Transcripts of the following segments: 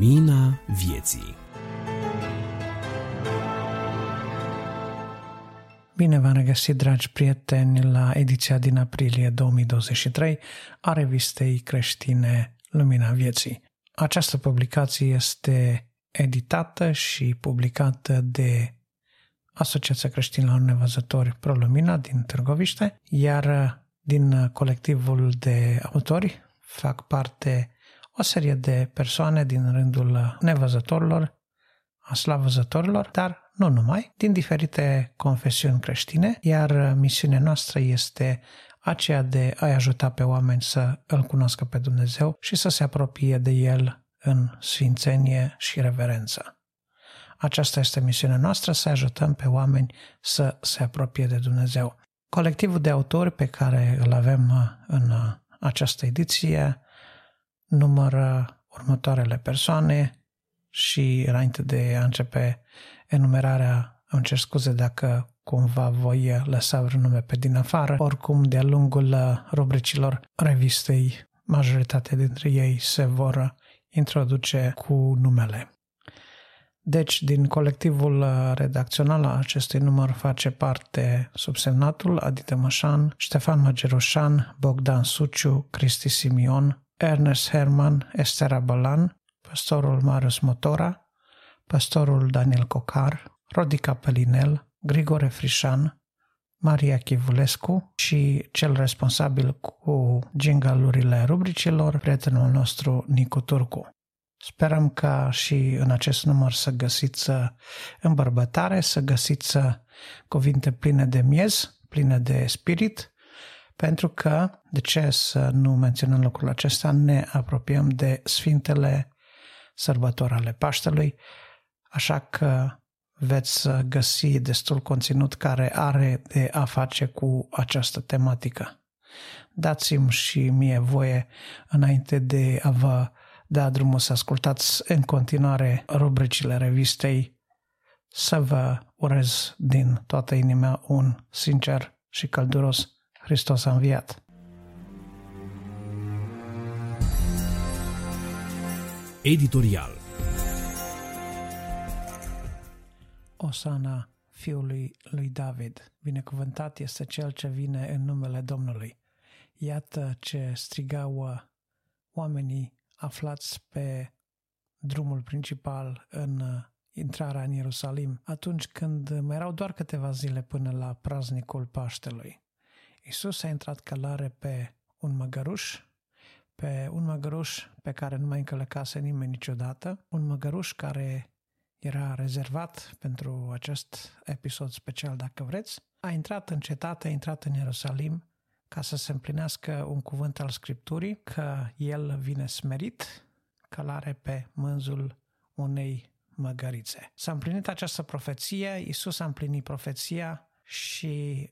Lumina Vieții. Bine v-am regăsit, dragi prieteni, la ediția din aprilie 2023 a revistei creștine Lumina Vieții. Această publicație este editată și publicată de Asociația Creștinilor Nevăzători Pro Lumina din Târgoviște, iar din colectivul de autori fac parte o serie de persoane din rândul nevăzătorilor, a slavăzătorilor, dar nu numai, din diferite confesiuni creștine, iar misiunea noastră este aceea de a-i ajuta pe oameni să îl cunoască pe Dumnezeu și să se apropie de El în sfințenie și reverență. Aceasta este misiunea noastră, să ajutăm pe oameni să se apropie de Dumnezeu. Colectivul de autori pe care îl avem în această ediție numără următoarele persoane și, înainte de a începe enumerarea, îmi cer scuze dacă cumva voi lăsa vreun nume pe din afară. Oricum, de-a lungul rubricilor revistei, majoritatea dintre ei se vor introduce cu numele. Deci, din colectivul redacțional a acestui număr face parte subsemnatul Adi Tămășan, Ștefan Măgerușan, Bogdan Suciu, Cristi Simion, Ernest Herman, Estera Bălan, pastorul Marius Motora, pastorul Daniel Cocar, Rodica Pârle, Grigore Frișan, Maria Chivulescu și cel responsabil cu jingle-urile rubricilor, prietenul nostru Nicu Turcu. Sperăm ca și în acest număr să găsiți îmbărbătare, să găsiți cuvinte pline de miez, pline de spirit, pentru că, de ce să nu menționăm lucrul acesta, ne apropiem de Sfintele Sărbători ale Paștelui, așa că veți găsi destul conținut care are de a face cu această tematică. Dați-mi și mie voie, înainte de a vă da drumul să ascultați în continuare rubricile revistei, să vă urez din toată inima un sincer și călduros Hristos a înviat! Editorial. Osana fiului lui David, binecuvântat este cel ce vine în numele Domnului. Iată ce strigau oamenii aflați pe drumul principal în intrarea în Ierusalim, atunci când mai erau doar câteva zile până la praznicul Paștelui. Iisus a intrat călare pe un măgăruș, pe care nu mai încălecase nimeni niciodată, un măgăruș care era rezervat pentru acest episod special, dacă vreți. A intrat în cetate, a intrat în Ierusalim ca să se împlinească un cuvânt al Scripturii, că el vine smerit, călare pe mânzul unei măgărițe. S-a împlinit această profeție, Iisus a împlinit profeția și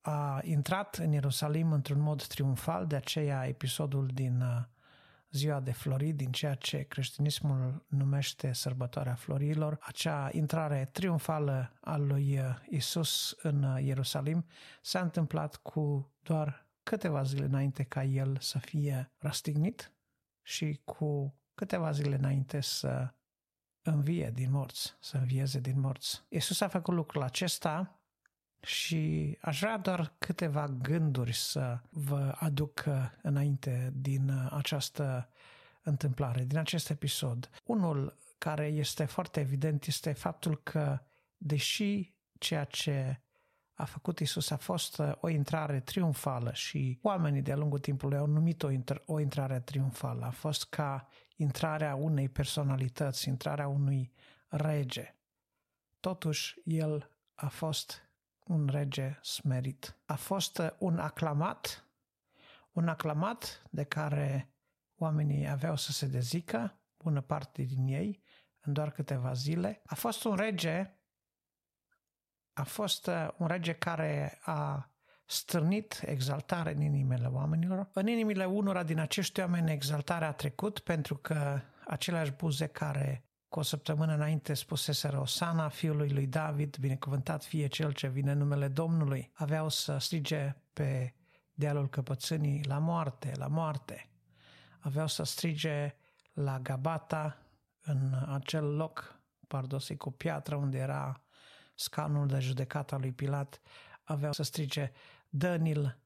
a intrat în Ierusalim într-un mod triumfal, de aceea episodul din Ziua de Flori, din ceea ce creștinismul numește Sărbătoarea Florilor, acea intrare triumfală a lui Isus în Ierusalim s-a întâmplat cu doar câteva zile înainte ca el să fie răstignit și cu câteva zile înainte să învie din morți, să învieze din morți. Isus a făcut lucrul acesta. Și aș vrea doar câteva gânduri să vă aduc înainte din această întâmplare, din acest episod. Unul care este foarte evident este faptul că, deși ceea ce a făcut Isus a fost o intrare triumfală și oamenii de-a lungul timpului au numit o intrare triumfală, a fost ca intrarea unei personalități, intrarea unui rege. Totuși, el a fost un rege smerit. A fost un aclamat de care oamenii aveau să se dezică, bună parte din ei, în doar câteva zile. A fost un rege care a stârnit exaltare în inimile oamenilor. În inimile unora din acești oameni exaltarea a trecut, pentru că aceleași buze care cu o săptămână înainte spuseseră Osana fiului lui David, binecuvântat fie cel ce vine în numele Domnului, aveau să strige pe dealul căpățânii la moarte, la moarte. Aveau să strige la Gabata, în acel loc pardosit cu piatră unde era scanul de judecată al lui Pilat, aveau să strige: dă-ni-l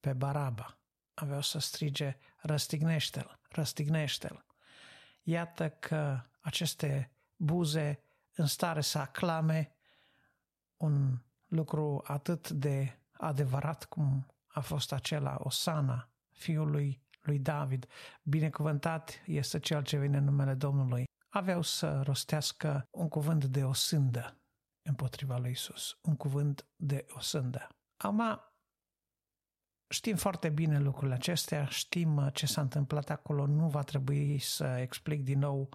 pe Baraba. Aveau să strige: răstignește-l, răstignește-l. Iată că aceste buze în stare să aclame un lucru atât de adevărat cum a fost acela: Osana, fiului lui David, binecuvântat este cel ce vine în numele Domnului. Aveau să rostească un cuvânt de osândă împotriva lui Isus, un cuvânt de osândă. Acum, știm foarte bine lucrurile acestea, știm ce s-a întâmplat acolo, nu va trebui să explic din nou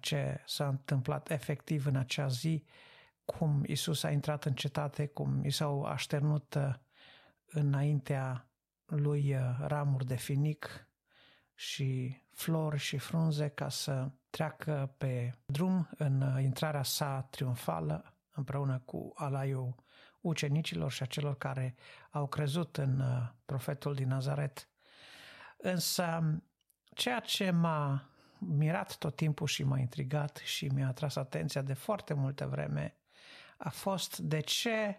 ce s-a întâmplat efectiv în acea zi, cum Isus a intrat în cetate, cum i s-au așternut înaintea lui ramuri de finic și flori și frunze ca să treacă pe drum în intrarea sa triumfală împreună cu alaiul ucenicilor și a celor care au crezut în profetul din Nazaret. Însă ceea ce m-a mirat tot timpul și m-a intrigat și mi-a atras atenția de foarte multă vreme a fost de ce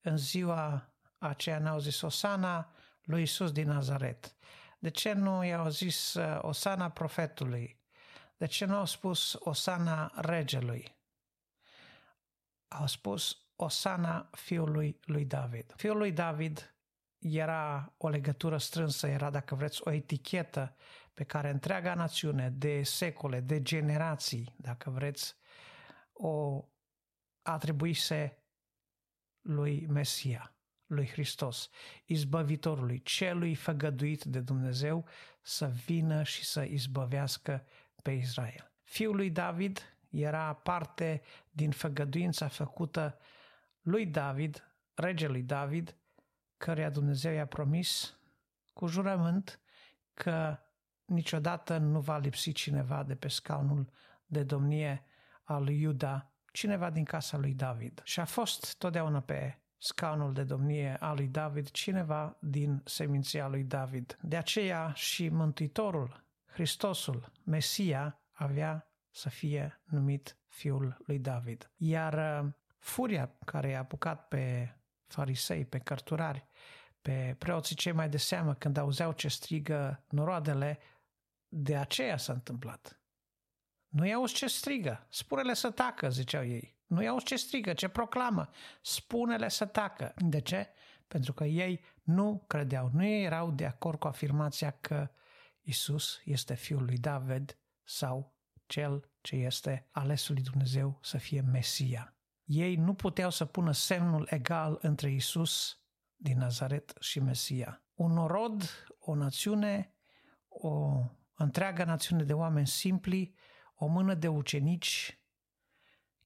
în ziua aceea n-au zis Osana lui Iisus din Nazaret. De ce nu i-au zis Osana profetului? De ce nu au spus Osana regelui? Au spus Osana fiului lui David. Fiul lui David era o legătură strânsă, era, dacă vreți, o etichetă pe care întreaga națiune de secole, de generații, dacă vreți, o atribuise lui Mesia, lui Hristos, izbăvitorului, celui făgăduit de Dumnezeu să vină și să izbăvească pe Israel. Fiul lui David era parte din făgăduința făcută lui David, regelui David, căreia Dumnezeu i-a promis cu jurământ că niciodată nu va lipsi cineva de pe scaunul de domnie al lui Iuda, cineva din casa lui David. Și a fost totdeauna pe scaunul de domnie al lui David cineva din seminția lui David. De aceea și Mântuitorul, Hristosul, Mesia, avea să fie numit fiul lui David. Iar furia care i-a apucat pe farisei, pe cărturari, pe preoții cei mai de seamă când auzeau ce strigă noroadele, de aceea s-a întâmplat. Nu-i auzi ce strigă, spune-le să tacă, ziceau ei. Nu-i auzi ce strigă, ce proclamă, spune-le să tacă. De ce? Pentru că ei nu credeau, nu erau de acord cu afirmația că Isus este fiul lui David sau cel ce este alesul lui Dumnezeu să fie Mesia. Ei nu puteau să pună semnul egal între Isus din Nazaret și Mesia. Un norod, o națiune, o întreagă națiune de oameni simpli, o mână de ucenici,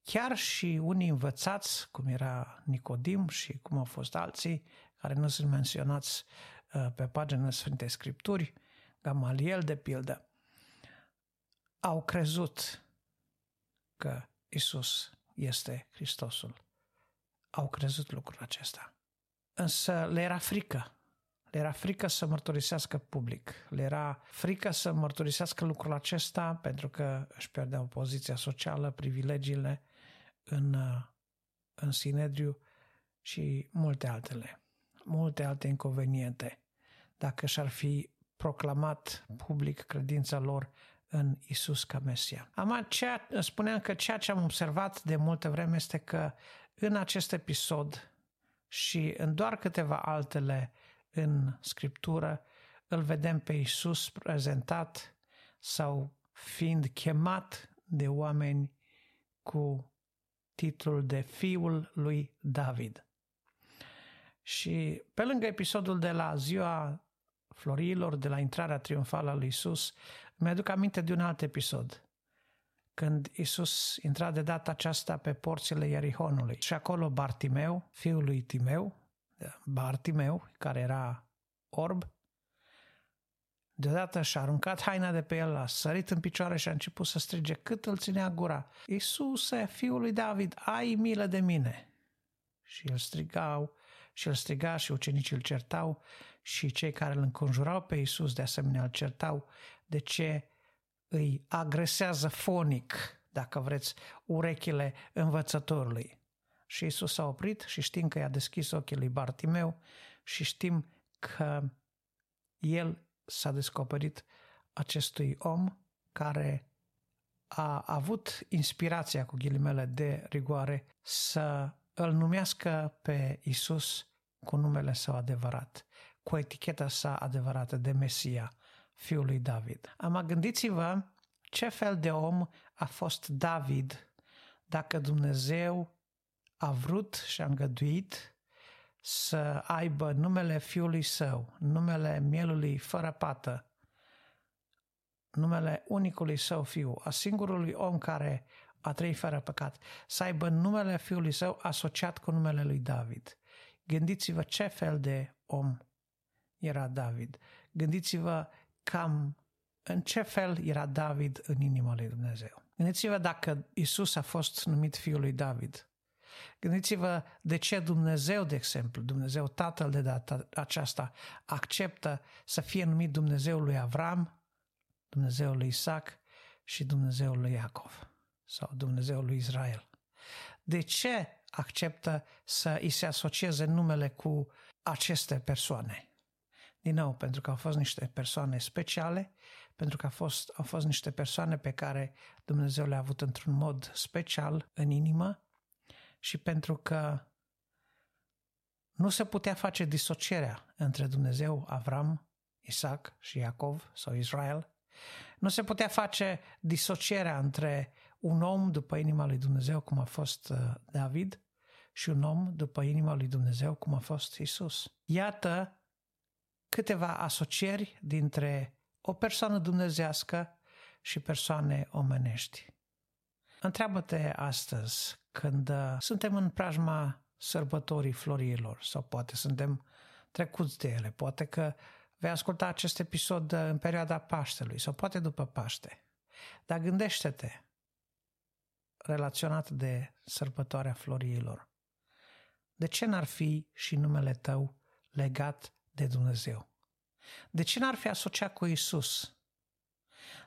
chiar și unii învățați, cum era Nicodim și cum au fost alții, care nu sunt menționați pe paginile Sfintei Scripturi, Gamaliel de pildă, au crezut că Isus este Hristosul. Au crezut lucrul acesta. Însă le era frică. Le era frică să mărturisească public. Le era frică să mărturisească lucrul acesta pentru că își pierdeau poziția socială, privilegiile în Sinedriu și multe altele. Multe alte inconveniente. Dacă și-ar fi proclamat public credința lor în Isus ca Mesia. Spuneam că ceea ce am observat de multă vreme este că în acest episod și în doar câteva altele în Scriptură îl vedem pe Isus prezentat sau fiind chemat de oameni cu titlul de Fiul lui David. Și pe lângă episodul de la ziua florilor, de la intrarea triumfală a lui Isus, mi-aduc aminte de un alt episod, când Isus intra de data aceasta pe porțile Ierihonului și acolo Bartimeu, fiul lui Timeu, Bartimeu, care era orb, deodată și-a aruncat haina de pe el, a sărit în picioare și a început să strige cât îl ținea gura: Iisuse, fiul lui David, ai milă de mine! Și îl striga și ucenicii îl certau și cei care îl înconjurau pe Iisus de asemenea îl certau de ce îi agresează fonic, dacă vreți, urechile învățătorului. Și Iisus s-a oprit și știm că i-a deschis ochii lui Bartimeu și știm că el s-a descoperit acestui om care a avut inspirația, cu ghilimele de rigoare, să îl numească pe Iisus cu numele său adevărat, cu eticheta sa adevărată de Mesia, fiul lui David. Acum gândiți-vă ce fel de om a fost David dacă Dumnezeu a vrut și a îngăduit să aibă numele fiului său, numele mielului fără pată, numele unicului său fiu, a singurului om care a trăit fără păcat, să aibă numele fiului său asociat cu numele lui David. Gândiți-vă ce fel de om era David. Gândiți-vă cam în ce fel era David în inima lui Dumnezeu. Gândiți-vă dacă Iisus a fost numit fiul lui David. Gândiți-vă de ce Dumnezeu, de exemplu, Dumnezeu Tatăl de data aceasta, acceptă să fie numit Dumnezeul lui Avram, Dumnezeul lui Isaac și Dumnezeul lui Iacov sau Dumnezeul lui Israel. De ce acceptă să îi se asocieze numele cu aceste persoane? Din nou, pentru că au fost niște persoane speciale, pentru că au fost niște persoane pe care Dumnezeu le-a avut într-un mod special în inimă și pentru că nu se putea face disocierea între Dumnezeu, Avram, Isaac și Iacov sau Israel. Nu se putea face disocierea între un om după inima lui Dumnezeu, cum a fost David, și un om după inima lui Dumnezeu, cum a fost Iisus. Iată câteva asocieri dintre o persoană dumnezească și persoane omenești. Întreabă-te astăzi, când suntem în preajma sărbătorii florilor, sau poate suntem trecuți de ele, poate că vei asculta acest episod în perioada Paștelui sau poate după Paște. Dar gândește-te, relaționat de sărbătoarea florilor, de ce n-ar fi și numele tău legat de Dumnezeu? De ce n-ar fi asociat cu Iisus?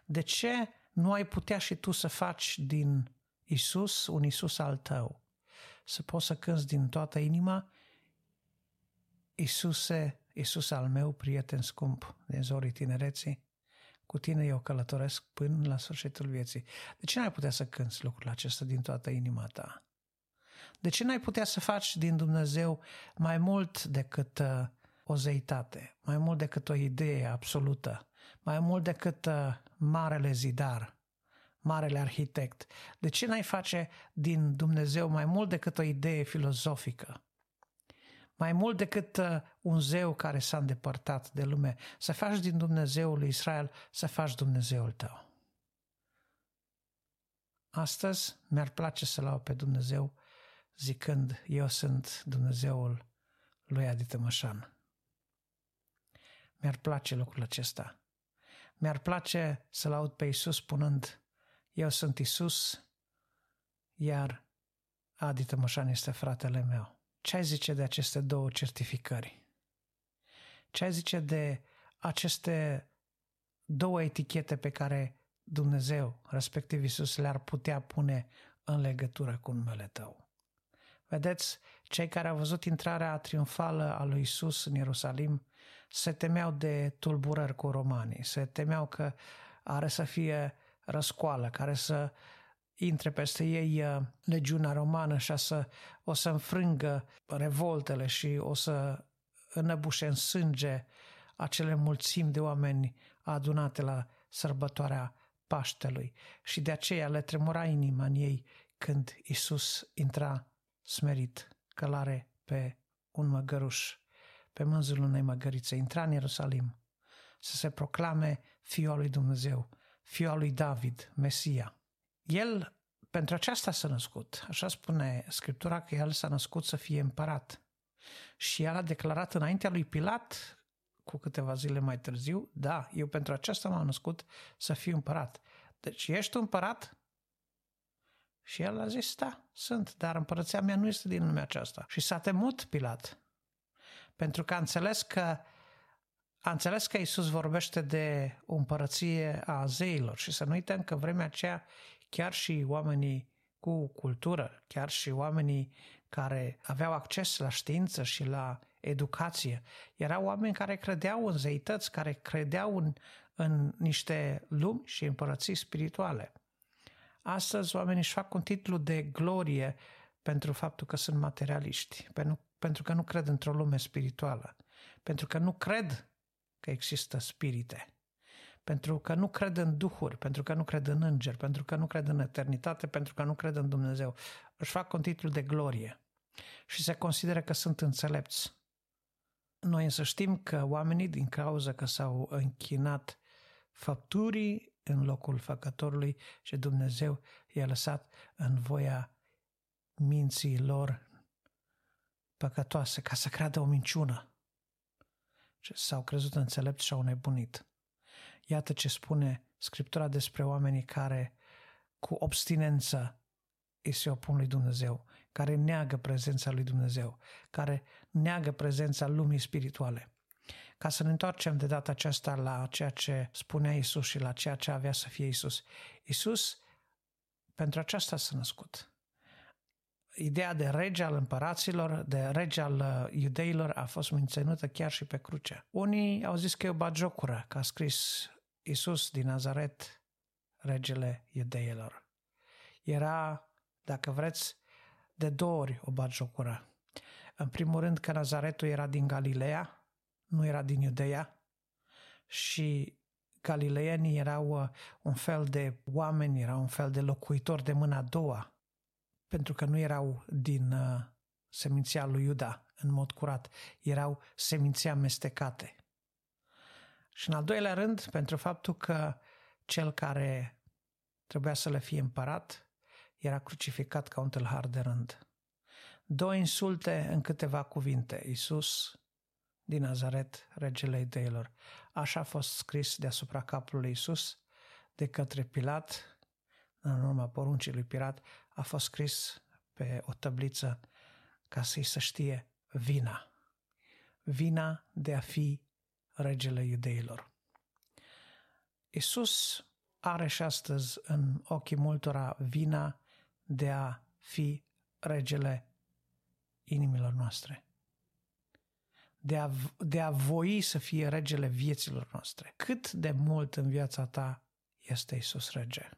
De ce nu ai putea și tu să faci din Iisus un Iisus al tău? Să poți să cânți din toată inima: Iisuse, Iisus al meu, prieten scump, din zorii tinereții, cu tine eu călătoresc până la sfârșitul vieții. De ce n-ai putea să cânți lucrul acesta din toată inima ta? De ce n-ai putea să faci din Dumnezeu mai mult decât o zeitate, mai mult decât o idee absolută, mai mult decât marele zidar, marele arhitect? De ce n-ai face din Dumnezeu mai mult decât o idee filozofică? Mai mult decât un zeu care s-a îndepărtat de lume, să faci din Dumnezeul lui Israel, să faci Dumnezeul tău. Astăzi mi-ar place să lau pe Dumnezeu zicând: eu sunt Dumnezeul lui Adi Tămășan. Mi-ar place lucrul acesta. Mi-ar place să laud pe Iisus spunând: eu sunt Iisus, iar Adi Tămășan este fratele meu. Ce ai zice de aceste două certificări? Ce ai zice de aceste două etichete pe care Dumnezeu, respectiv Iisus, le-ar putea pune în legătură cu numele tău? Vedeți, cei care au văzut intrarea triumfală a lui Iisus în Ierusalim se temeau de tulburări cu romanii, se temeau că are să fie răscoală, care să intre peste ei legiunea romană și o să înfrângă revoltele și o să înăbușe în sânge acele mulțimi de oameni adunate la sărbătoarea Paștelui. Și de aceea le tremura inima în ei când Iisus intra smerit, călare pe un măgăruș, pe mânzul unei măgărițe, intra în Ierusalim să se proclame Fiul lui Dumnezeu, Fiul lui David, Mesia. El pentru aceasta s-a născut, așa spune Scriptura că el s-a născut să fie împărat și el a declarat înaintea lui Pilat cu câteva zile mai târziu: da, eu pentru aceasta m-am născut să fiu împărat. Deci ești împărat? Și el a zis: da, sunt, dar împărăția mea nu este din lumea aceasta. Și s-a temut Pilat pentru că a înțeles că A înțeles că Iisus vorbește de o împărăție a zeilor și să nu uităm că vremea aceea chiar și oamenii cu cultură, chiar și oamenii care aveau acces la știință și la educație, erau oameni care credeau în zeități, care credeau în niște lumi și împărății spirituale. Astăzi oamenii își fac un titlu de glorie pentru faptul că sunt materialiști, pentru că nu cred într-o lume spirituală, pentru că nu cred că există spirite, pentru că nu cred în duhuri, pentru că nu cred în îngeri, pentru că nu cred în eternitate, pentru că nu cred în Dumnezeu. Își fac un titlu de glorie și se consideră că sunt înțelepți. Noi însă știm că oamenii, din cauza că s-au închinat făpturii în locul făcătorului, și Dumnezeu i-a lăsat în voia minții lor păcătoase, ca să creadă o minciună. S-au crezut înțelepți și au nebunit. Iată ce spune Scriptura despre oamenii care cu obstinență îi se opun lui Dumnezeu, care neagă prezența lui Dumnezeu, care neagă prezența lumii spirituale. Ca să ne întoarcem de data aceasta la ceea ce spunea Iisus și la ceea ce avea să fie Iisus. Iisus pentru aceasta s-a născut. Ideea de rege al împăraților, de rege al iudeilor a fost menținută chiar și pe cruce. Unii au zis că e o bagiocură, că a scris Iisus din Nazaret, regele iudeilor. Era, dacă vreți, de două ori o bagiocură. În primul rând că Nazaretul era din Galileea, nu era din Iudeea, și galileenii erau un fel de oameni, erau un fel de locuitori de mâna a doua, pentru că nu erau din seminția lui Iuda în mod curat, erau seminții amestecate. Și în al doilea rând, pentru faptul că cel care trebuia să le fie împărat era crucificat ca un tâlhar de rând. Două insulte în câteva cuvinte. Iisus din Nazaret, regele iudeilor. Așa a fost scris deasupra capului Iisus de către Pilat, în urma poruncii lui Pilat, a fost scris pe o tăbliță ca să-i se știe vina. Vina de a fi regele iudeilor. Iisus are și astăzi în ochii multora vina de a fi regele inimilor noastre, de a voi să fie regele vieților noastre. Cât de mult în viața ta este Iisus rege?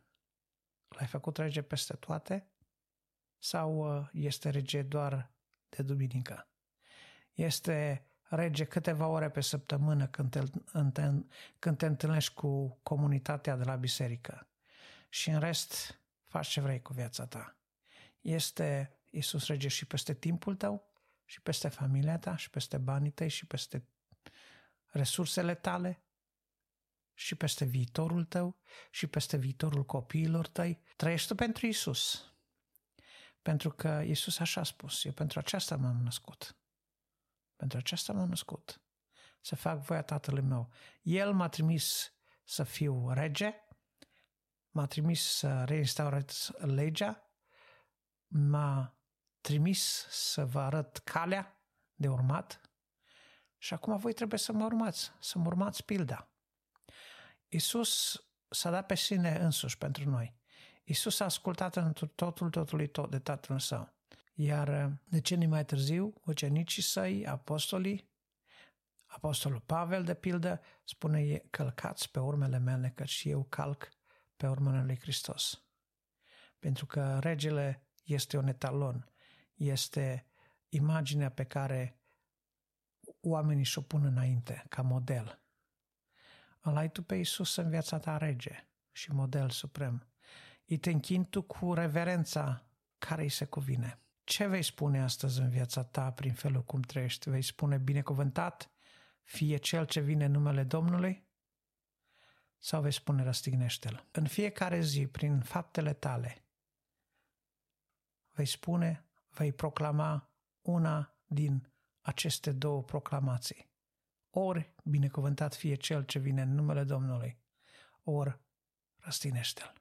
L-ai făcut rege peste toate? Sau este rege doar de duminică? Este rege câteva ore pe săptămână când te întâlnești cu comunitatea de la biserică și în rest faci ce vrei cu viața ta. Este Iisus rege și peste timpul tău, și peste familia ta, și peste banii tăi, și peste resursele tale, și peste viitorul tău, și peste viitorul copiilor tăi. Trăiești tu pentru Iisus. Pentru că Iisus așa a spus: eu pentru aceasta m-am născut. Pentru aceasta m-am născut. Să fac voia Tatălui meu. El m-a trimis să fiu rege, m-a trimis să reinstaurez legea, m-a trimis să vă arăt calea de urmat și acum voi trebuie să mă urmați, să-mi urmați pilda. Iisus s-a dat pe sine însuși pentru noi. Iisus a ascultat în totul de Tatăl Său. Iar decenii mai târziu, ucenicii săi, apostolii, apostolul Pavel, de pildă, spune: călcați pe urmele mele, că și eu calc pe urmele lui Hristos. Pentru că regele este un etalon, este imaginea pe care oamenii și-o pun înainte, ca model. Îl ai tu pe Iisus în viața ta, rege și model suprem. Îi te închini tu cu reverența care îi se cuvine. Ce vei spune astăzi în viața ta prin felul cum trăiești? Vei spune: binecuvântat fie cel ce vine în numele Domnului? Sau vei spune: răstignește-l? În fiecare zi, prin faptele tale, vei spune, vei proclama una din aceste două proclamații. Ori binecuvântat fie cel ce vine în numele Domnului, ori răstignește-l.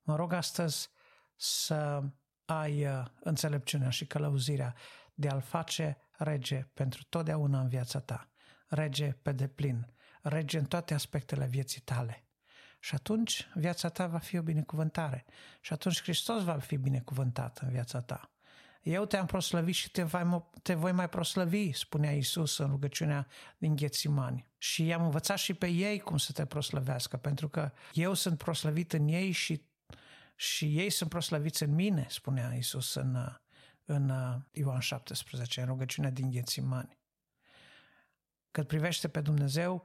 Mă rog astăzi să ai înțelepciunea și călăuzirea de a-l face rege pentru totdeauna în viața ta. rege pe deplin, rege în toate aspectele vieții tale. Și atunci viața ta va fi o binecuvântare. Și atunci Hristos va fi binecuvântat în viața ta. Eu te-am proslăvit și te voi mai proslăvi, spunea Iisus în rugăciunea din Getsimani. Și i-am învățat și pe ei cum să te proslăvească, pentru că eu sunt proslăvit în ei și ei sunt proslăviți în mine, spunea Iisus în Ioan 17, în rugăciunea din Getsimani. Cât privește pe Dumnezeu,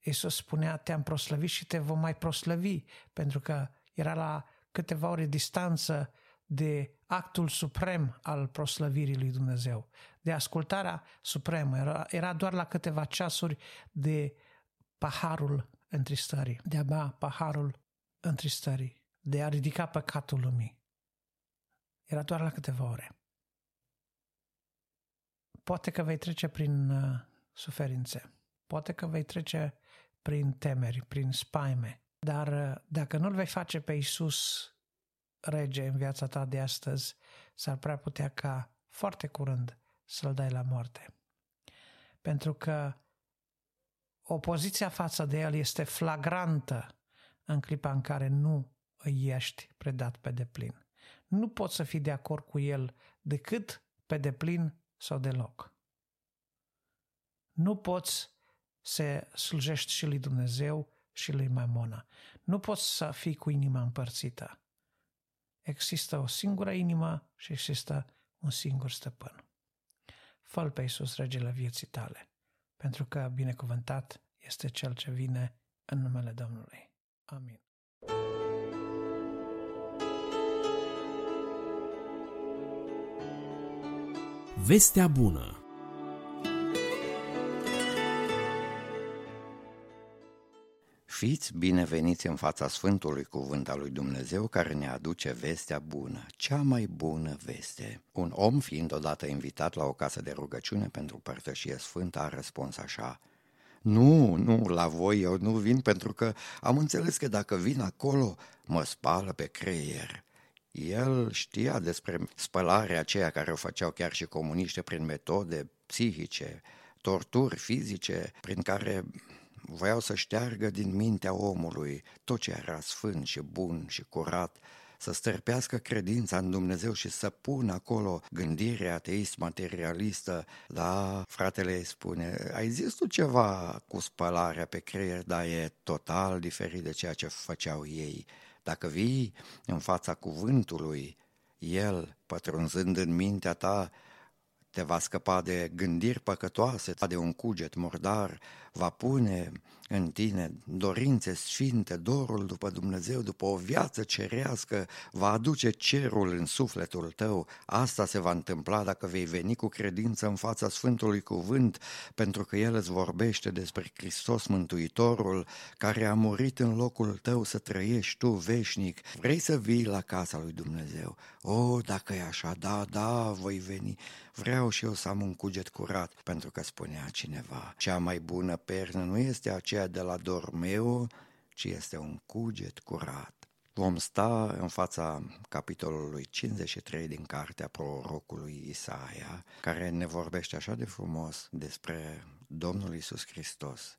Iisus spunea, te-am proslăvit și te vom mai proslăvi, pentru că era la câteva ore distanță de actul suprem al proslăvirii lui Dumnezeu, de ascultarea supremă. Era doar la câteva ceasuri de paharul întristării, de a bea paharul întristării, de a ridica păcatul lumii. Era doar la câteva ore. Poate că vei trece prin suferințe, poate că vei trece prin temeri, prin spaime, dar dacă nu-L vei face pe Iisus rege în viața ta de astăzi, s-ar prea putea ca foarte curând să-L dai la moarte. Pentru că opoziția față de El este flagrantă în clipa în care nu îi ești predat pe deplin. Nu poți să fii de acord cu El decât pe deplin sau deloc. Nu poți să slujești și lui Dumnezeu și lui Mamona. Nu poți să fii cu inima împărțită. Există o singură inimă și există un singur stăpân. Fă-L pe Iisus regele vieții tale, pentru că binecuvântat este Cel ce vine în numele Domnului. Amin. Vestea bună. Fiți bineveniți în fața Sfântului Cuvânt al lui Dumnezeu, care ne aduce vestea bună, cea mai bună veste. Un om, fiind odată invitat la o casă de rugăciune pentru părtășie sfântă, a răspuns așa: Nu, la voi eu nu vin, pentru că am înțeles că dacă vin acolo, mă spală pe creier. El știa despre spălarea aceea care o făceau chiar și comuniștii prin metode psihice, torturi fizice, prin care voiau să șteargă din mintea omului tot ce era sfânt și bun și curat, să stârpească credința în Dumnezeu și să pună acolo gândirea ateist-materialistă. Da, fratele îi spune, ai zis tu ceva cu spălarea pe creier, dar e total diferit de ceea ce făceau ei. Dacă vii în fața cuvântului, El, pătrunzând în mintea ta, te va scăpa de gândiri păcătoase, de un cuget murdar, va pune în tine dorințe sfinte, dorul după Dumnezeu, după o viață cerească, va aduce cerul în sufletul tău. Asta se va întâmpla dacă vei veni cu credință în fața Sfântului Cuvânt, pentru că El îți vorbește despre Hristos Mântuitorul, care a murit în locul tău să trăiești tu veșnic. Vrei să vii la casa lui Dumnezeu? O, dacă e așa, da, voi veni. Vreau și eu să am un cuget curat, pentru că spunea cineva, cea mai bună pernă nu este aceea de la Dormeu, ci este un cuget curat. Vom sta în fața capitolului 53 din cartea prorocului Isaia, care ne vorbește așa de frumos despre Domnul Iisus Hristos,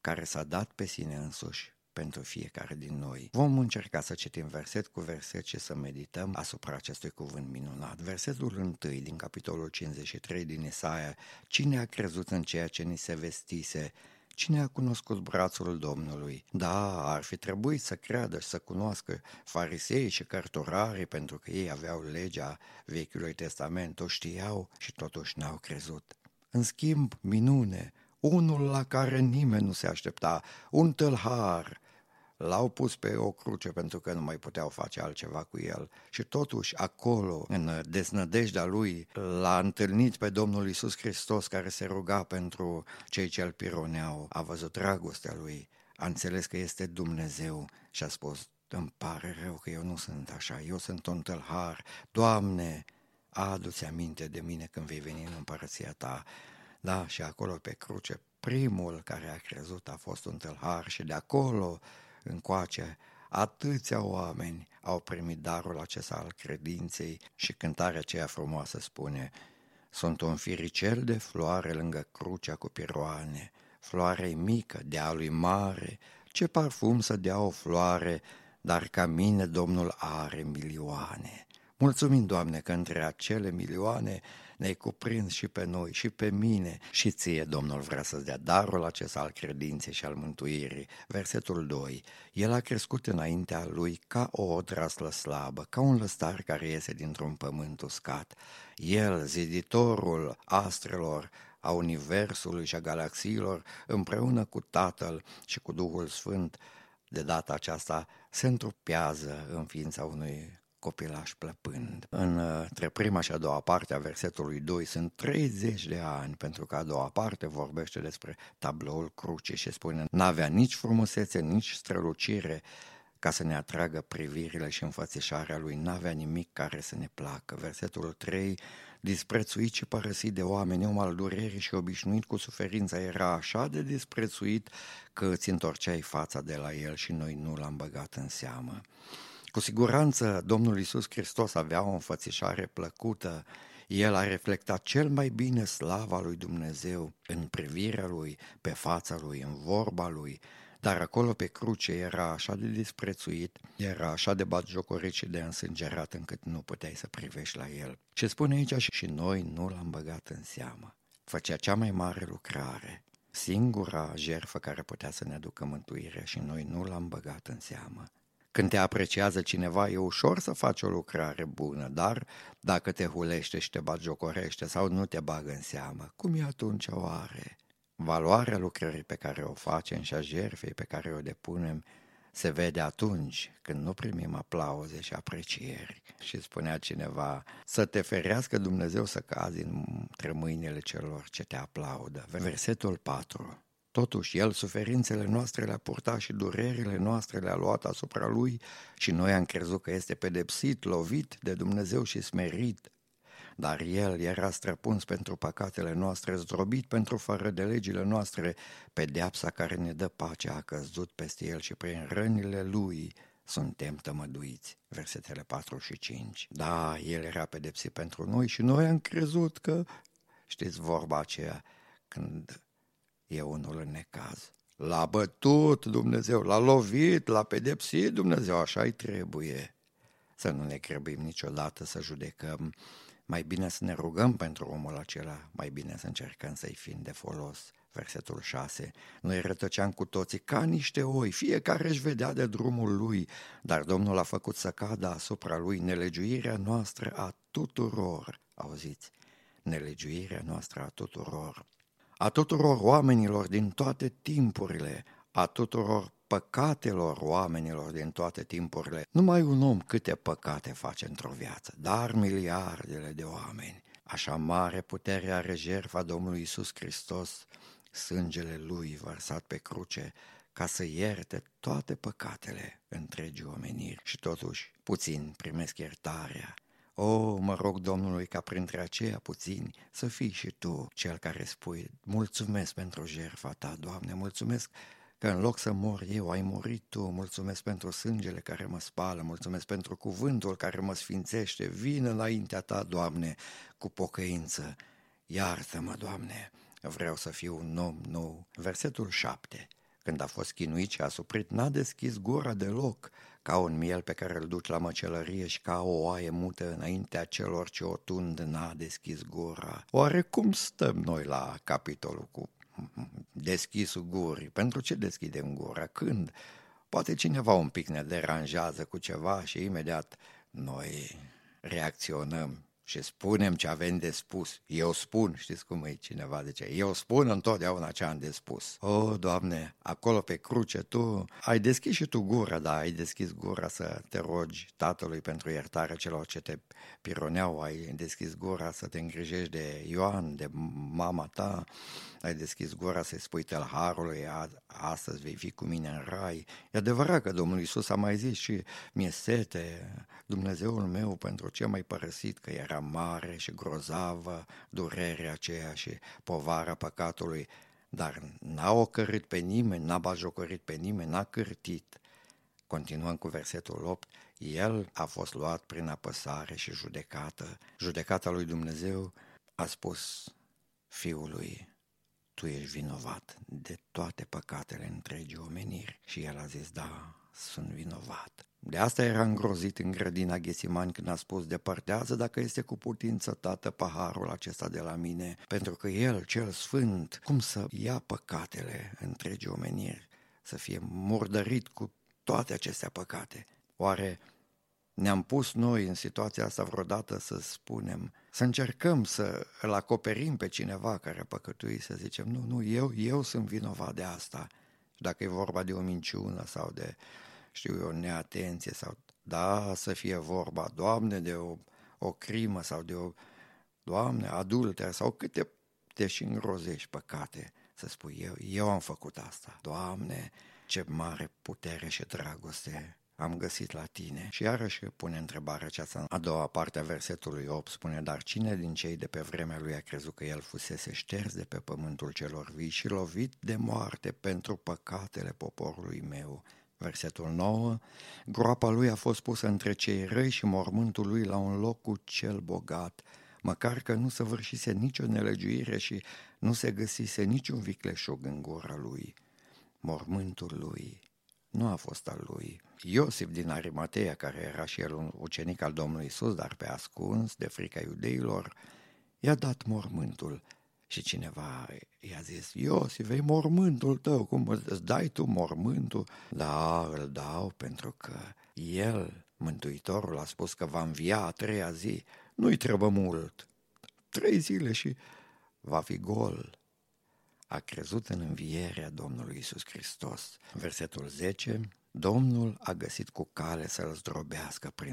care s-a dat pe sine însuși pentru fiecare din noi. Vom încerca să citim verset cu verset și să medităm asupra acestui cuvânt minunat. Versetul 1 din capitolul 53 din Isaia: cine a crezut în ceea ce ni se vestise? Cine a cunoscut brațul Domnului? Da, ar fi trebuit să creadă și să cunoască fariseii și cărturarii, pentru că ei aveau legea Vechiului Testament, o știau și totuși n-au crezut. În schimb, minune, unul la care nimeni nu se aștepta, un tâlhar, L-au pus pe o cruce pentru că nu mai puteau face altceva cu el. Și totuși acolo, în deznădejdea lui, l-a întâlnit pe Domnul Iisus Hristos, care se ruga pentru cei ce îl pironeau. A văzut dragostea lui, a înțeles că este Dumnezeu și a spus: îmi pare rău că eu nu sunt așa, eu sunt un tâlhar. Doamne, adu-ți aminte de mine când vei veni în împărăția ta. Da, și acolo pe cruce, primul care a crezut a fost un tâlhar și de acolo încoace, atâția oameni au primit darul acesta al credinței. Și cântarea aceea frumoasă spune: Sunt un firicel de floare lângă crucea cu piroane, floare mică, dealui mare, ce parfum să dea o floare, dar ca mine Domnul are milioane. Mulțumim, Doamne, că între acele milioane ne-ai cuprins și pe noi, și pe mine, și ție, Domnul, vrea să-ți dea darul acesta al credinței și al mântuirii. Versetul 2. El a crescut înaintea lui ca o odraslă slabă, ca un lăstar care iese dintr-un pământ uscat. El, ziditorul astrelor, a universului și a galaxiilor, împreună cu Tatăl și cu Duhul Sfânt, de data aceasta se întrupează în ființa unui copilaș plăpând. Între prima și a doua parte a versetului 2 sunt 30 de ani, pentru că a doua parte vorbește despre tabloul crucii și spune: n-avea nici frumusețe, nici strălucire ca să ne atragă privirile și înfățișarea lui, n-avea nimic care să ne placă. Versetul 3, disprețuit și părăsit de oameni, om al durerii și obișnuit cu suferința, era așa de disprețuit că îți întorceai fața de la el și noi nu l-am băgat în seamă. Cu siguranță Domnul Iisus Hristos avea o înfățișare plăcută. El a reflectat cel mai bine slava lui Dumnezeu în privirea lui, pe fața lui, în vorba lui, dar acolo pe cruce era așa de disprețuit, era așa de batjocorit și de însângerat încât nu puteai să privești la el. Și spune aici: și noi nu l-am băgat în seamă. Făcea cea mai mare lucrare, singura jertfă care putea să ne aducă mântuirea și noi nu l-am băgat în seamă. Când te apreciază cineva, e ușor să faci o lucrare bună, dar dacă te hulește și te batjocorește sau nu te bagă în seamă, cum e atunci oare? Valoarea lucrării pe care o facem și a jertfei pe care o depunem se vede atunci când nu primim aplauze și aprecieri. Și spunea cineva: să te ferească Dumnezeu să cazi între mâinile celor ce te aplaudă. Versetul 4. Totuși, El suferințele noastre le-a purtat și durerile noastre le-a luat asupra Lui și noi am crezut că este pedepsit, lovit de Dumnezeu și smerit. Dar El era străpuns pentru păcatele noastre, zdrobit pentru fără de legile noastre, pedeapsa care ne dă pacea a căzut peste El și prin rănile Lui suntem tămăduiți. Versetele 4 și 5. Da, El era pedepsit pentru noi și noi am crezut că... Știți vorba aceea când... e unul în necaz. L-a bătut Dumnezeu, l-a lovit, l-a pedepsit Dumnezeu, așa-i trebuie. Să nu ne grăbim niciodată să judecăm, mai bine să ne rugăm pentru omul acela, mai bine să încercăm să-i fim de folos. Versetul 6. Noi rătăceam cu toții ca niște oi, fiecare își vedea de drumul lui, dar Domnul a făcut să cadă asupra lui nelegiuirea noastră a tuturor. Auziți, nelegiuirea noastră a tuturor. A tuturor oamenilor din toate timpurile, a tuturor păcatelor oamenilor din toate timpurile. Numai un om câte păcate face într-o viață, dar miliardele de oameni. Așa mare putere are jertfa Domnului Iisus Hristos, sângele Lui vărsat pe cruce, ca să ierte toate păcatele întregii omeniri. Și totuși, puțin primesc iertarea. O, mă rog Domnului ca printre aceia puțini să fii și tu cel care spui: mulțumesc pentru jertfa ta, Doamne, mulțumesc că în loc să mor eu, ai murit tu, mulțumesc pentru sângele care mă spală, mulțumesc pentru cuvântul care mă sfințește, vin înaintea ta, Doamne, cu pocăință, iartă-mă, Doamne, vreau să fiu un om nou. Versetul 7. Când a fost chinuit și asuprit, n-a deschis gura deloc, ca un miel pe care îl duci la măcelărie și ca o oaie mută înaintea celor ce o tund, n-a deschis gura. Oare cum stăm noi la capitolul cu deschisul gurii? Pentru ce deschidem gura? Când? Poate cineva un pic ne deranjează cu ceva și imediat noi reacționăm și spunem ce avem de spus. Eu spun, știți cum e, cineva zice, eu spun întotdeauna ce am de spus. O, Doamne, acolo pe cruce Tu ai deschis și Tu gura, dar ai deschis gura să te rogi Tatălui pentru iertarea celor ce te pironeau, ai deschis gura să te îngrijești de Ioan, de mama ta, ai deschis gura să-i spui tălharului: astăzi vei fi cu mine în rai. E adevărat că Domnul Iisus a mai zis și: mi-e sete, Dumnezeul meu, pentru ce m-ai părăsit, că era mare și grozavă durerea aceea și povara păcatului, dar n-a ocărât pe nimeni, n-a batjocorit pe nimeni, n-a cârtit. Continuăm cu versetul 8. El a fost luat prin apăsare și judecată. Judecata lui Dumnezeu a spus fiului: tu ești vinovat de toate păcatele întregii omeniri. Și el a zis: da, sunt vinovat. De asta era îngrozit în grădina Getsimani când a spus: depărtează, dacă este cu putință, Tată, paharul acesta de la mine, pentru că el, cel sfânt, cum să ia păcatele întregii omeniri, să fie murdărit cu toate acestea păcate? Oare ne-am pus noi în situația asta vreodată să spunem, să încercăm să îl acoperim pe cineva care a păcătuit, să zicem: nu, eu sunt vinovat de asta? Dacă e vorba de o minciună sau de, neatenție, sau să fie vorba, Doamne, de o crimă sau de Doamne, adulter sau câte te și îngrozești păcate, să spui: eu am făcut asta. Doamne, ce mare putere și dragoste am găsit la tine. Și iarăși pune întrebarea aceasta. A doua parte a versetului 8 spune: dar cine din cei de pe vremea lui a crezut că el fusese șters de pe pământul celor vii și lovit de moarte pentru păcatele poporului meu? Versetul 9: groapa lui a fost pusă între cei răi și mormântul lui la un loc cu cel bogat, măcar că nu săvârșise nicio nelegiuire și nu se găsise niciun vicleșug în gura lui. Mormântul lui nu a fost al lui. Iosif din Arimatea, care era și el un ucenic al Domnului Iisus, dar pe ascuns, de frica iudeilor, i-a dat mormântul. Și cineva i-a zis: Iosif, e mormântul tău, cum îți dai tu mormântul? Da, îl dau, pentru că el, Mântuitorul, a spus că va învia a treia zi. Nu-i trebuie mult, 3 zile și va fi gol. A crezut în învierea Domnului Iisus Hristos. Versetul 10: Domnul a găsit cu cale să-l zdrobească prin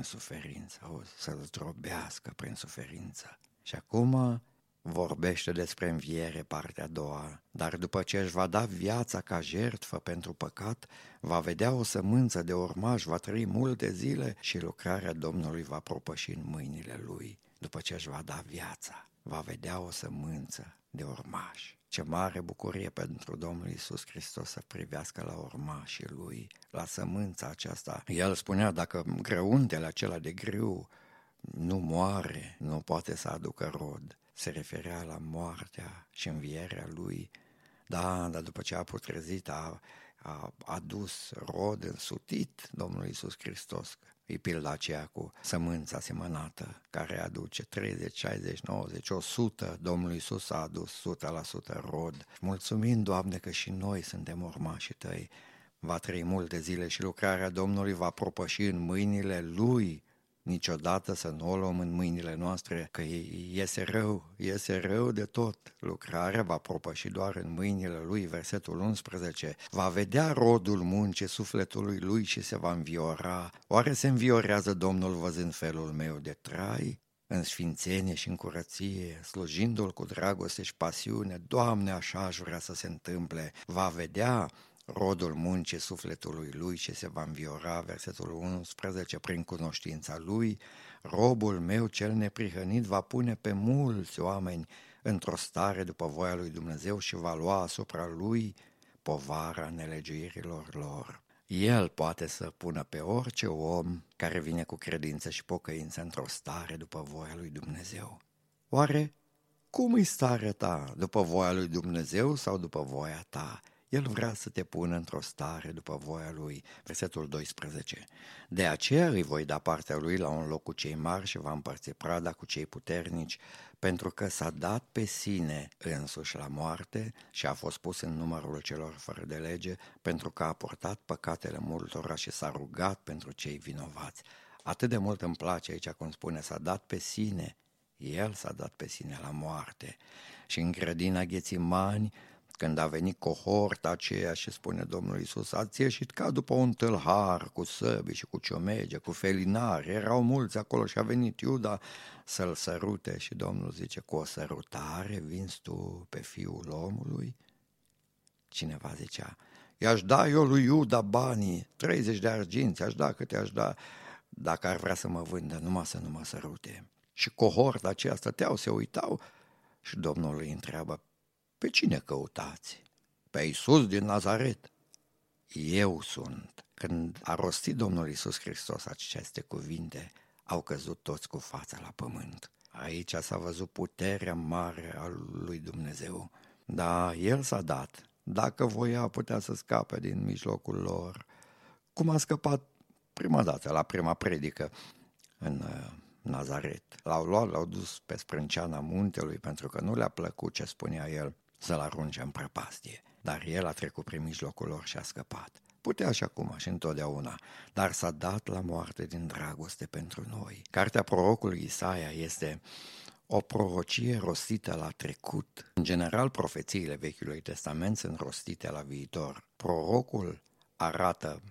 suferință. Și acum vorbește despre înviere, partea a doua. Dar după ce își va da viața ca jertfă pentru păcat, va vedea o sămânță de urmaș, va trăi multe zile și lucrarea Domnului va propăși în mâinile lui. După ce își va da viața, va vedea o sămânță de urmaș. Ce mare bucurie pentru Domnul Iisus Hristos să privească la urmașii lui, la sămânța aceasta. El spunea: dacă grăuntele acela de grâu nu moare, nu poate să aducă rod. Se referea la moartea și învierea lui. Dar după ce a putrezit, a adus rod însutit Domnul Iisus Hristos. E pilda aceea cu sămânța semănată, care aduce 30, 60, 90, 100. Domnul Iisus a adus 100% rod. Mulțumim, Doamne, că și noi suntem urmașii tăi. Va trăi multe zile și lucrarea Domnului va propăși în mâinile lui. Niciodată să nu o luăm în mâinile noastre, că iese rău de tot. Lucrarea va propăși doar în mâinile lui. Versetul 11: va vedea rodul muncii sufletului lui și se va înviora. Oare se înviorează Domnul văzând felul meu de trai? În sfințenie și în curăție, slujindu-l cu dragoste și pasiune, Doamne, așa aș vrea să se întâmple. Va vedea rodul muncii sufletului lui și se va înviora. Versetul 11: prin cunoștința lui, robul meu cel neprihănit va pune pe mulți oameni într-o stare după voia lui Dumnezeu și va lua asupra lui povara nelegiuirilor lor. El poate să pună pe orice om care vine cu credință și pocăință într-o stare după voia lui Dumnezeu. Oare cum e starea ta? După voia lui Dumnezeu sau după voia ta? El vrea să te pună într-o stare după voia lui. Versetul 12: de aceea îi voi da partea lui la un loc cu cei mari și va împărți prada cu cei puternici, pentru că s-a dat pe sine însuși la moarte și a fost pus în numărul celor fără de lege, pentru că a purtat păcatele multora și s-a rugat pentru cei vinovați. Atât de mult îmi place aici cum spune: s-a dat pe sine. El s-a dat pe sine la moarte. Și în grădina Getsimani, când a venit cohorta aceea și spune Domnul Iisus: ați ieșit ca după un tâlhar cu săbi și cu ciomege, cu felinari, erau mulți acolo și a venit Iuda să-l sărute și Domnul zice: cu o sărutare vinzi tu pe Fiul omului? Cineva zicea: i-aș da eu lui Iuda banii, 30 de arginți, aș da câte aș da, dacă ar vrea să mă vândă, numai să nu mă sărute. Și cohorta aceea stăteau, se uitau și Domnul îi întreabă: pe cine căutați? Pe Iisus din Nazaret. Eu sunt. Când a rostit Domnul Iisus Hristos aceste cuvinte, au căzut toți cu fața la pământ. Aici s-a văzut puterea mare a lui Dumnezeu. Dar el s-a dat. Dacă voia, putea să scape din mijlocul lor. Cum a scăpat prima dată, la prima predică în Nazaret. L-au luat, l-au dus pe sprânceana muntelui, pentru că nu le-a plăcut ce spunea el, să-l arunce în prăpastie. Dar el a trecut prin mijlocul lor și a scăpat. Putea și acum și întotdeauna, dar s-a dat la moarte din dragoste pentru noi. Cartea prorocului Isaia este o prorocie rostită la trecut. În general, profețiile Vechiului Testament sunt rostite la viitor. Prorocul arată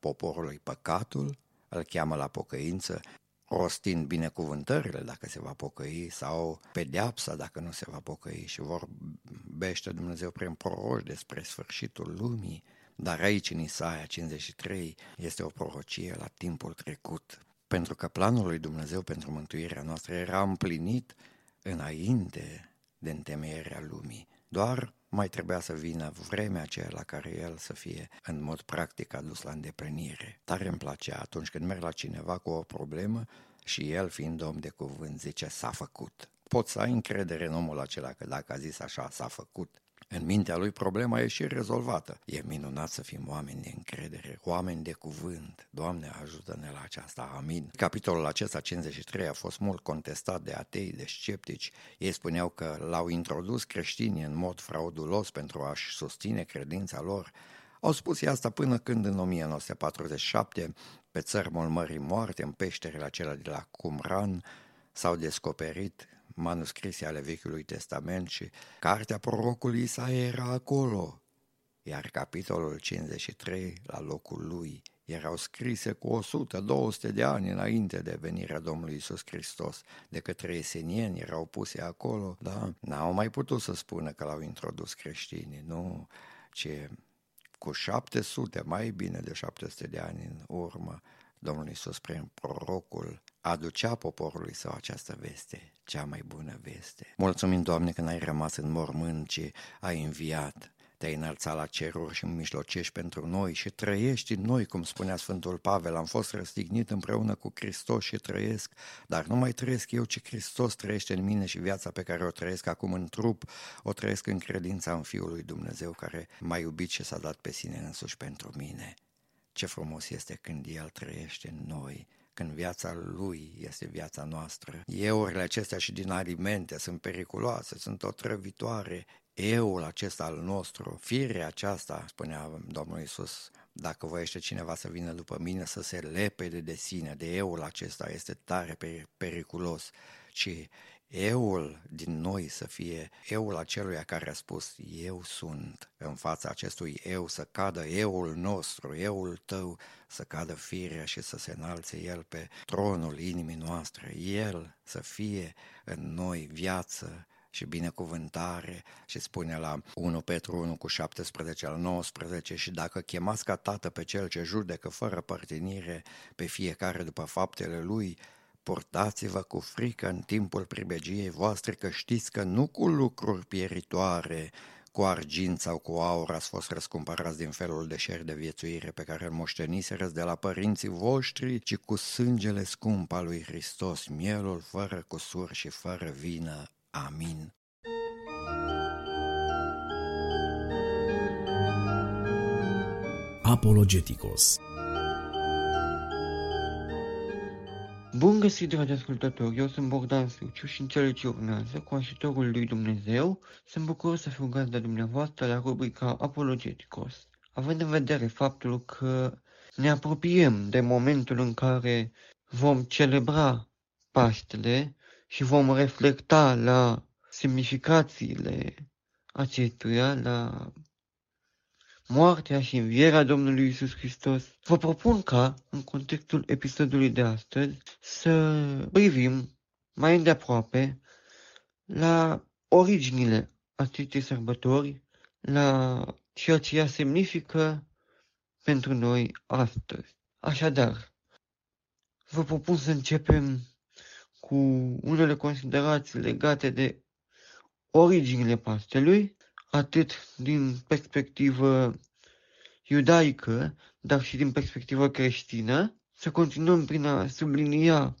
poporului păcatul, îl cheamă la pocăință, rostind binecuvântările dacă se va pocăi sau pedeapsa dacă nu se va pocăi, și vorbește Dumnezeu prin proroci despre sfârșitul lumii. Dar aici, în Isaia 53, este o prorocie la timpul trecut, pentru că planul lui Dumnezeu pentru mântuirea noastră era împlinit înainte de întemeierea lumii. Doar mai trebuia să vină vremea aceea la care el să fie în mod practic adus la îndeplinire. Tare îmi place atunci când merg la cineva cu o problemă și el, fiind om de cuvânt, zice s-a făcut. Poți să ai încredere în omul acela că dacă a zis așa, s-a făcut. În mintea lui problema e și rezolvată. E minunat să fim oameni de încredere, oameni de cuvânt. Doamne, ajută-ne la aceasta, amin. Capitolul acesta, 53, a fost mult contestat de atei, de sceptici. Ei spuneau că l-au introdus creștinii în mod fraudulos pentru a-și susține credința lor. Au spus asta până când în 1947, pe țărmul Mării Moarte, în peșterele acelea de la Qumran, s-au descoperit manuscrise ale Vechiului Testament și cartea prorocului Isaia era acolo, iar capitolul 53 la locul lui. Erau scrise cu 100-200 de ani înainte de venirea Domnului Iisus Hristos, de către esenieni erau puse acolo, dar n-au mai putut să spună că l-au introdus creștinii, nu, ci cu 700, mai bine de 700 de ani în urmă, Domnul Iisus prin prorocul aducea poporului său această veste, cea mai bună veste. Mulțumim, Doamne, că n-ai rămas în mormânt, ci ai înviat, te-ai înălțat la ceruri și mijlocești pentru noi și trăiești în noi, cum spunea Sfântul Pavel. Am fost răstignit împreună cu Hristos și trăiesc, dar nu mai trăiesc eu, ci Hristos trăiește în mine și viața pe care o trăiesc acum în trup, o trăiesc în credința în Fiul lui Dumnezeu, care m-a iubit și s-a dat pe sine însuși pentru mine. Ce frumos este când El trăiește în noi, când viața Lui este viața noastră. Eurile acestea și din alimente sunt periculoase, sunt otrăvitoare. Euul acesta al nostru, firea aceasta, spunea Domnul Iisus, dacă voiește cineva să vină după mine, să se lepede de sine, de euul acesta, este tare periculos. Și euul din noi să fie euul aceluia care a spus eu sunt. În fața acestui eu să cadă euul nostru, euul tău, să cadă firea și să se înalțe el pe tronul inimii noastre. El să fie în noi viață și binecuvântare. Și spune la 1 Petru 1:17-19, și dacă chemați ca tată pe cel ce judecă fără părtinire pe fiecare după faptele lui, purtați-vă cu frică în timpul pribegiei voastre, că știți că nu cu lucruri pieritoare, cu argint sau cu aur ați fost răscumpărați din felul de șer de viețuire pe care îl moșteniserăți de la părinții voștri, ci cu sângele scump al lui Hristos, mielul fără cusur și fără vină. Amin. Apologeticos. Bun găsit, dragi ascultători, eu sunt Bogdan Suciu și în cele ce urmează, cu ajutorul lui Dumnezeu, sunt bucuros să fiu gazda dumneavoastră la rubrica Apologeticos. Având în vedere faptul că ne apropiem de momentul în care vom celebra Paștele și vom reflecta la semnificațiile acestuia, la moartea și învierea Domnului Iisus Hristos, vă propun ca, în contextul episodului de astăzi, să privim mai îndeaproape la originile acestei sărbători, la ceea ce ea semnifică pentru noi astăzi. Așadar, vă propun să începem cu unele considerații legate de originile Paștelui, atât din perspectivă iudaică, dar și din perspectivă creștină. Să continuăm prin a sublinia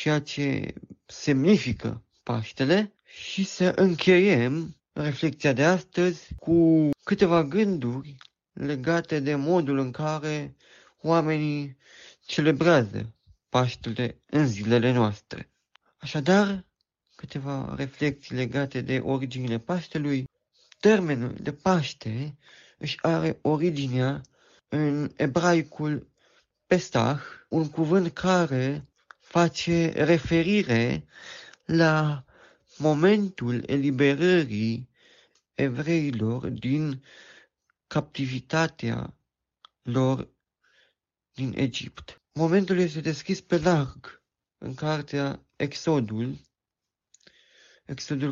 ceea ce semnifică Paștele și să încheiem reflecția de astăzi cu câteva gânduri legate de modul în care oamenii celebrează Paștele în zilele noastre. Așadar, câteva reflexii legate de originile Paștelui. Termenul de Paște își are originea în ebraicul Pesach, un cuvânt care face referire la momentul eliberării evreilor din captivitatea lor din Egipt. Momentul este descris pe larg în cartea Exodul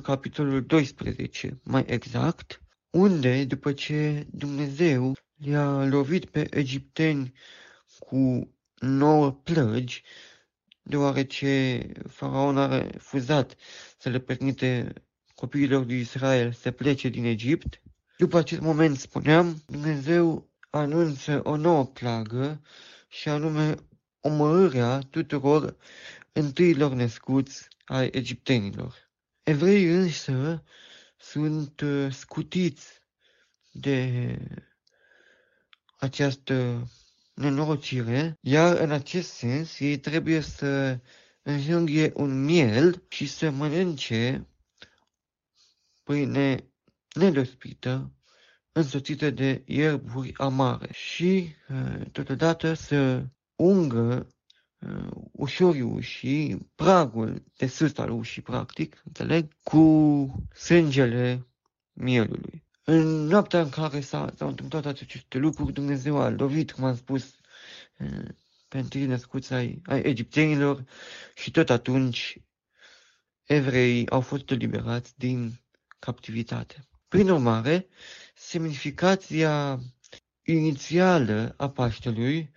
capitolul 12, mai exact, unde, după ce Dumnezeu i-a lovit pe egipteni cu 9 plăgi, deoarece faraon a refuzat să le permite copiilor lui Israel să plece din Egipt, după acest moment, spuneam, Dumnezeu anunță o nouă plagă și anume omorârea tuturor întâilor născuți ai egiptenilor. Evreii însă sunt scutiți de această nenorocire, iar în acest sens ei trebuie să înjunghie un miel și să mănânce pâine nedospită, însoțită de ierburi amare și totodată să ungă ușorii ușii, pragul de sus al ușii, practic, cu sângele mielului. În noaptea în care s-au întâmplat aceste lucruri, Dumnezeu a lovit, cum am spus, pe întâi născuți ai egiptenilor și tot atunci evreii au fost eliberați din captivitate. Prin urmare, semnificația inițială a Paștelui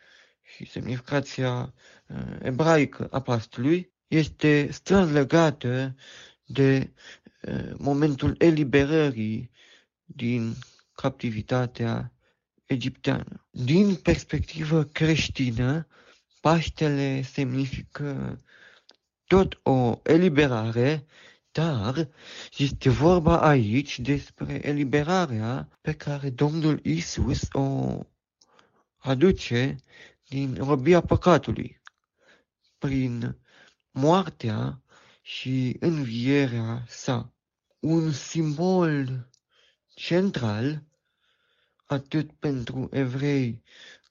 și semnificația ebraică a Paștelui este strâns legată de momentul eliberării din captivitatea egipteană. Din perspectivă creștină, Paștele semnifică tot o eliberare, dar este vorba aici despre eliberarea pe care Domnul Iisus o aduce din robia păcatului, prin moartea și învierea sa. Un simbol central, atât pentru evrei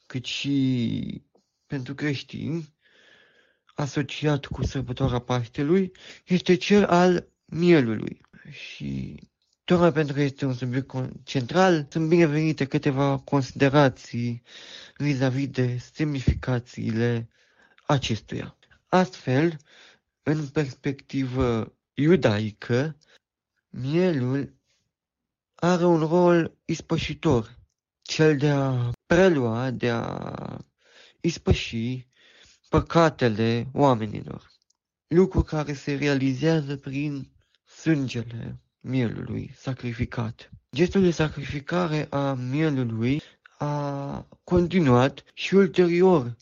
cât și pentru creștini, asociat cu sărbătoarea Paștelui, este cel al mielului. Și tocmai pentru că este un subiect central, sunt binevenite câteva considerații vis-a-vis de semnificațiile acestuia. Astfel, în perspectivă iudaică, mielul are un rol ispășitor, cel de a prelua, de a ispăși păcatele oamenilor, lucru care se realizează prin sângele mielului sacrificat. Gestul de sacrificare a mielului a continuat și ulterior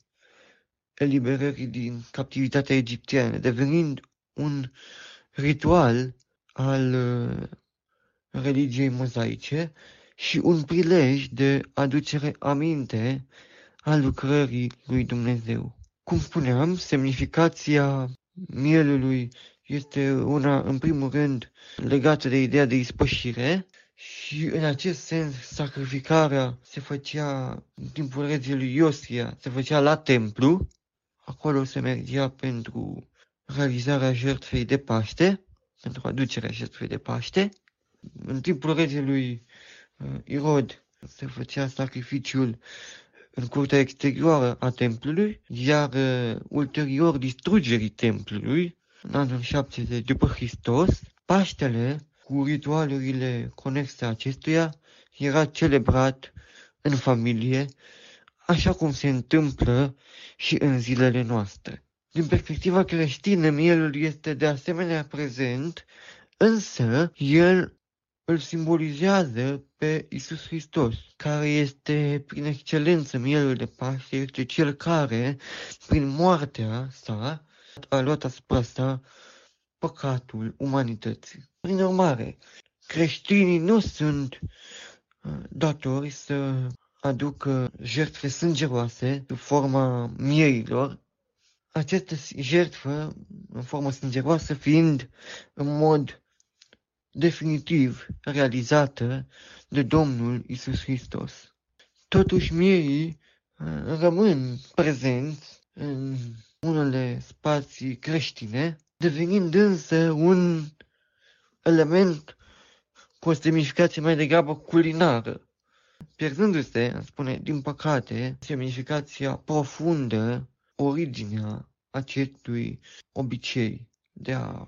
eliberării din captivitatea egipteană, devenind un ritual al religiei mozaice și un prilej de aducere aminte a lucrării lui Dumnezeu. Cum spuneam, semnificația mielului este una, în primul rând, legată de ideea de ispășire și, în acest sens, sacrificarea se făcea în timpul regii lui Iosia, se făcea la templu, acolo se mergea pentru realizarea jertfei de Paște, pentru aducerea jertfei de Paște. În timpul regelui Irod se făcea sacrificiul în curtea exterioară a templului, iar ulterior distrugerii templului, în anul 70 după Hristos, Paștele, cu ritualurile conexe acestuia, era celebrat în familie, așa cum se întâmplă și în zilele noastre. Din perspectiva creștină, mielul este de asemenea prezent, însă el îl simbolizează pe Iisus Hristos, care este prin excelență mielul de Paște, este cel care, prin moartea sa, a luat asupra asta păcatul umanității. Prin urmare, creștinii nu sunt datori să aducă jertfe sângeroase sub forma mierilor, această jertfă în formă sângeroasă fiind în mod definitiv realizată de Domnul Isus Hristos. Totuși mierii rămân prezenți în unele spații creștine, devenind însă un element cu o semnificație mai degrabă culinară, pierdându-se, spune, din păcate, semnificația profundă, originea acestui obicei de a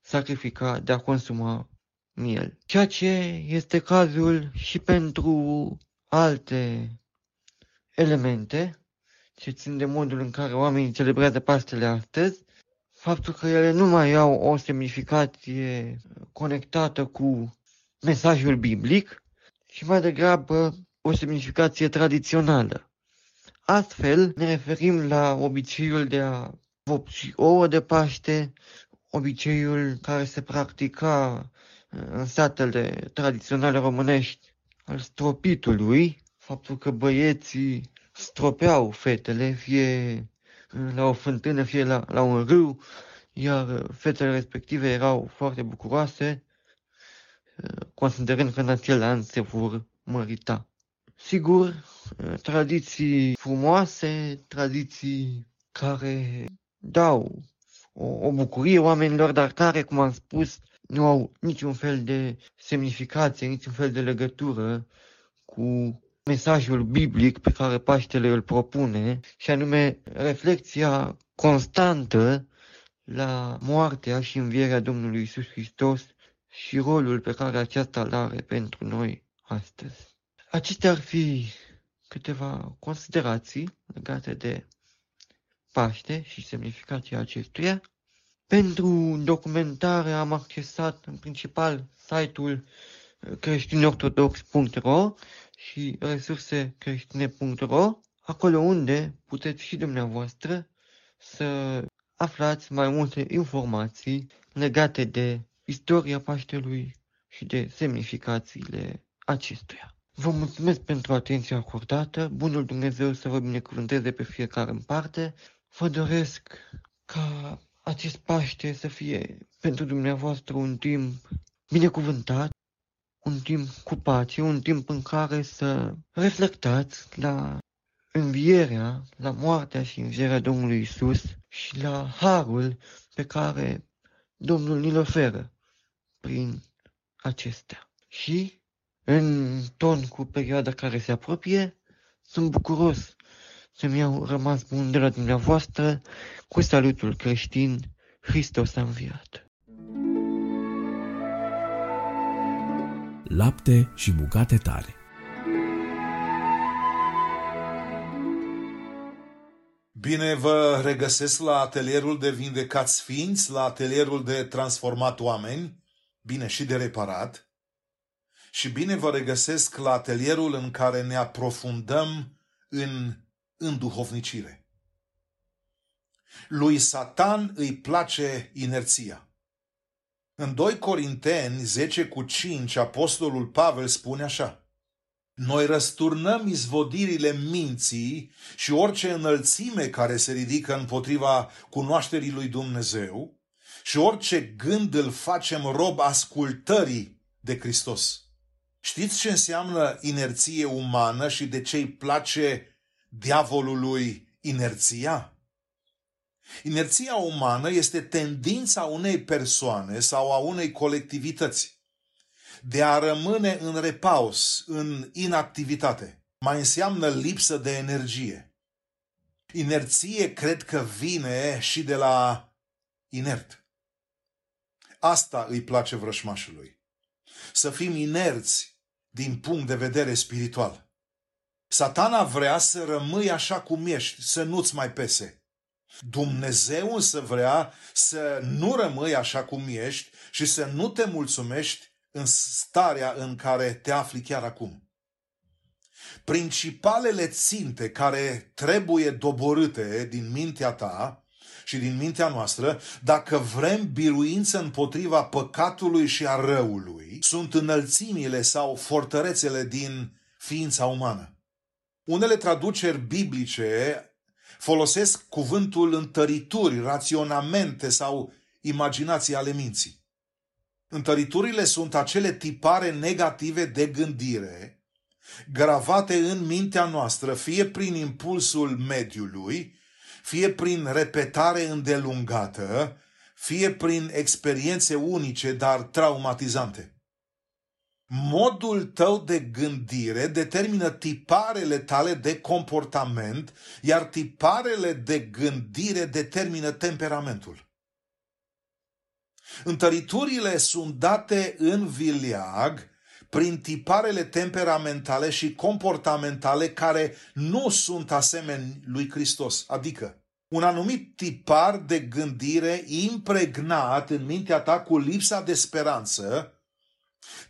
sacrifica, de a consuma miel. Ceea ce este cazul și pentru alte elemente ce țin de modul în care oamenii celebrează Paștele astăzi, faptul că ele nu mai au o semnificație conectată cu mesajul biblic, și mai degrabă o semnificație tradițională. Astfel ne referim la obiceiul de a vopsi ouă de Paște, obiceiul care se practica în satele tradiționale românești al stropitului, faptul că băieții stropeau fetele, fie la o fântână, fie la un râu, iar fetele respective erau foarte bucuroase, considerând că în acel an se vor mărita. Sigur, tradiții frumoase, tradiții care dau o bucurie oamenilor, dar care, cum am spus, nu au niciun fel de semnificație, niciun fel de legătură cu mesajul biblic pe care Paștele îl propune, și anume reflecția constantă la moartea și învierea Domnului Iisus Hristos și rolul pe care aceasta îl are pentru noi astăzi. Acestea ar fi câteva considerații legate de Paște și semnificația acestuia. Pentru documentare am accesat în principal site-ul creștinortodox.ro și resursecreștine.ro, acolo unde puteți și dumneavoastră să aflați mai multe informații legate de istoria Paștelui și de semnificațiile acestuia. Vă mulțumesc pentru atenția acordată, bunul Dumnezeu să vă binecuvânteze pe fiecare în parte. Vă doresc ca acest Paște să fie pentru dumneavoastră un timp binecuvântat, un timp cu pace, un timp în care să reflectați la învierea, la moartea și învierea Domnului Iisus și la harul pe care Domnul ni-l oferă prin acestea. Și, în ton cu perioada care se apropie, sunt bucuros să-mi iau rămas bun de la dumneavoastră cu salutul creștin, Hristos a înviat. Lapte și bucate tare. Bine vă regăsesc la atelierul de vindecat sfinți, la atelierul de transformat oameni, bine și de reparat. Și bine vă regăsesc la atelierul în care ne aprofundăm în înduhovnicire. Lui Satan îi place inerția. În 2 Corinteni 10:5, apostolul Pavel spune așa: noi răsturnăm izvodirile minții și orice înălțime care se ridică împotriva cunoașterii lui Dumnezeu și orice gând îl facem rob ascultării de Hristos. Știți ce înseamnă inerție umană și de ce îi place diavolului inerția? Inerția umană este tendința unei persoane sau a unei colectivități de a rămâne în repaus, în inactivitate. Mai înseamnă lipsă de energie. Inerție cred că vine și de la inert. Asta îi place vrășmașului. Să fim inerți din punct de vedere spiritual. Satana vrea să rămâi așa cum ești, să nu-ți mai pese. Dumnezeu însă vrea să nu rămâi așa cum ești și să nu te mulțumești în starea în care te afli chiar acum. Principalele ținte care trebuie doborâte din mintea ta și din mintea noastră, dacă vrem biruință împotriva păcatului și a răului, sunt înălțimile sau fortărețele din ființa umană. Unele traduceri biblice folosesc cuvântul întărituri, raționamente sau imaginații ale minții. Întăriturile sunt acele tipare negative de gândire, gravate în mintea noastră, fie prin impulsul mediului, fie prin repetare îndelungată, fie prin experiențe unice, dar traumatizante. Modul tău de gândire determină tiparele tale de comportament, iar tiparele de gândire determină temperamentul. Întăriturile sunt date în vileag prin tiparele temperamentale și comportamentale care nu sunt asemeni lui Hristos, adică un anumit tipar de gândire impregnat în mintea ta cu lipsa de speranță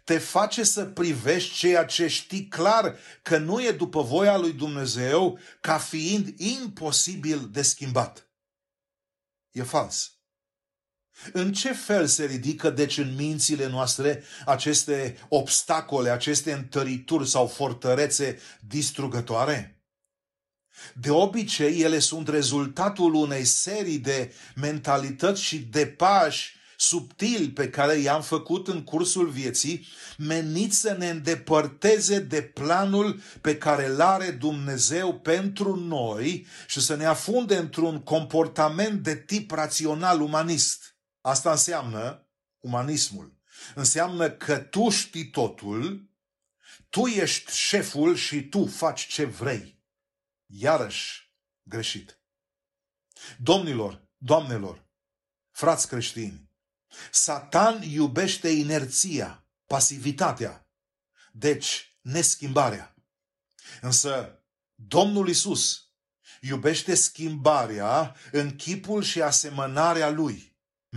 te face să privești ceea ce știi clar că nu e după voia lui Dumnezeu ca fiind imposibil de schimbat. E fals. În ce fel se ridică deci în mințile noastre aceste obstacole, aceste întărituri sau fortărețe distrugătoare? De obicei, ele sunt rezultatul unei serii de mentalități și de pași subtili pe care i-am făcut în cursul vieții, menit să ne îndepărteze de planul pe care îl are Dumnezeu pentru noi și să ne afunde într-un comportament de tip rațional umanist. Asta înseamnă umanismul. Înseamnă că tu știi totul, tu ești șeful și tu faci ce vrei. Iarăși greșit. Domnilor, doamnelor, frați creștini, Satan iubește inerția, pasivitatea, deci neschimbarea. Însă Domnul Iisus iubește schimbarea în chipul și asemănarea Lui.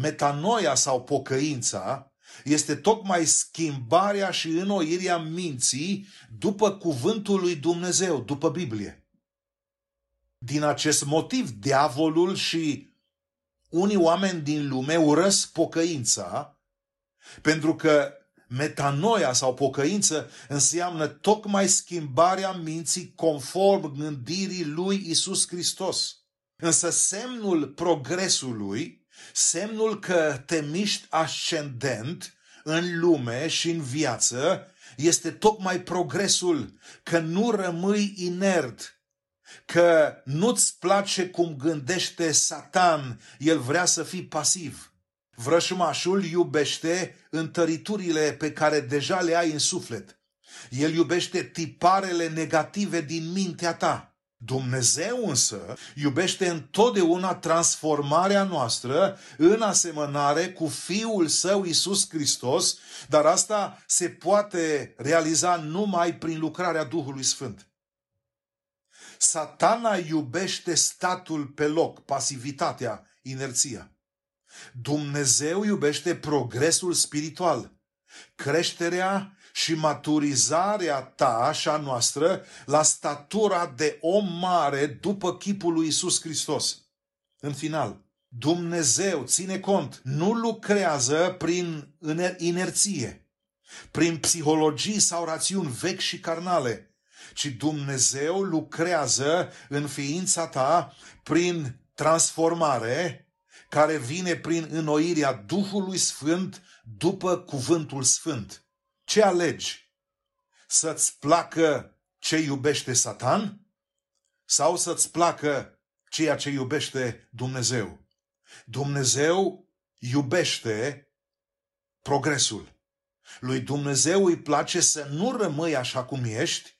Metanoia sau pocăința este tocmai schimbarea și înnoirea minții după cuvântul lui Dumnezeu, după Biblie. Din acest motiv, diavolul și unii oameni din lume urăsc pocăința, pentru că metanoia sau pocăință înseamnă tocmai schimbarea minții conform gândirii lui Iisus Hristos. Însă semnul progresului, semnul că te miști ascendent în lume și în viață este tocmai progresul, că nu rămâi inert, că nu-ți place cum gândește Satan, el vrea să fii pasiv. Vrășmașul iubește întăriturile pe care deja le ai în suflet. El iubește tiparele negative din mintea ta. Dumnezeu însă iubește întotdeauna transformarea noastră în asemănare cu Fiul Său Iisus Hristos, dar asta se poate realiza numai prin lucrarea Duhului Sfânt. Satana iubește statul pe loc, pasivitatea, inerția. Dumnezeu iubește progresul spiritual, creșterea și maturizarea ta și a noastră la statura de om mare după chipul lui Iisus Hristos. În final, Dumnezeu ține cont, nu lucrează prin inerție, prin psihologii sau rațiuni vechi și carnale, ci Dumnezeu lucrează în ființa ta prin transformare care vine prin înnoirea Duhului Sfânt după cuvântul Sfânt. Ce alegi? Să-ți placă ce iubește Satan sau să-ți placă ceea ce iubește Dumnezeu? Dumnezeu iubește progresul. Lui Dumnezeu îi place să nu rămâi așa cum ești,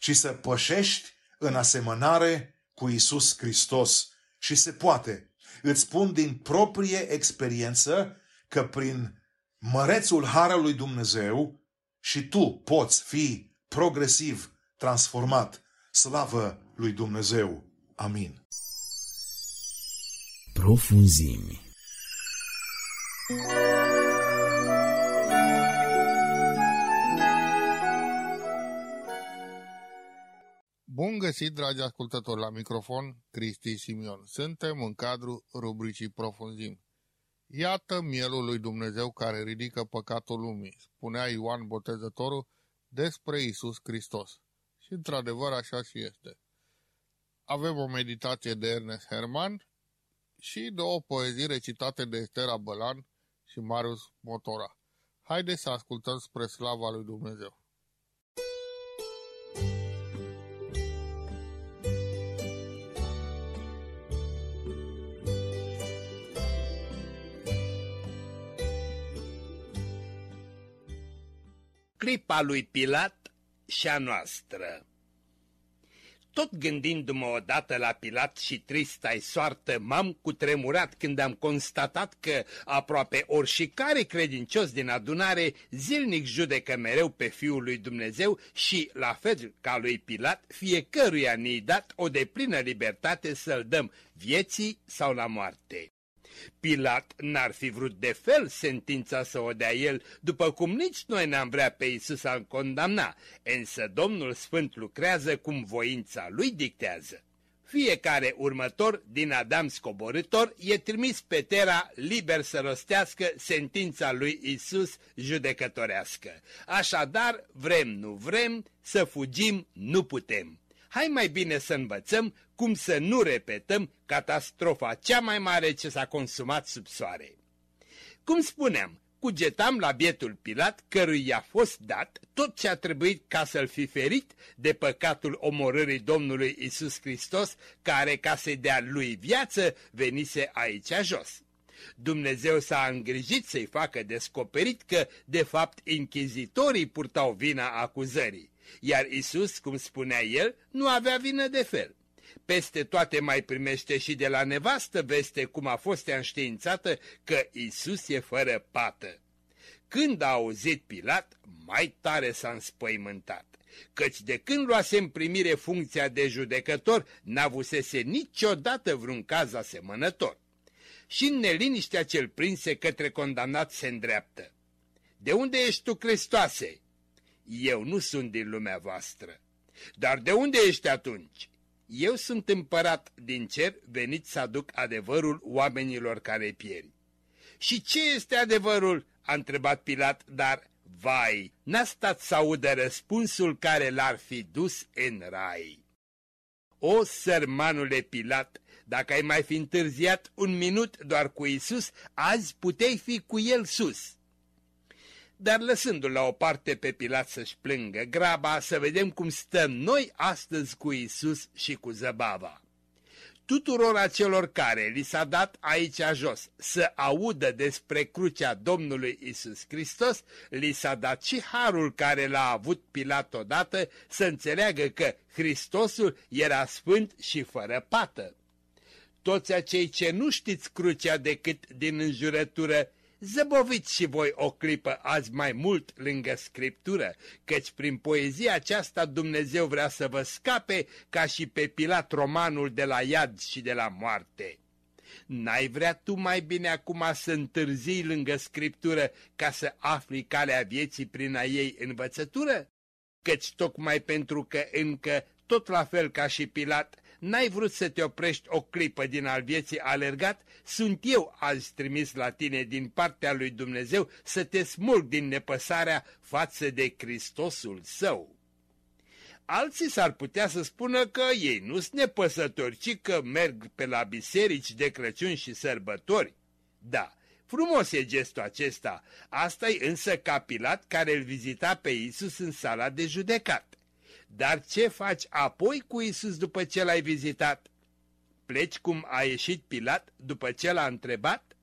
ci să pășești în asemănare cu Iisus Hristos. Și se poate. Îți spun din proprie experiență că prin mărețul harului lui Dumnezeu și tu poți fi progresiv transformat. Slavă lui Dumnezeu! Amin! Profunzimi. Bun găsit, dragi ascultători, la microfon, Cristi Simion. Suntem în cadrul rubricii Profunzim. Iată mielul lui Dumnezeu care ridică păcatul lumii, spunea Ioan Botezătorul despre Iisus Hristos. Și într-adevăr așa și este. Avem o meditație de Ernest Herman și două poezii recitate de Estera Bălan și Marius Motora. Haideți să ascultăm spre slava lui Dumnezeu. Clipa lui Pilat și a noastră. Tot gândindu-mă odată la Pilat și trista-i soartă, m-am cutremurat când am constatat că aproape oricare credincios din adunare zilnic judecă mereu pe Fiul lui Dumnezeu și, la fel ca lui Pilat, fiecăruia ne-i dat o deplină libertate să-l dăm vieții sau la moarte. Pilat n-ar fi vrut de fel sentința să o dea el, după cum nici noi n-am vrea pe Iisus să-l condamna, însă Domnul Sfânt lucrează cum voința lui dictează. Fiecare următor din Adam scoborâtor e trimis pe Terra liber să rostească sentința lui Iisus judecătorească. Așadar, vrem, nu vrem, să fugim, nu putem. Hai mai bine să învățăm cum să nu repetăm catastrofa cea mai mare ce s-a consumat sub soare. Cum spuneam, cugetam la bietul Pilat cărui i-a fost dat tot ce a trebuit ca să-l fi ferit de păcatul omorârii Domnului Iisus Hristos, care ca să-i dea lui viață venise aici jos. Dumnezeu s-a îngrijit să-i facă descoperit că, de fapt, închizitorii purtau vina acuzării. Iar Iisus, cum spunea el, nu avea vină de fel. Peste toate mai primește și de la nevastă veste cum a fost înștiințată că Iisus e fără pată. Când a auzit Pilat, mai tare s-a înspăimântat, căci de când luase în primire funcția de judecător, n-avusese niciodată vreun caz asemănător. Și în neliniștea cel prinse către condamnat se îndreaptă. De unde ești tu, Hristoase? Eu nu sunt din lumea voastră. Dar de unde ești atunci? Eu sunt împărat din cer, venit să aduc adevărul oamenilor care pieri. Și ce este adevărul? A întrebat Pilat, dar, vai, n-a stat să audă răspunsul care l-ar fi dus în rai. O, sărmanule Pilat, dacă ai mai fi întârziat un minut doar cu Iisus, azi puteai fi cu el sus. Dar lăsându-l la o parte pe Pilat să-și plângă graba, să vedem cum stăm noi astăzi cu Iisus și cu zăbava. Tuturor acelor care li s-a dat aici jos să audă despre crucea Domnului Iisus Hristos, li s-a dat și harul care l-a avut Pilat odată să înțeleagă că Hristosul era sfânt și fără pată. Toți acei ce nu știți crucea decât din înjurătură, zăboviți și voi o clipă azi mai mult lângă Scriptură, căci prin poezia aceasta Dumnezeu vrea să vă scape ca și pe Pilat romanul de la iad și de la moarte. N-ai vrea tu mai bine acum să întârzii lângă Scriptură ca să afli calea vieții prin a ei învățătură? Căci tocmai pentru că încă, tot la fel ca și Pilat, n-ai vrut să te oprești o clipă din al vieții alergat, sunt eu azi trimis la tine din partea lui Dumnezeu să te smulg din nepăsarea față de Hristosul său. Alții s-ar putea să spună că ei nu sunt nepăsători, ci că merg pe la biserici de Crăciun și sărbători. Da, frumos e gestul acesta, asta-i însă ca Pilat care îl vizita pe Iisus în sala de judecat. Dar ce faci apoi cu Iisus după ce l-ai vizitat? Pleci cum a ieșit Pilat după ce l-a întrebat?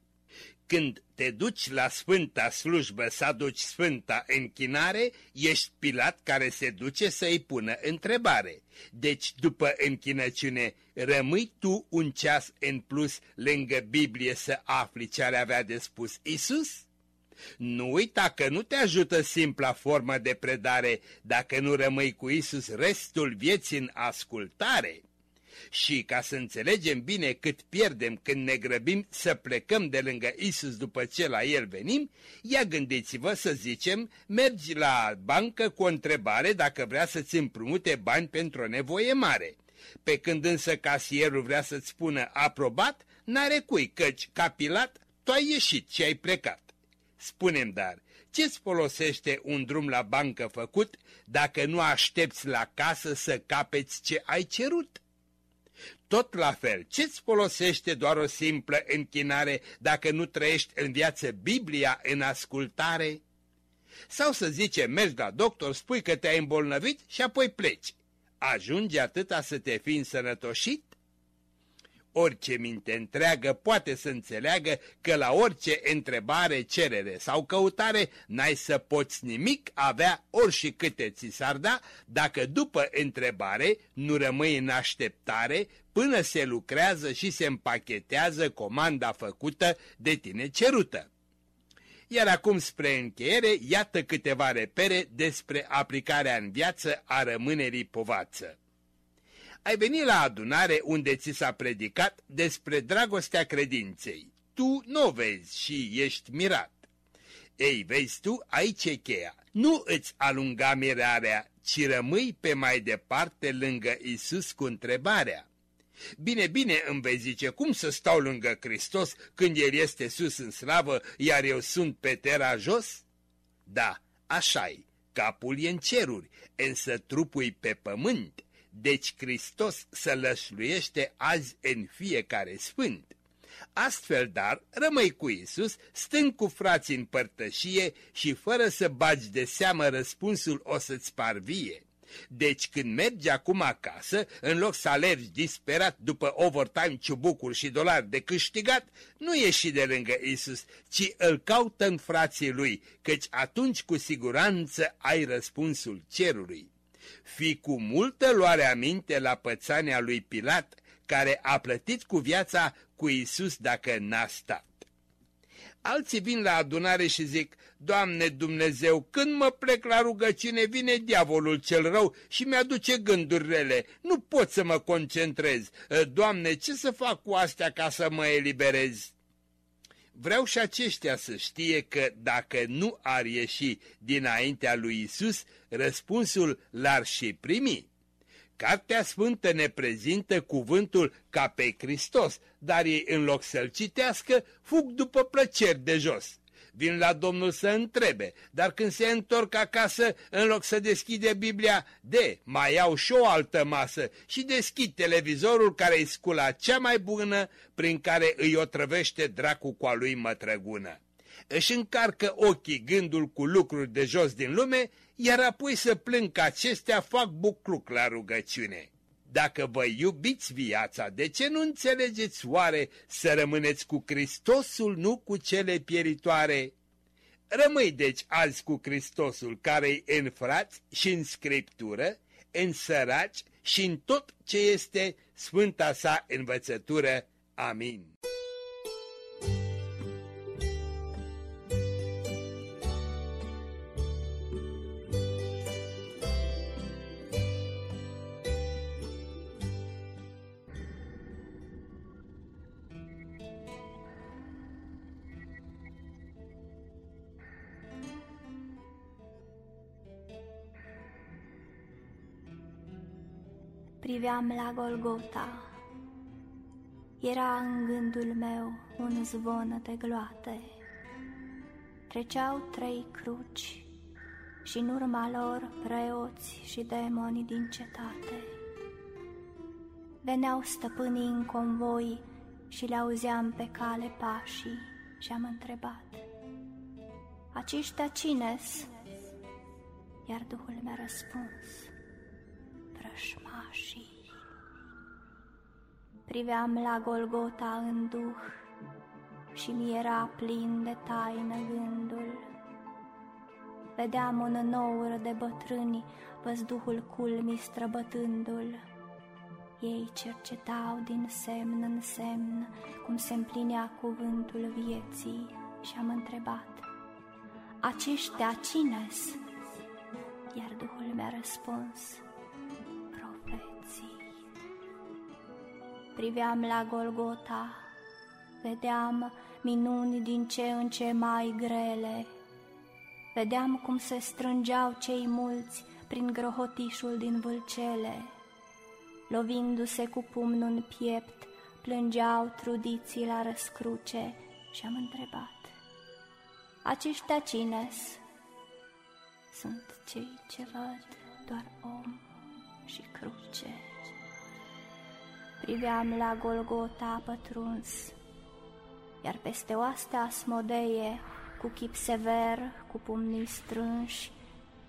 Când te duci la sfânta slujbă să aduci sfânta închinare, ești Pilat care se duce să-i pună întrebare. Deci după închinăciune rămâi tu un ceas în plus lângă Biblie să afli ce ar avea de spus Iisus? Nu uita că nu te ajută simpla formă de predare dacă nu rămâi cu Iisus restul vieții în ascultare. Și ca să înțelegem bine cât pierdem când ne grăbim să plecăm de lângă Isus după ce la El venim, ia gândiți-vă să zicem, mergi la bancă cu o întrebare dacă vrea să-ți împrumute bani pentru o nevoie mare. Pe când însă casierul vrea să-ți spună aprobat, n-are cui, căci ca Pilat tu ai ieșit și ai plecat. Spune-mi dar, ce-ți folosește un drum la bancă făcut dacă nu aștepți la casă să capeți ce ai cerut? Tot la fel, ce-ți folosește doar o simplă închinare dacă nu trăiești în viață Biblia în ascultare? Sau să zice, mergi la doctor, spui că te-ai îmbolnăvit și apoi pleci. Ajunge atâta să te fii însănătoșit? Orice minte întreagă poate să înțeleagă că la orice întrebare, cerere sau căutare n-ai să poți nimic avea ori și câte ți s-ar da dacă după întrebare nu rămâi în așteptare până se lucrează și se împachetează comanda făcută de tine cerută. Iar acum spre încheiere, iată câteva repere despre aplicarea în viață a rămânerii povață. Ai venit la adunare unde ți s-a predicat despre dragostea credinței. Tu nu vezi și ești mirat. Ei, vezi tu, aici e cheia. Nu îți alunga mirarea, ci rămâi pe mai departe lângă Isus cu întrebarea. Bine, bine, îmi vei zice, cum să stau lângă Hristos când El este sus în slavă, iar eu sunt pe terra jos? Da, așa-i, capul e în ceruri, însă trupul pe pământ. Deci Hristos sălășluiește azi în fiecare sfânt. Astfel, dar, rămâi cu Iisus, stând cu frații în părtășie și fără să bagi de seamă răspunsul o să-ți parvie. Deci când mergi acum acasă, în loc să alergi disperat după overtime, ciubucuri și dolari de câștigat, nu ieși de lângă Iisus, ci îl caută în frații lui, căci atunci cu siguranță ai răspunsul cerului. Fii cu multă luare aminte la pățania lui Pilat, care a plătit cu viața cu Iisus dacă n-a stat. Alții vin la adunare și zic, Doamne Dumnezeu, când mă plec la rugăciune vine diavolul cel rău și mi-aduce gânduri rele, nu pot să mă concentrez, Doamne, ce să fac cu astea ca să mă eliberez? Vreau și aceștia să știe că dacă nu ar ieși dinaintea lui Iisus, răspunsul l-ar și primi. Cartea Sfântă ne prezintă cuvântul ca pe Hristos, dar ei în loc să-l citească, fug după plăceri de jos. Vin la Domnul să întrebe, dar când se întorc acasă, în loc să deschide Biblia, mai iau și o altă masă și deschid televizorul care îi scula cea mai bună, prin care îi otrăvește dracu cu a lui mătrăgună. Își încarcă ochii gândul cu lucruri de jos din lume, iar apoi să plâng că acestea fac bucluc la rugăciune. Dacă vă iubiți viața, de ce nu înțelegeți oare să rămâneți cu Hristosul, nu cu cele pieritoare? Rămâi deci azi cu Hristosul care-i în frați și în Scriptură, în săraci și în tot ce este Sfânta sa învățătură. Amin. Priveam la Golgota, era în gândul meu un zvon de gloate. Treceau 3 cruci și în urma lor preoți și demoni din cetate. Veneau stăpânii în convoi și le auzeam pe cale pașii și am întrebat, aceștia cine-s? Iar Duhul mi-a răspuns, rășmașii. Priveam la Golgota în duh și mi era plin de taină gândul. Vedeam un nour de bătrâni, văzduhul culmii străbătându-l. Ei cercetau din semn în semn cum se împlinea cuvântul vieții și am întrebat, aceștia cine-s? Iar Duhul mi-a răspuns, profeții. priveam la Golgota, vedeam minuni din ce în ce mai grele. Vedeam cum se strângeau cei mulți prin grohotișul din Vâlcele. Lovindu-se cu pumnul în piept, plângeau trudiții la răscruce și am întrebat: aceștia cine-s? Sunt cei ce văd doar om și cruce. Priveam la Golgota pătruns, iar peste oastea Asmodeie, cu chip sever, cu pumnii strânși,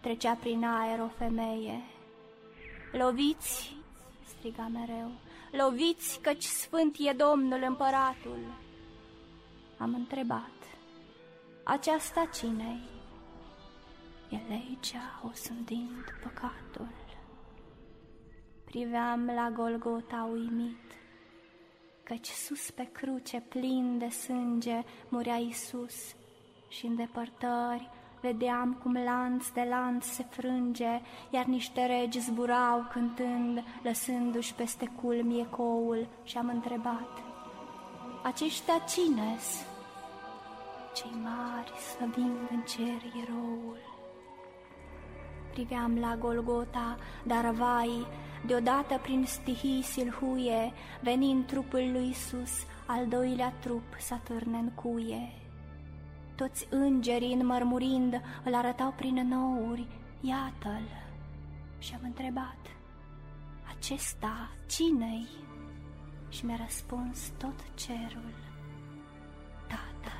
trecea prin aer o femeie. Loviți, striga mereu, loviți, căci sfânt e Domnul Împăratul. Am întrebat: aceasta cine-i? E legea osândind păcatul. Priveam la Golgota uimit, căci sus pe cruce plin de sânge murea Iisus, și în depărtări vedeam cum lanț de lanț se frânge, iar niște regi zburau cântând, lăsându-și peste culmi ecoul, și am întrebat: aceștia cine-s? Cei mari slăvind în cer eroul. Priveam la Golgota, dar vai, deodată prin stihii silhuie, venind trupul lui Iisus, al doilea trup să târne în cuie. Toți îngerii, înmărmurind, îl arătau prin nouri: iată-l! Și am întrebat: acesta cine-i? Și mi-a răspuns tot cerul: Tata.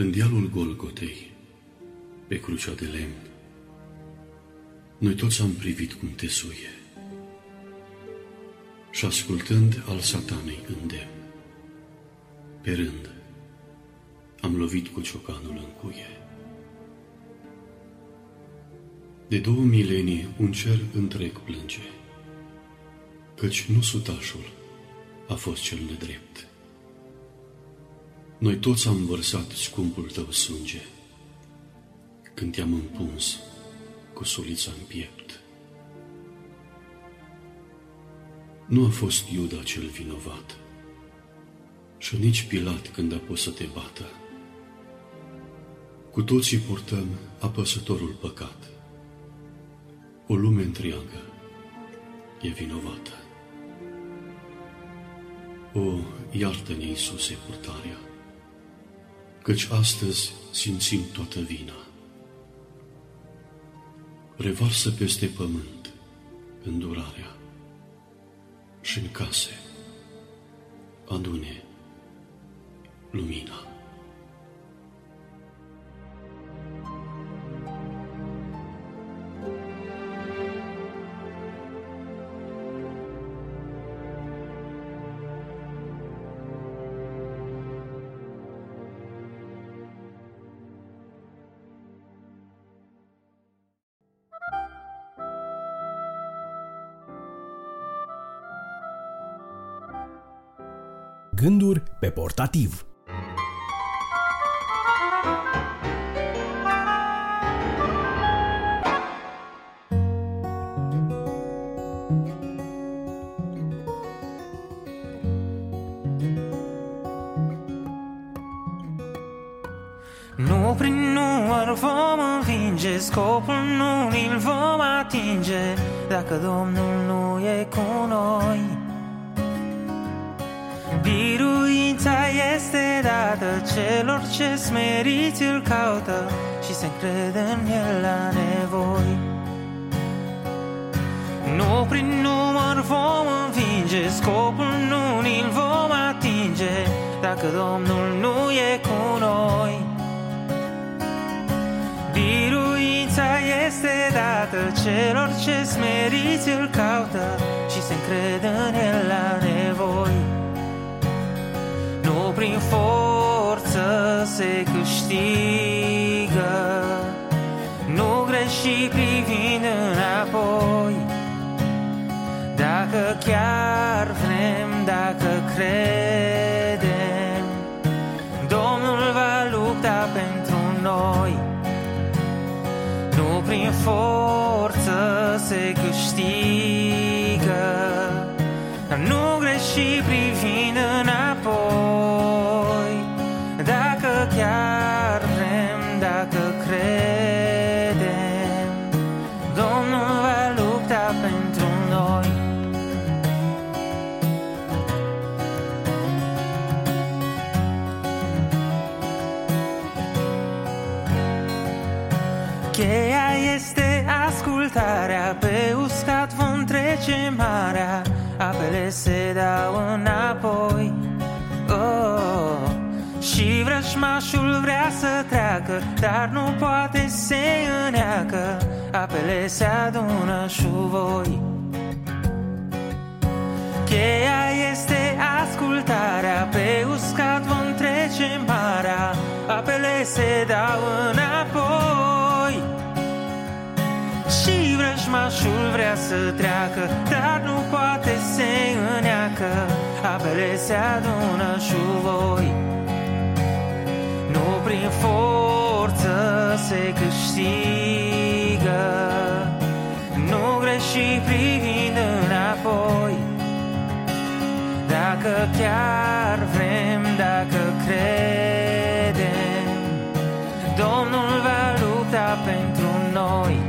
În dealul Golgotei, pe crucea de lemn, noi toți am privit cum te suie și, ascultând al satanei îndemn, pe rând am lovit cu ciocanul în cuie. De 2 milenii un cer întreg plânge, căci nu sutașul a fost cel nedrept. Noi toți am vărsat scumpul tău sânge, când te-am împuns cu sulița în piept. Nu a fost Iuda cel vinovat și nici Pilat când a pus să te bată. Cu toții purtăm apăsătorul păcat. O lume întreagă e vinovată. O, iartă-ne, Iisuse, purtarea, căci astăzi simțim toată vina. Revarsă peste pământ îndurarea și în case adune lumina. Gânduri pe portativ. Nu prin număr vom învinge, scopul nu îl vom atinge, dacă Domnul nu e cu noi. Biruința este dată celor ce smeriți îl caută și se încrede în el la nevoi. Nu prin număr vom învia scopul nu ni-l vom atinge dacă Domnul nu e cu noi. Biruința este dată celor ce smeriți îl caută și se încred în el la nevoi. Nu prin forță se câștigă, nu greși privind înapoi. Dacă chiar vrem, dacă credem, Domnul va lupta pentru noi. Nu prin forță se câștigă, nu greși privind înapoi. Dacă chiar vrem, dacă credem, Domnul va lupta pentru noi. Cheia este ascultarea, pe uscat vom trece marea, apele se dau înapoi. Oh, și vrășmașul vrea să treacă, dar nu poate se îneacă, apele se adună și voi. Cheia este ascultarea, pe uscat vom trece marea, apele se dau înapoi. Și vrăjmașul vrea să treacă, dar nu poate se îneacă, apele se adună și voi. Nu prin forță se câștigă, nu greși privind înapoi. Dacă chiar vrem, dacă credem, Domnul va lupta pentru noi.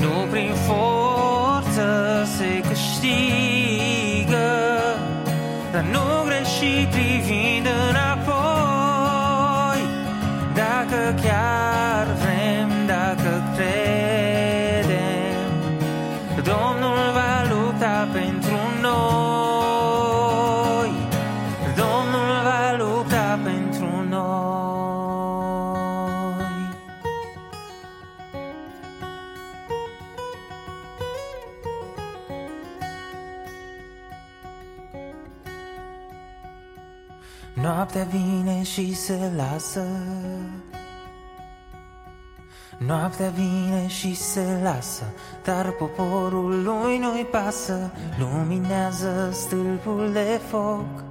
Nu prin forță se câștigă, dar nu greși privind înapoi. Dacă chiar vrem, dacă credem, Domnul va lupta pentru noi. Domnul va lupta pentru noi. Noaptea vine și se lasă, noaptea vine și se lasă, dar poporul lui nu-i pasă. Luminează stâlpul de foc,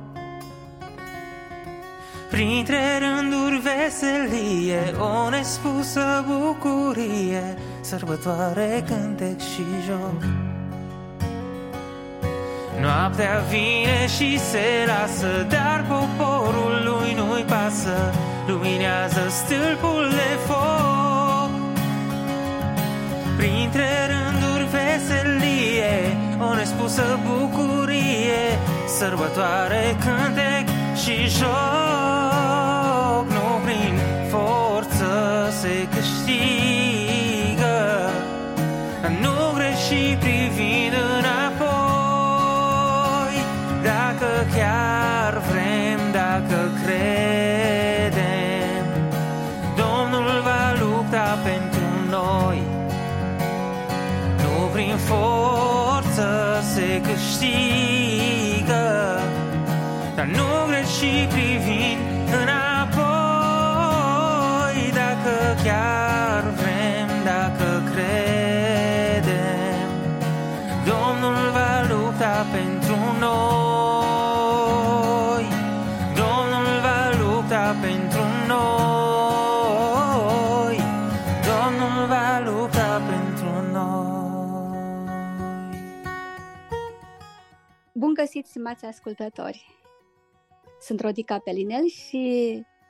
printre rânduri veselie, o nespusă bucurie, sărbătoare, cântec și joc. Noaptea vine și se lasă, dar poporul lui nu-i pasă. Luminează stâlpul de foc, printre rânduri veselie, o nespusă bucurie, sărbătoare, cântec și joc. Nu prin forță se câștigă, nu greși privind înapoi. Dacă chiar vrem, dacă credem, Domnul va lupta pentru noi. Prin forță se câștigă, dar nu greși privind înapoi. Dacă chiar vrem, dacă credem, Domnul va lupta pentru noi. Domnul va lupta pentru noi. Domnul va lupta pentru noi. Bun găsit, stimați ascultători! Sunt Rodica Pârle și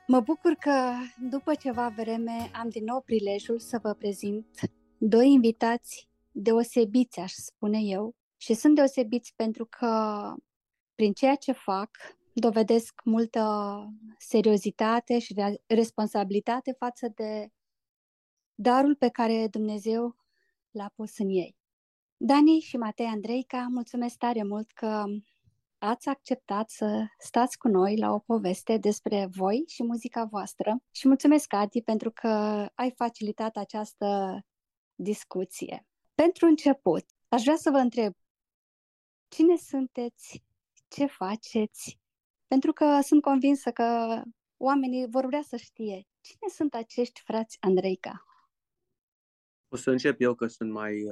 mă bucur că după ceva vreme am din nou prilejul să vă prezint doi invitați deosebiți, aș spune eu. Și sunt deosebiți pentru că prin ceea ce fac dovedesc multă seriozitate și responsabilitate față de darul pe care Dumnezeu l-a pus în ei. Dani și Matei Andreica, mulțumesc tare mult că ați acceptat să stați cu noi la o poveste despre voi și muzica voastră și mulțumesc, Adi, pentru că ai facilitat această discuție. Pentru început, aș vrea să vă întreb, cine sunteți, ce faceți? Pentru că sunt convinsă că oamenii vor vrea să știe cine sunt acești frați Andreica. O să încep eu, că sunt mai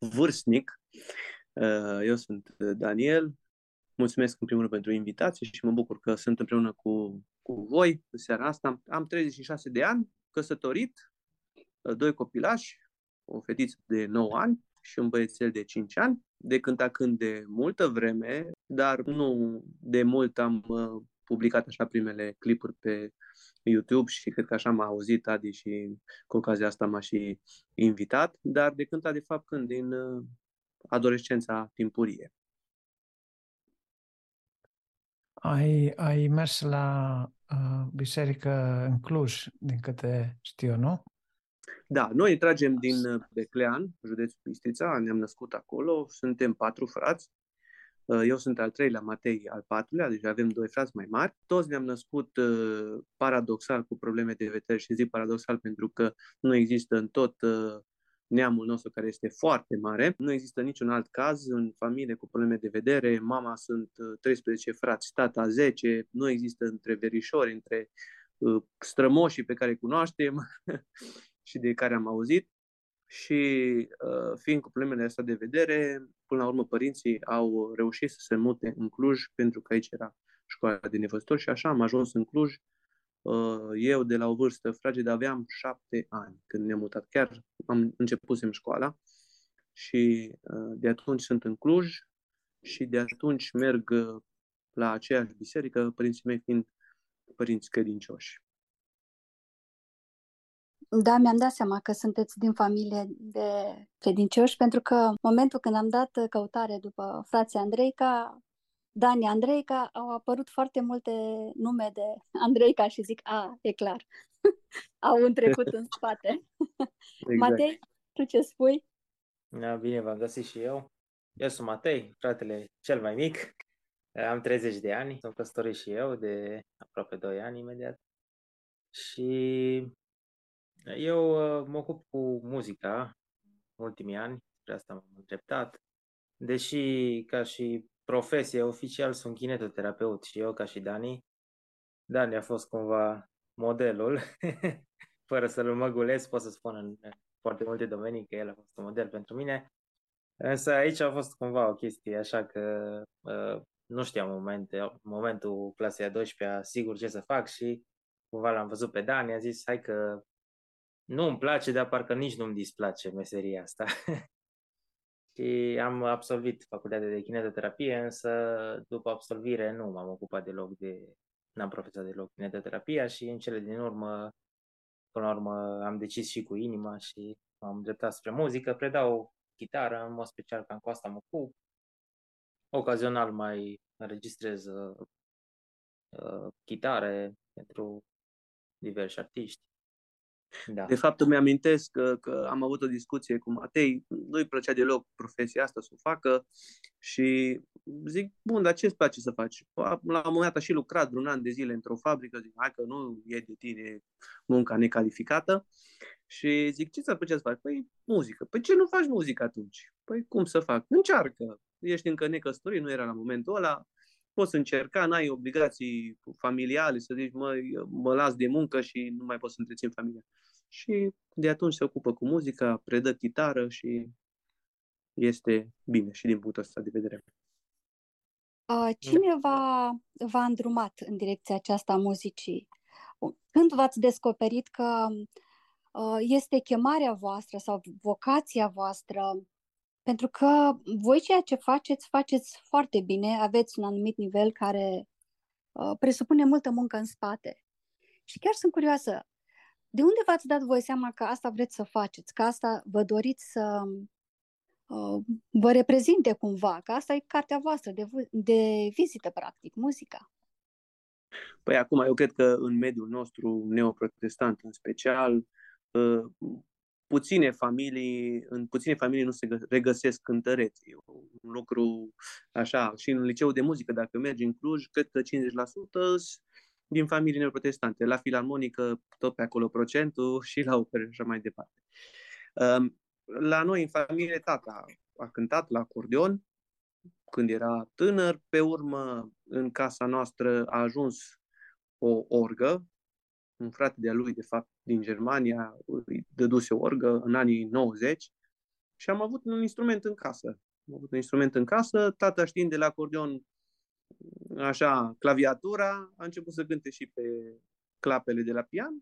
vârstnic. Eu sunt Daniel. Mulțumesc în primul rând pentru invitație și mă bucur că sunt împreună cu voi în seara asta. Am 36 de ani, căsătorit, doi copilași, o fetiță de 9 ani și un băiețel de 5 ani. De când a când de multă vreme, dar nu de mult am publicat așa primele clipuri pe YouTube și cred că așa m-a auzit Adi și cu ocazia asta m-a și invitat, dar de când, de fapt, când din adolescența timpurie. Ai mers la biserică în Cluj, din câte știu, nu? Da, noi tragem din Beclean, județul Bistrița, ne-am născut acolo, suntem patru frați. Eu sunt al treilea, Matei al patrulea, deci avem doi frați mai mari. Toți ne-am născut paradoxal cu probleme de vedere și zic paradoxal pentru că nu există în tot neamul nostru, care este foarte mare, nu există niciun alt caz în familie cu probleme de vedere. Mama sunt 13 frați, tata 10, nu există între verișori, între strămoșii pe care îi cunoaștem și de care am auzit. Și fiind cu problemele astea de vedere, până la urmă părinții au reușit să se mute în Cluj, pentru că aici era școala de nevăzători și așa am ajuns în Cluj. Eu de la o vârstă fragedă aveam 7 ani când ne-am mutat. Chiar am începusem școala și de atunci sunt în Cluj și de atunci merg la aceeași biserică, părinții mei fiind părinți credincioși. Da, mi-am dat seama că sunteți din familie de credincioși, pentru că în momentul când am dat căutare după frații Andreica, Dani Andreica, au apărut foarte multe nume de Andreica și zic, a, e clar, au un trecut în spate. Exact. Matei, tu ce spui? Da, bine, v-am găsit și eu. Eu sunt Matei, fratele cel mai mic, am 30 de ani, sunt căsătorit și eu de aproape 2 ani imediat și... Eu mă ocup cu muzica în ultimii ani, spre asta m-am îndreptat, deși ca și profesie oficial sunt kinetoterapeut și eu ca și Dani a fost cumva modelul, fără să-l măgulesc, pot să spun în foarte multe domenii că el a fost un model pentru mine, însă aici a fost cumva o chestie așa că nu știam momentul clasei a 12-a sigur ce să fac și cumva l-am văzut pe Dani, a zis hai că nu îmi place, dar parcă nici nu îmi displace meseria asta. Și am absolvit facultatea de kinetoterapie, însă după absolvire nu m-am ocupat deloc n-am profesat deloc kinetoterapia și în cele din urmă, până la urmă, am decis și cu inima și m-am îndreptat spre muzică. Predau chitară, în mod special cam cu asta mă ocup. Ocazional mai înregistrez chitare pentru diversi artiști. Da. De fapt îmi amintesc că am avut o discuție cu Matei, nu-i plăcea deloc profesia asta să o facă și zic, bun, dar ce-ți place să faci? La un moment dat a și lucrat un an de zile într-o fabrică, zic, hai că nu e de tine munca necalificată și zic, ce ți-ar plăcea să faci? Păi muzică. Păi ce nu faci muzică atunci? Păi cum să fac? Încearcă, ești încă necăsătorit, nu era la momentul ăla. Poți încerca, n-ai obligații familiale, să zici, mă las de muncă și nu mai pot să întrețin familia. Și de atunci se ocupă cu muzica, predă chitară și este bine și din punctul ăsta de vedere. Cine v-a îndrumat în direcția aceasta a muzicii? Când v-ați descoperit că este chemarea voastră sau vocația voastră? Pentru că voi ceea ce faceți foarte bine, aveți un anumit nivel care presupune multă muncă în spate. Și chiar sunt curioasă, de unde v-ați dat voi seama că asta vreți să faceți, că asta vă doriți să vă reprezinte cumva, că asta e cartea voastră de vizită, practic, muzica? Păi acum eu cred că în mediul nostru neoprotestant în special, în puține familii nu se regăsesc cântăreți. E un lucru așa. Și în liceul de muzică, dacă mergi în Cluj, cred că 50% din familii neoprotestante. La filarmonică, tot pe acolo procentul, și la operă și mai departe. La noi, în familie, tata a cântat la acordeon când era tânăr. Pe urmă, în casa noastră a ajuns o orgă. Un frate de-a lui, de fapt, din Germania, îi dăduse o orgă în anii 90 și am avut un instrument în casă. Tata, știind de la acordeon, așa, claviatura, a început să cânte și pe clapele de la pian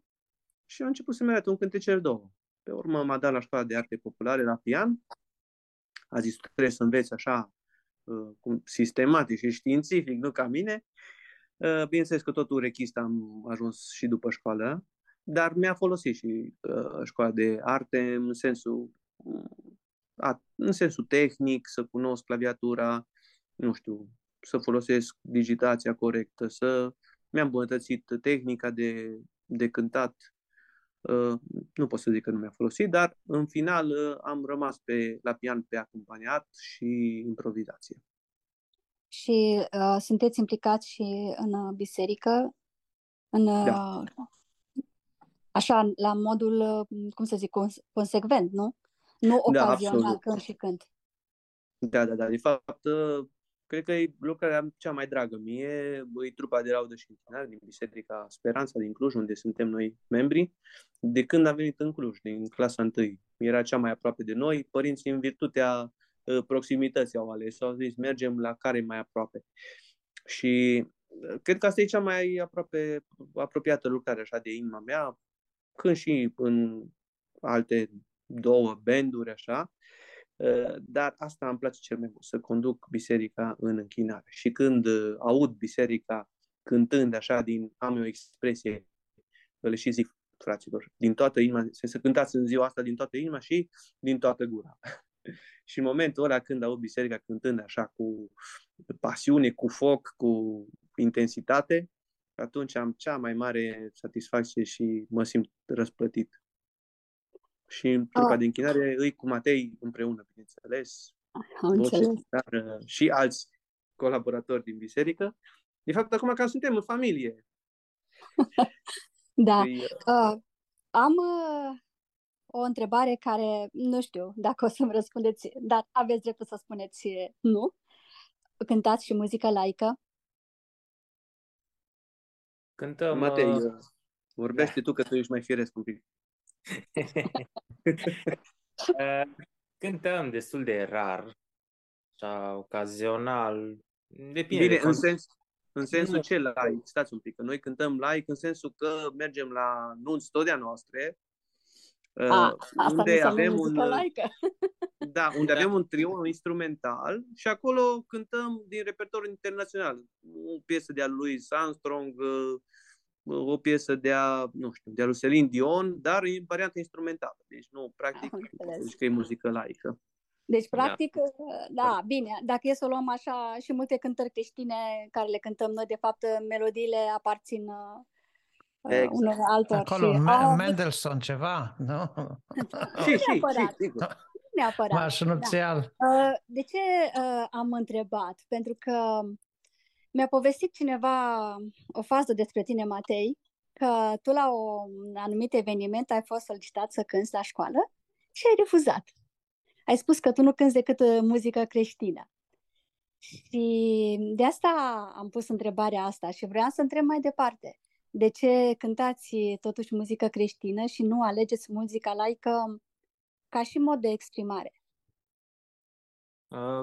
și a început să-mi arate un cântecel două. Pe urmă m-a dat la școala de arte populare la pian. A zis, trebuie să înveți așa, sistematic și științific, nu ca mine. Bineînțeles că tot urechist am ajuns și după școală, dar mi-a folosit și școala de arte în sensul tehnic, să cunosc claviatura, nu știu, să folosesc digitația corectă, mi-a îmbunătățit tehnica de cântat. Nu pot să zic că nu mi-a folosit, dar în final am rămas la pian pe acompaniat și improvizație. Și sunteți implicați și în biserică? Da. Așa, la modul, cum să zic, consecvent, nu? Nu ocazional, când și când. Da. De fapt, cred că e lucrarea cea mai dragă mie. E trupa de laudă și închinare din biserica Speranța din Cluj, unde suntem noi membri. De când am venit în Cluj, din clasa 1, era cea mai aproape de noi. Părinții, în virtutea proximității, au ales, au zis, mergem la care mai aproape. Și cred că asta e cea mai apropiată lucrare așa de inima mea, când și în alte două banduri așa, dar asta îmi place cel mai mult, să conduc biserica în închinare. Și când aud biserica cântând așa, am eu o expresie, le și zic, fraților, din toată inima, să cântați în ziua asta din toată inima și din toată gura. Și în momentul ăla când aud biserica cântând așa cu pasiune, cu foc, cu intensitate, atunci am cea mai mare satisfacție și mă simt răsplătit. Și în trupa de închinare îi cu Matei împreună, bineînțeles, dar și alți colaboratori din biserică. De fapt, acum că suntem în familie. Da. Am... o întrebare care, nu știu dacă o să-mi răspundeți, dar aveți dreptul să spuneți nu. Cântați și muzică laică? Cântăm. Matei, vorbește tu, că tu ești mai firesc un pic. Cântăm destul de rar, sau ocazional. Depinde. Bine, în sensul ce laic? Stați un pic, că noi cântăm laic în sensul că mergem la nunți totdeauna noastre, unde avem avem un trio instrumental și acolo cântăm din repertoriul internațional. O piesă de a lui Armstrong, o piesă de a lui Celine Dion, dar e varianta instrumentală. Deci nu, practic, deci că e muzică laică. Deci, practic, da, bine, dacă e să o luăm așa, și multe cântări creștine care le cântăm noi, de fapt, melodiile aparțin... Exact. Altor acolo, și... Mendelssohn ceva, nu? Neapărat. De ce am întrebat? Pentru că mi-a povestit cineva o fază despre tine, Matei, că tu la un anumit eveniment ai fost solicitat să cânți la școală și ai refuzat. Ai spus că tu nu cânți decât muzică creștină. Și de asta am pus întrebarea asta și vreau să întreb mai departe. De ce cântați totuși muzică creștină și nu alegeți muzica laică ca și mod de exprimare?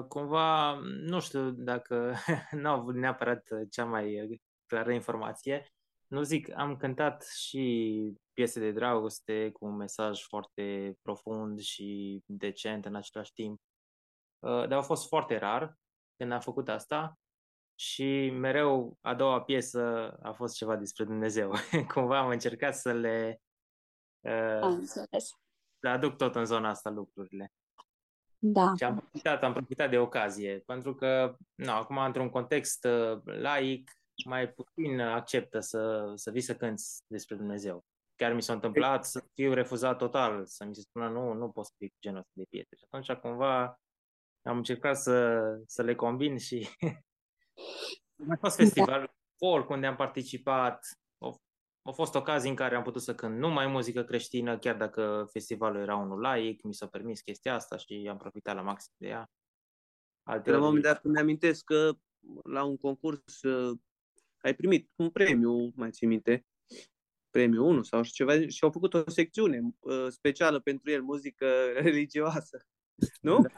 Cumva, nu știu dacă n-au avut neapărat cea mai clară informație. Nu zic, am cântat și piese de dragoste cu un mesaj foarte profund și decent în același timp. Dar a fost foarte rar când am făcut asta. Și mereu a doua piesă a fost ceva despre Dumnezeu. Cumva am încercat să le aduc tot în zona asta lucrurile. Da. Și am profitat de ocazie, pentru că acum într-un context laic mai puțin acceptă să vii să cânți despre Dumnezeu. Chiar mi s-a întâmplat să fiu refuzat total, să mi se spună nu pot să fiu cu genul ăsta de prieteni. Și atunci cumva am încercat să le combin și am mai fost festivalul folk unde am participat. Au fost ocazii în care am putut să cânt numai muzică creștină, chiar dacă festivalul era unul laic, mi s-a permis chestia asta și am profitat la maxim de ea. La un moment dat îmi amintesc că la un concurs ai primit un premiu, mai ții minte, premiu 1 sau ceva, și au făcut o secțiune specială pentru el, muzică religioasă, nu? Da.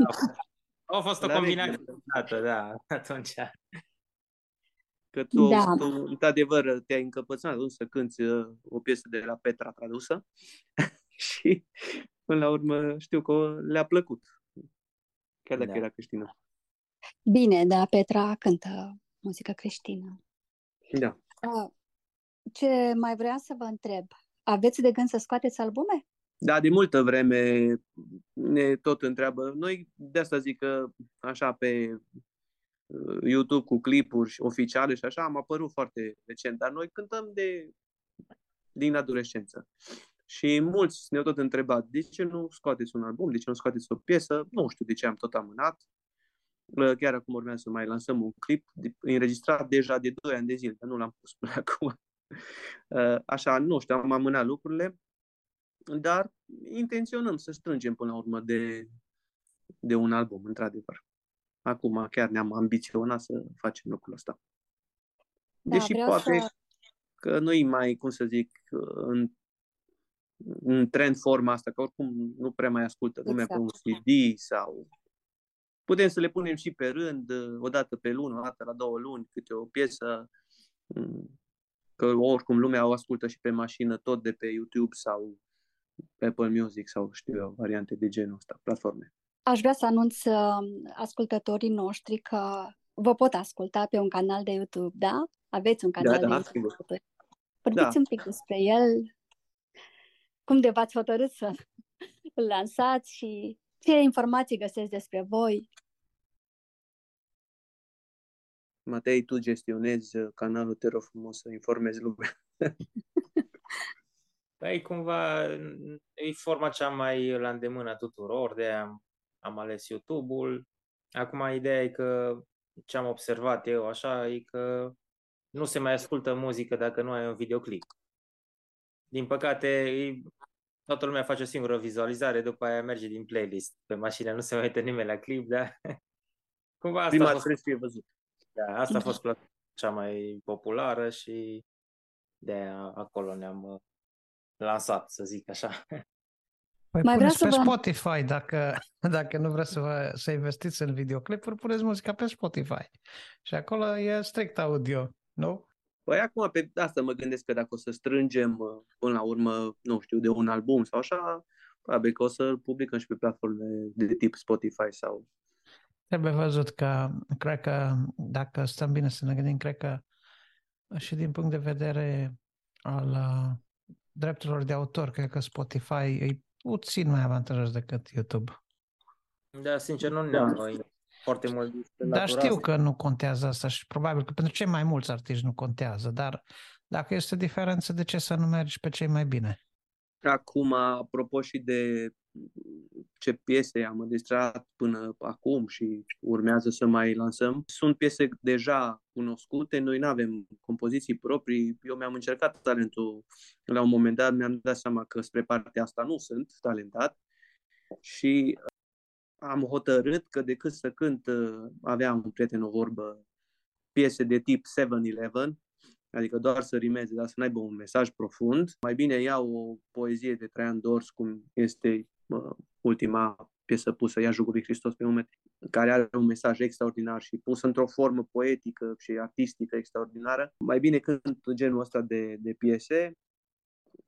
Au fost o combinație dată, da, atunci. Că tu, da, tu într-adevăr, te-ai încăpățânat atunci să cânti o piesă de la Petra tradusă și, până la urmă, știu că le-a plăcut, chiar dacă era creștină. Bine, da, Petra cântă muzică creștină. Da. Ce mai vreau să vă întreb, aveți de gând să scoateți albume? Da, de multă vreme ne tot întreabă. Noi de asta zic că așa pe YouTube cu clipuri oficiale și așa am apărut foarte recent, dar noi cântăm din adolescență. Și mulți ne-au tot întrebat, de ce nu scoateți un album, de ce nu scoateți o piesă? Nu știu de ce am tot amânat. Chiar acum urmează să mai lansăm un clip înregistrat deja de 2 ani de zile, dar nu l-am pus până acum. Așa, nu știu, am amânat lucrurile, dar intenționăm să strângem până la urmă de un album, într-adevăr. Acum chiar ne-am ambiționat să facem lucrul ăsta. Da, deși poate că nu-i mai, cum să zic, în trend forma asta, că oricum nu prea mai ascultă lumea pe un CD sau... Putem să le punem și pe rând, o dată pe lună, o dată la 2 luni, câte o piesă, că oricum lumea o ascultă și pe mașină, tot de pe YouTube sau pe Apple Music sau știu eu, variante de genul ăsta, platforme. Aș vrea să anunț ascultătorii noștri că vă pot asculta pe un canal de YouTube, da? Aveți un canal de YouTube. Vorbiți un pic despre el, cum de v-ați hotărât să îl lansați și ce informații găsesc despre voi? Matei, tu gestionezi canalul, te rog frumos să informezi lumea. Păi, cumva, e forma cea mai la îndemână tuturor, de-aia am ales YouTube-ul. Acum, ideea e că, ce am observat eu așa, e că nu se mai ascultă muzică dacă nu ai un videoclip. Din păcate, toată lumea face o singură vizualizare, după aia merge din playlist pe mașină, nu se mai uită nimeni la clip, dar cumva asta prima a fost văzut. Da, asta a fost platforma cea mai populară și de acolo ne-am lansat, să zic așa. Păi mai puneți pe Spotify, dacă nu vreți să investiți în videoclipuri, puneți muzica pe Spotify și acolo e strict audio, nu? Păi acum pe asta mă gândesc că dacă o să strângem până la urmă, nu știu, de un album sau așa, probabil că o să-l publicăm și pe platforme de tip Spotify sau... Trebuie văzut că, cred că, dacă stăm bine să ne gândim, cred că și din punct de vedere al drepturilor de autor, cred că Spotify e puțin mai avantajos decât YouTube. Da, sincer, nu ne-am foarte mult. Dar știu că nu contează asta și probabil că pentru cei mai mulți artiști nu contează, dar dacă este diferență, de ce să nu mergi pe cei mai bine? Acum, apropo și de ce piese am înregistrat până acum și urmează să mai lansăm, sunt piese deja cunoscute, noi nu avem compoziții proprii, eu mi-am încercat talentul la un moment dat, mi-am dat seama că spre partea asta nu sunt talentat și am hotărât că decât să cânt, aveam un prieten o vorbă, piese de tip 7-Eleven, adică doar să rimeze, dar să n-aibă un mesaj profund. Mai bine iau o poezie de Traian Dors, cum este ultima piesă pusă, Ia jugul lui Hristos pe umeri, care are un mesaj extraordinar și pus într-o formă poetică și artistică extraordinară. Mai bine cânt genul ăsta de piese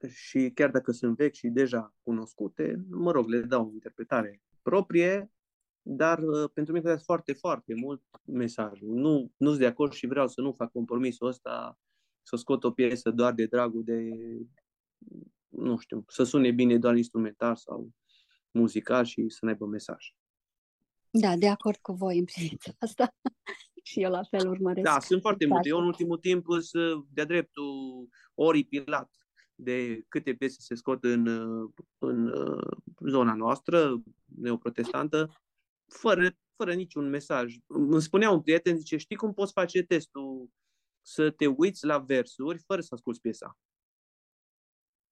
și chiar dacă sunt vechi și deja cunoscute, mă rog, le dau o interpretare proprie, dar pentru mine credeți foarte, foarte mult mesajul. Nu sunt de acord și vreau să nu fac compromisul ăsta, să scot o piesă doar de dragul de, nu știu, să sune bine doar instrumental sau muzical și să n-aibă mesaj. Da, de acord cu voi în privința asta. Și eu la fel urmăresc. Da, sunt foarte multe. Eu în ultimul timp sunt de-a dreptul ori Pilat, de câte piese se scot în zona noastră neoprotestantă, fără niciun mesaj. Îmi spunea un prieten, zice, știi cum poți face testul? Să te uiți la versuri fără să asculți piesa.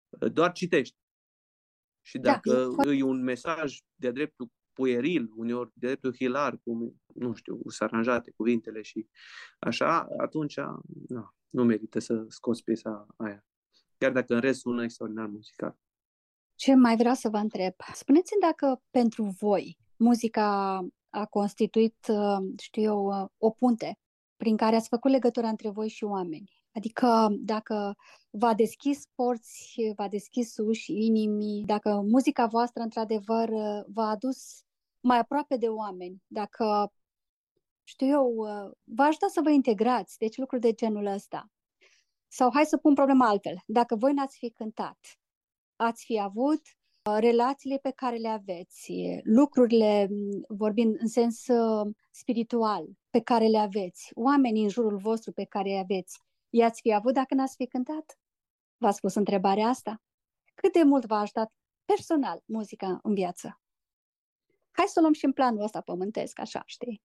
Doar citești. Și dacă îi un mesaj de-a dreptul pueril, uneori de-a dreptul hilar, cum, nu știu, sunt aranjate cuvintele și așa, atunci nu merită să scoți piesa aia. Chiar dacă în rest sună extraordinar muzical. Ce mai vreau să vă întreb? Spuneți-mi dacă pentru voi muzica a constituit, știu eu, o punte prin care ați făcut legătura între voi și oameni. Adică dacă v-a deschis porți, v-a deschis uși, inimii, dacă muzica voastră, într-adevăr, v-a adus mai aproape de oameni, dacă, știu eu, v-a ajutat să vă integrați, deci lucruri de genul ăsta. Sau hai să pun problema altfel. Dacă voi n-ați fi cântat, ați fi avut relațiile pe care le aveți, lucrurile, vorbind în sens spiritual, pe care le aveți, oamenii în jurul vostru pe care îi aveți, i-ați fi avut dacă n-ați fi cântat? V-ați pus întrebarea asta? Cât de mult v-a ajutat personal muzica în viață? Hai să o luăm și în planul ăsta pământesc, așa, știi?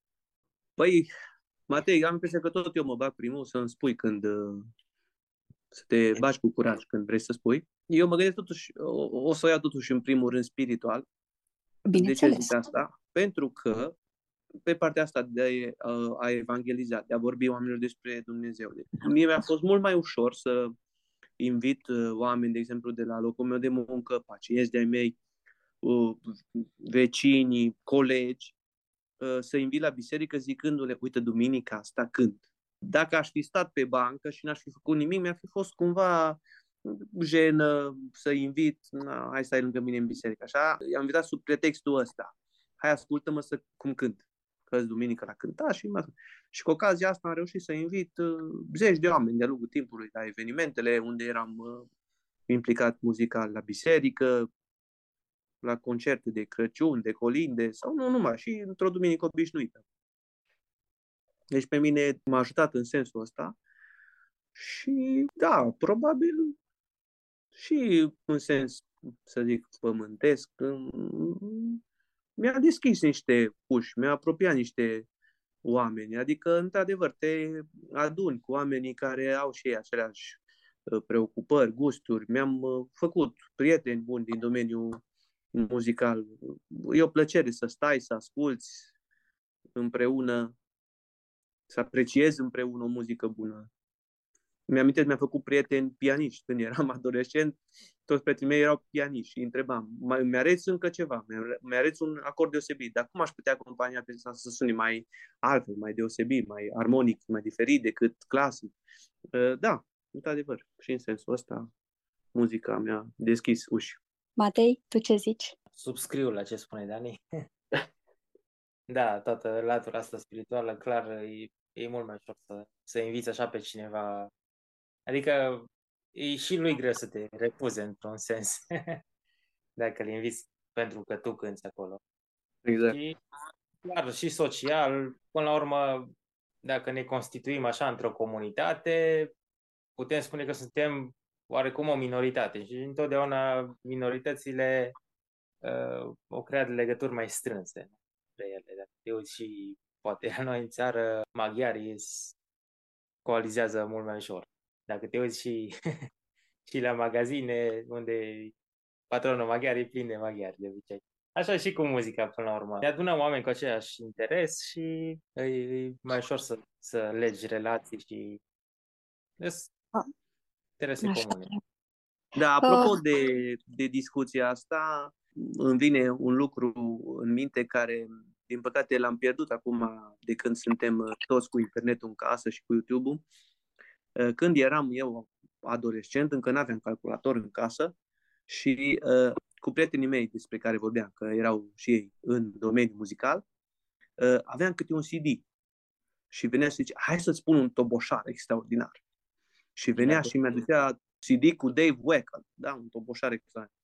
Păi, Matei, am impresia că tot eu mă bag primul să-mi spui când... să te bagi cu curaj când vrei să spui. Eu mă gândesc totuși, o să o iau totuși în primul rând spiritual. De ce zic asta? Pentru că pe partea asta de a evangeliza, de a vorbi oamenilor despre Dumnezeu. Mie mi-a fost mult mai ușor să invit oameni, de exemplu, de la locul meu de muncă, pacienți de-ai mei, vecinii, colegi, să invit la biserică zicându-le, uite, duminica asta cânt. Dacă aș fi stat pe bancă și n-aș fi făcut nimic, mi-ar fi fost cumva jenă să invit, hai să ai lângă mine în biserică, așa. I-am invitat sub pretextul ăsta. Hai, ascultă-mă să cum cânt. Că-s duminică la cânta și și cu ocazia asta am reușit să invit zeci de oameni de-a lungul timpului la evenimentele unde eram implicat muzical, la biserică, la concerte de Crăciun, de colinde sau nu numai, și într-o duminică obișnuită. Deci pe mine m-a ajutat în sensul ăsta și, da, probabil și în sens, să zic, pământesc, mi-a deschis niște uși, mi-a apropiat niște oameni. Adică, într-adevăr, te aduni cu oamenii care au și ei aceleași preocupări, gusturi. Mi-am făcut prieteni buni din domeniul muzical. E o plăcere să stai, să asculți împreună, să apreciez împreună o muzică bună. Mi-amintesc, mi-am făcut prieteni pianiști. Când eram adolescent, toți prietenii mei erau pianiști și întrebam, mi-areți încă ceva, mi-areți un acord deosebit, dar cum aș putea acompania pe asta să sune mai altfel, mai deosebit, mai armonic, mai diferit decât clasic? Da, într-adevăr, și în sensul ăsta, muzica mi-a deschis uși. Matei, tu ce zici? Subscriu la ce spune Dani. Da, toată latura asta spirituală, clar, e mult mai ușor să inviți așa pe cineva. Adică e și lui greu să te refuze într-un sens dacă îl inviți pentru că tu cânti acolo. Exact. Și, clar, și social, până la urmă, dacă ne constituim așa într-o comunitate, putem spune că suntem oarecum o minoritate și întotdeauna minoritățile o creează legături mai strânse între ele. Dacă te uiți și poate la noi în țară, maghiarii coalizează mult mai ușor. Dacă te uiți și la magazine, unde patronul maghiar e plin de maghiari, de obicei. Așa și cu muzica, până la urmă. Ne adunăm oameni cu același interes și e mai ușor să legi relații și interese comune. Da, apropo de discuția asta, îmi vine un lucru în minte care, din păcate, l-am pierdut acum de când suntem toți cu internetul în casă și cu YouTube-ul. Când eram eu adolescent, încă n-aveam calculator în casă și cu prietenii mei despre care vorbeam, că erau și ei în domeniul muzical, aveam câte un CD și venea și zice, hai să-ți spun un toboșar extraordinar. Și venea și mi-aducea CD cu Dave Weckl, da, un toboșar extraordinar.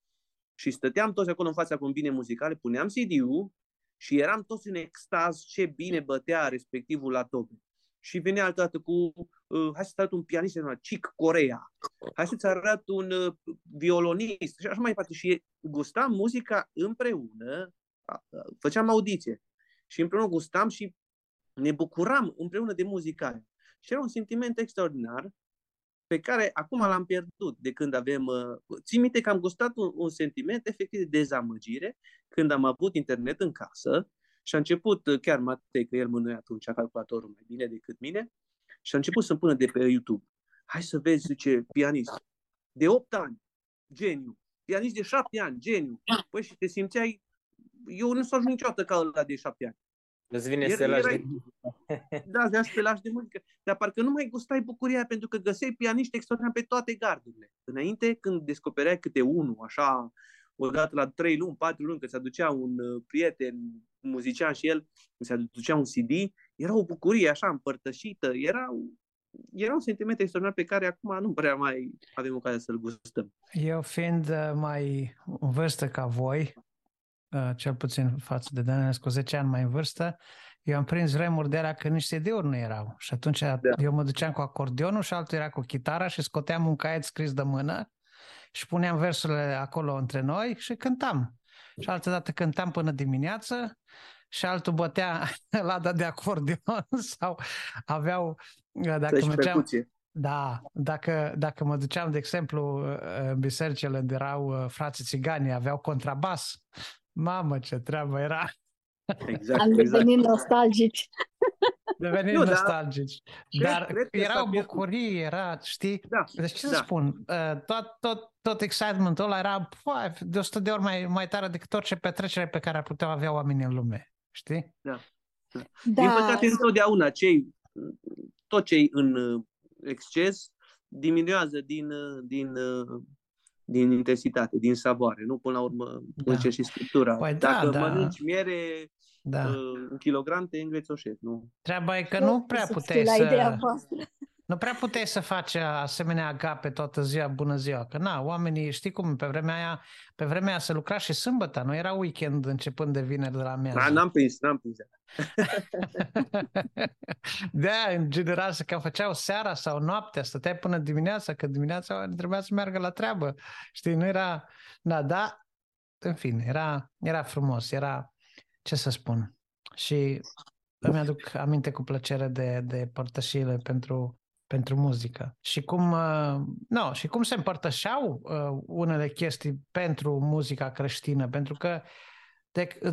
Și stăteam toți acolo în fața combinei muzicale, puneam CD-ul și eram toți în extaz ce bine bătea respectivul la tobe. Și venea altădată cu hai să-ți arăt un pianist semnat, Chick Corea, hai să-ți arăt un violonist și așa mai departe. Și gustam muzica împreună, făceam audiție și împreună gustam și ne bucuram împreună de muzicare. Și era un sentiment extraordinar pe care acum l-am pierdut de când avem... Țin minte că am gustat un sentiment efectiv de dezamăgire când am avut internet în casă și a început, chiar Matei, că el mânuia atunci calculatorul mai bine decât mine, și a început să-mi pună de pe YouTube. Hai să vezi, zice, pianist de 8 ani, geniu. Pianist de 7 ani, geniu. Păi și te simțeai... Eu nu s-o ajung niciodată ca ăla de 7 ani. Îți vine să te lași de muzică. Da, să te lași de muzică. Dar parcă nu mai gustai bucuria, pentru că găseai pianiști extraordinari pe toate gardurile. Înainte, când descopereai câte unul, așa, odată la 3 luni, 4 luni, că se aducea un prieten, un muzician și el, se aducea un CD, era o bucurie așa împărtășită, era un sentiment extraordinar pe care acum nu prea mai avem ocazia să-l gustăm. Eu fiind mai în vârstă ca voi, cel puțin față de Daniel, cu 10 ani mai în vârstă, eu am prins vremuri de alea când nici CD-uri nu erau. Și atunci eu mă duceam cu acordeonul și altul era cu chitara și scoteam un caiet scris de mână și puneam versurile acolo între noi și cântam. Și altă dată cântam până dimineață și altul bătea lada de acordeon sau aveau... Dacă mă duceam, de exemplu, în bisericile unde erau frații țigani, aveau contrabas. Mamă, ce treabă era! Exact, am devenit nostalgici. Devenim nostalgici. Dar era o bucurie, era, știi? Da, deci ce să spun? Tot excitement-ul ăla era de 100 de ori mai tare decât orice petrecere pe care ar putea avea oamenii în lume. Știi? Da. Din păcate, întotdeauna tot ce-i în exces diminuează din intensitate, din savoare. Nu? Până la urmă duce și scriptura. Dacă mănânci miere... un kilogram te îngrețoșești, nu? Treaba e că nu prea puteai să faci asemenea agape toată ziua, bună ziua, că na, oamenii, știi cum, pe vremea aia se lucra și sâmbătă, nu era weekend începând de vineri de la amiază. N-am prins. De-aia, în general, că făceau seara sau noaptea, stăteai până dimineața, că dimineața trebuia să meargă la treabă, știi, nu era, în fine, era frumos, era... Ce să spun? Și îmi aduc aminte cu plăcere de împărtășirile pentru muzică. Și cum se împărtășeau unele chestii pentru muzica creștină. Pentru că,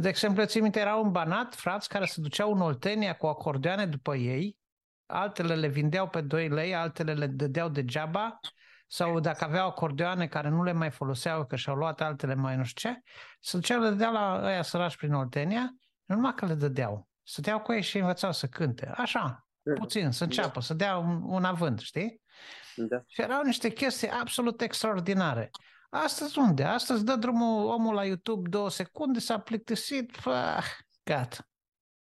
de exemplu, țin minte, erau în Banat frați care se duceau în Oltenia cu acordeoane după ei, altele le vindeau pe 2 lei, altele le dădeau degeaba, sau dacă aveau acordeoane care nu le mai foloseau, că și-au luat altele mai nu știu ce, se duceau, le dădeau la ăia sărași prin Oltenia, numai că le dădeau. Stăteau cu ei și învățau să cânte. Așa, puțin, să înceapă, să dea un avânt, știi? Da. Și erau niște chestii absolut extraordinare. Astăzi unde? Astăzi dă drumul omul la YouTube 2 secunde, s-a plictisit, gata.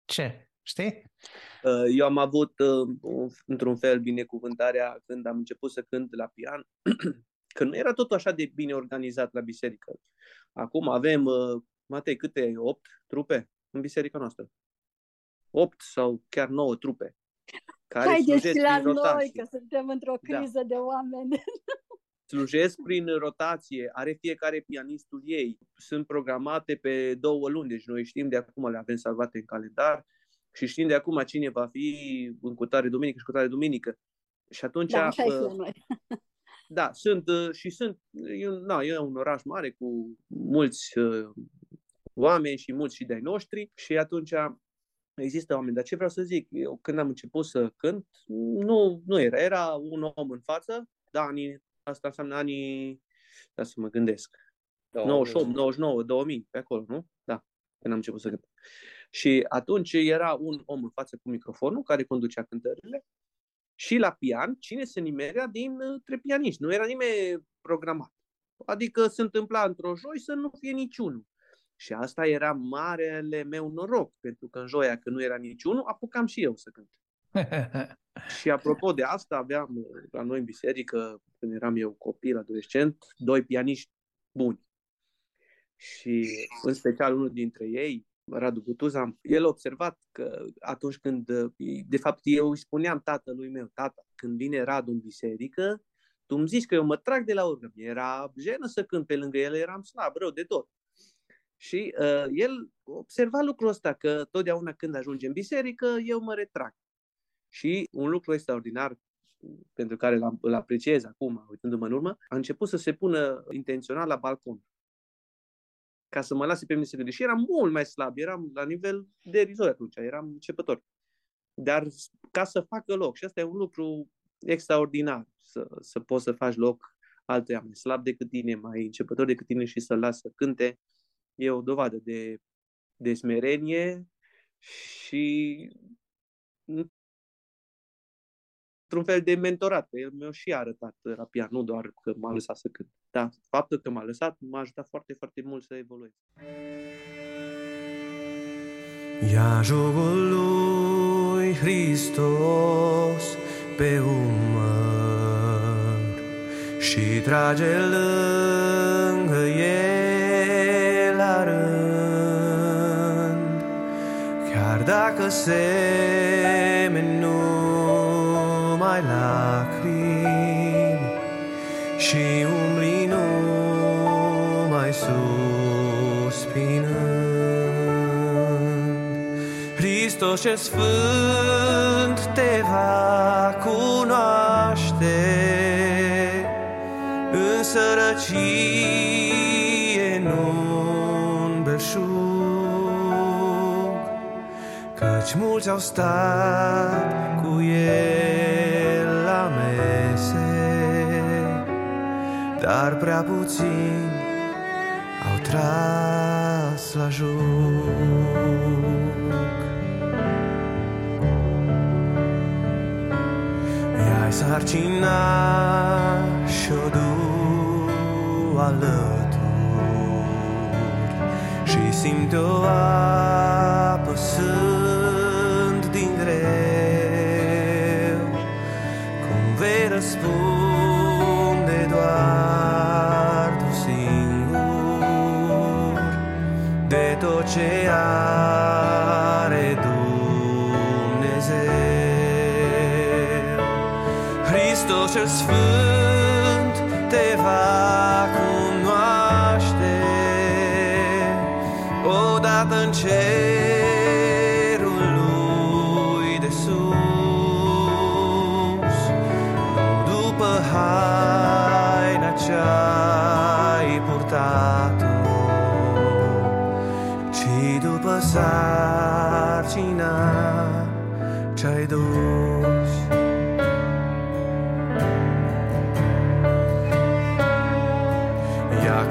Ce? Știi? Eu am avut, într-un fel, binecuvântarea când am început să cânt la pian, că nu era totul așa de bine organizat la biserică. Acum avem, Matei, câte 8 trupe în biserica noastră? 8 sau chiar 9 trupe. Haideți și la noi, că suntem într-o criză de oameni. Slujesc prin rotație, are fiecare pianistul ei. Sunt programate pe 2 luni, deci noi știm de acum, le avem salvate în calendar. Și știm de acum cine va fi în cutare duminică și cutare duminică. Și atunci... Da, e un oraș mare cu mulți oameni și mulți și de-ai noștri și atunci există oameni. Dar ce vreau să zic? Eu, când am început să cânt, nu era. Era un om în față, asta înseamnă anii... Da, să mă gândesc. 98, 99, 2000, pe acolo, nu? Da, când am început să cânt. Și atunci era un om în față cu microfonul care conducea cântările și la pian cine se nimerea dintre pianiști. Nu era nimeni programat. Adică se întâmpla într-o joi să nu fie niciunul. Și asta era marele meu noroc, pentru că în joia când nu era niciunul, apucam și eu să cânt. Și apropo de asta, aveam la noi în biserică, când eram eu copil, adolescent, 2 pianiști buni. Și în special unul dintre ei, Radu Cutuza, el a observat că atunci când, de fapt eu îi spuneam tatălui meu, tata, când vine Radu în biserică, tu îmi zici că eu mă trag de la urmă. Era jenă să cânt pe lângă el, eram slab, rău de tot. Și el observa lucrul ăsta, că totdeauna când ajunge în biserică, eu mă retrag. Și un lucru extraordinar, pentru care îl apreciez acum, uitându-mă în urmă, a început să se pună intențional la balcon, ca să mă lase pe mine să gândesc. Și eram mult mai slab, eram la nivel de rizori atunci, eram începător. Dar ca să facă loc, și asta e un lucru extraordinar, să poți să faci loc altuia mai slab decât tine, mai începător decât tine și să-l lași să cânte, e o dovadă de smerenie și într-un fel de mentorat. El mi-a și arătat terapia, nu doar că m-a lăsat să cânt. Dar faptul că m-a lăsat m-a ajutat foarte, foarte mult să evoluez. Ia jugul lui Hristos pe umăr și trage lângă el la rând, chiar dacă semeni numai lacrimi și umbli numai suspinând. Hristos ce sfânt te va cunoaște, în sărăcie, în belșug, căci mulți au stat cu el la mese, dar prea puțini au tras la jug. I-ai sarcina și-o du alături și simte-o apăsând din greu, cum vei răspunde doar tu singur de tot ce are Dumnezeu. Hristos cel Sfânt te va cunoaște odată în cerul lui de sus, după haina ce-ai purtat-o, ci după sarcina ce-ai dus.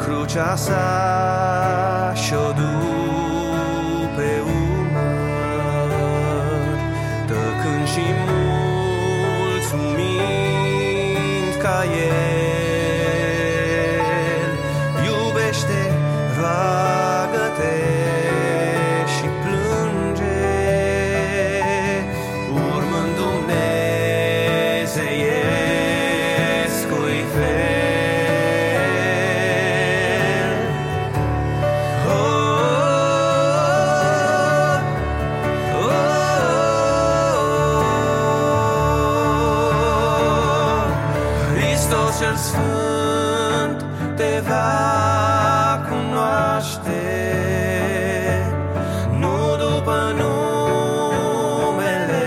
Crucea sa și-o du pe umăr, tăcând și mulțumind ca el iubește, roagă-te și plânge, urmând Dumnezeiescui fel. Sfânt te va cunoaște, nu după numele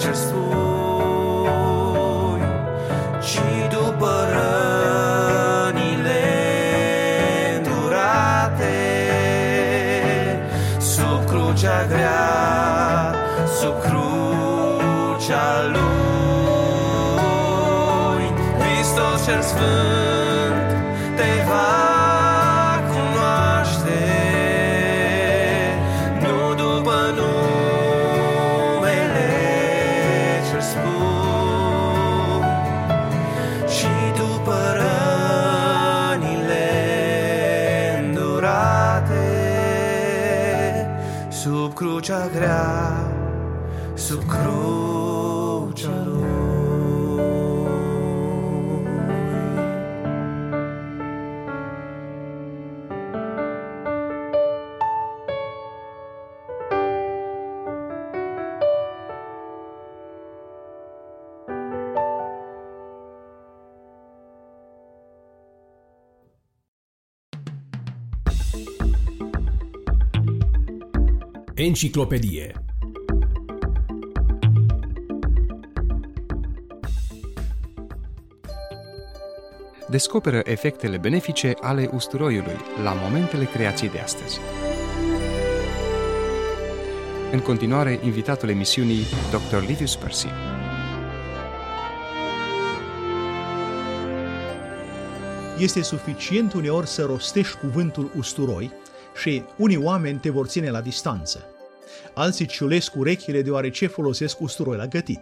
ce spui, ci după rănile îndurate, sub crucea grea, sub crucea lui. Hristos cel Sfânt te va cunoaște, nu după numele ce-l spun, ci după rănile îndurate, sub crucea grea, sub crucea lui. Enciclopedie. Descoperă efectele benefice ale usturoiului la momentele creației de astăzi. În continuare, invitatul emisiunii, Dr. Livius Percy. Este suficient uneori să rostești cuvântul usturoi și unii oameni te vor ține la distanță. Alții ciulesc urechile deoarece folosesc usturoi la gătit.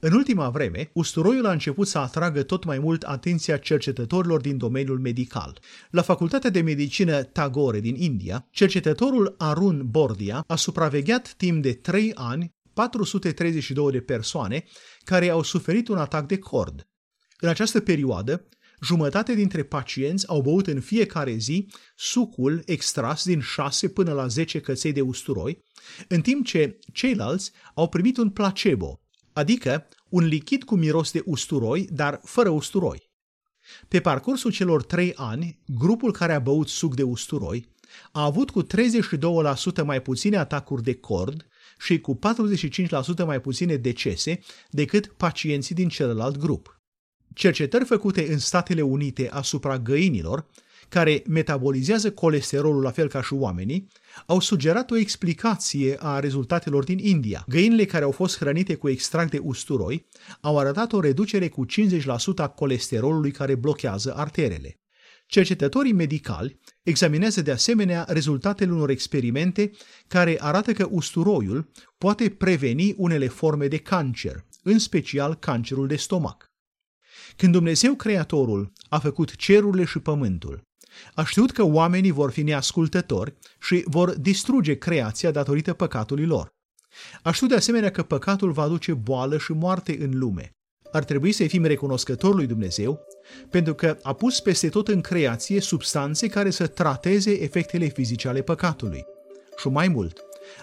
În ultima vreme, usturoiul a început să atragă tot mai mult atenția cercetătorilor din domeniul medical. La Facultatea de Medicină Tagore din India, cercetătorul Arun Bordia a supravegheat timp de 3 ani 432 de persoane care au suferit un atac de cord. În această perioadă, jumătate dintre pacienți au băut în fiecare zi sucul extras din 6 până la 10 căței de usturoi, în timp ce ceilalți au primit un placebo, adică un lichid cu miros de usturoi, dar fără usturoi. Pe parcursul celor 3 ani, grupul care a băut suc de usturoi a avut cu 32% mai puține atacuri de cord și cu 45% mai puține decese decât pacienții din celălalt grup. Cercetări făcute în Statele Unite asupra găinilor, care metabolizează colesterolul la fel ca și oamenii, au sugerat o explicație a rezultatelor din India. Găinile care au fost hrănite cu extract de usturoi au arătat o reducere cu 50% a colesterolului care blochează arterele. Cercetătorii medicali examinează de asemenea rezultatele unor experimente care arată că usturoiul poate preveni unele forme de cancer, în special cancerul de stomac. Când Dumnezeu Creatorul a făcut cerurile și pământul, a știut că oamenii vor fi neascultători și vor distruge creația datorită păcatului lor. A știut de asemenea că păcatul va aduce boală și moarte în lume. Ar trebui să-i fim recunoscători lui Dumnezeu, pentru că a pus peste tot în creație substanțe care să trateze efectele fizice ale păcatului. Și mai mult,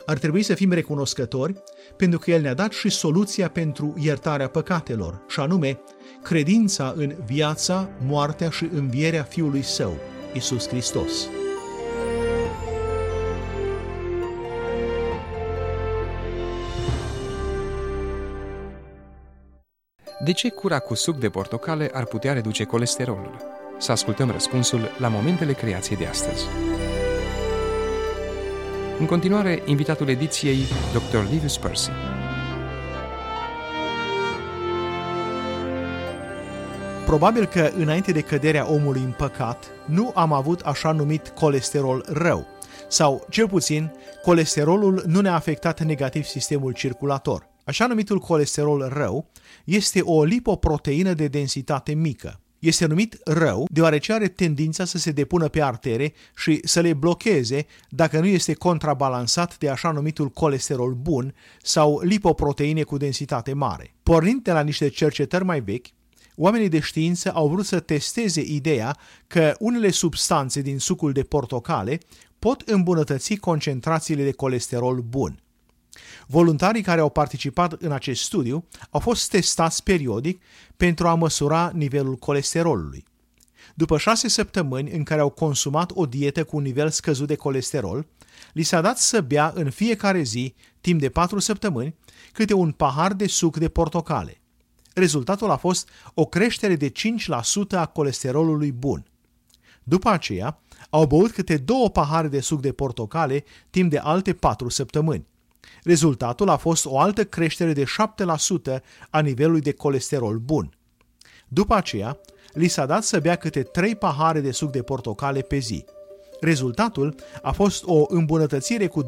ar trebui să fim recunoscători, pentru că El ne-a dat și soluția pentru iertarea păcatelor, și anume, credința în viața, moartea și învierea Fiului Său, Iisus Hristos. De ce cura cu suc de portocale ar putea reduce colesterolul? Să ascultăm răspunsul la momentele creației de astăzi. În continuare, invitatul ediției, Dr. Livius Percy. Probabil că, înainte de căderea omului în păcat, nu am avut așa numit colesterol rău, sau, cel puțin, colesterolul nu ne-a afectat negativ sistemul circulator. Așa numitul colesterol rău este o lipoproteină de densitate mică. Este numit rău deoarece are tendința să se depună pe artere și să le blocheze dacă nu este contrabalansat de așa numitul colesterol bun sau lipoproteine cu densitate mare. Pornind de la niște cercetări mai vechi, oamenii de știință au vrut să testeze ideea că unele substanțe din sucul de portocale pot îmbunătăți concentrațiile de colesterol bun. Voluntarii care au participat în acest studiu au fost testați periodic pentru a măsura nivelul colesterolului. După 6 săptămâni în care au consumat o dietă cu un nivel scăzut de colesterol, li s-a dat să bea în fiecare zi, timp de 4 săptămâni, câte un pahar de suc de portocale. Rezultatul a fost o creștere de 5% a colesterolului bun. După aceea, au băut câte 2 pahare de suc de portocale timp de alte 4 săptămâni. Rezultatul a fost o altă creștere de 7% a nivelului de colesterol bun. După aceea, li s-a dat să bea câte 3 pahare de suc de portocale pe zi. Rezultatul a fost o îmbunătățire cu 27%.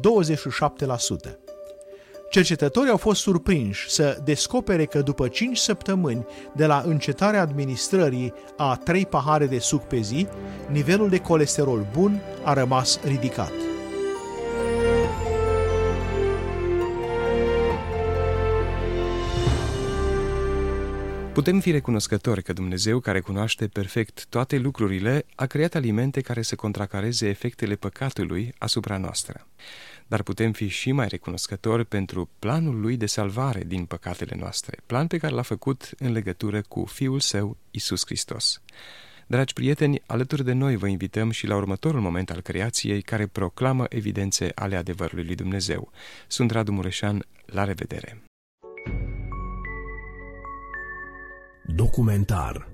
Cercetătorii au fost surprinși să descopere că după 5 săptămâni de la încetarea administrării a 3 pahare de suc pe zi, nivelul de colesterol bun a rămas ridicat. Putem fi recunoscători că Dumnezeu, care cunoaște perfect toate lucrurile, a creat alimente care să contracareze efectele păcatului asupra noastră. Dar putem fi și mai recunoscători pentru planul Lui de salvare din păcatele noastre, plan pe care l-a făcut în legătură cu Fiul Său, Iisus Hristos. Dragi prieteni, alături de noi vă invităm și la următorul moment al creației care proclamă evidențe ale adevărului lui Dumnezeu. Sunt Radu Mureșan, la revedere! Documentar.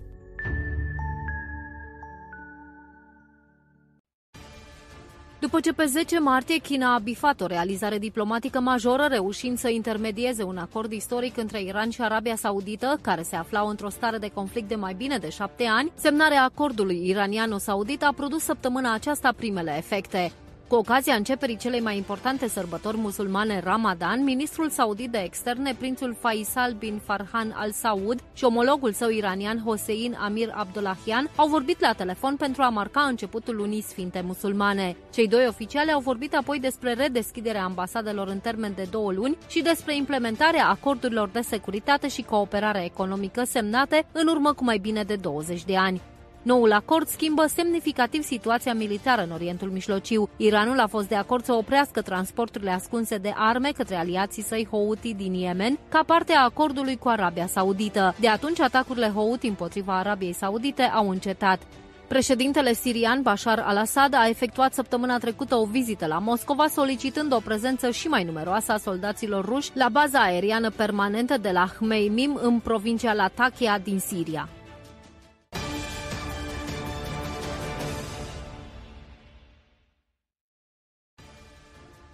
După ce pe 10 martie China a bifat o realizare diplomatică majoră, reușind să intermedieze un acord istoric între Iran și Arabia Saudită, care se aflau într-o stare de conflict de mai bine de 7 ani, semnarea acordului iraniano-saudit a produs săptămâna aceasta primele efecte. Cu ocazia începerii celei mai importante sărbători musulmane, Ramadan, ministrul saudit de externe, prințul Faisal bin Farhan al Saud și omologul său iranian Hossein Amir Abdollahian au vorbit la telefon pentru a marca începutul lunii sfinte musulmane. Cei doi oficiali au vorbit apoi despre redeschiderea ambasadelor în termen de 2 luni și despre implementarea acordurilor de securitate și cooperare economică semnate în urmă cu mai bine de 20 de ani. Noul acord schimbă semnificativ situația militară în Orientul Mijlociu. Iranul a fost de acord să oprească transporturile ascunse de arme către aliații săi Houthi din Yemen, ca parte a acordului cu Arabia Saudită. De atunci, atacurile Houthi împotriva Arabiei Saudite au încetat. Președintele sirian Bashar al-Assad a efectuat săptămâna trecută o vizită la Moscova, solicitând o prezență și mai numeroasă a soldaților ruși la baza aeriană permanentă de la Khmeimim, în provincia Latakia din Siria.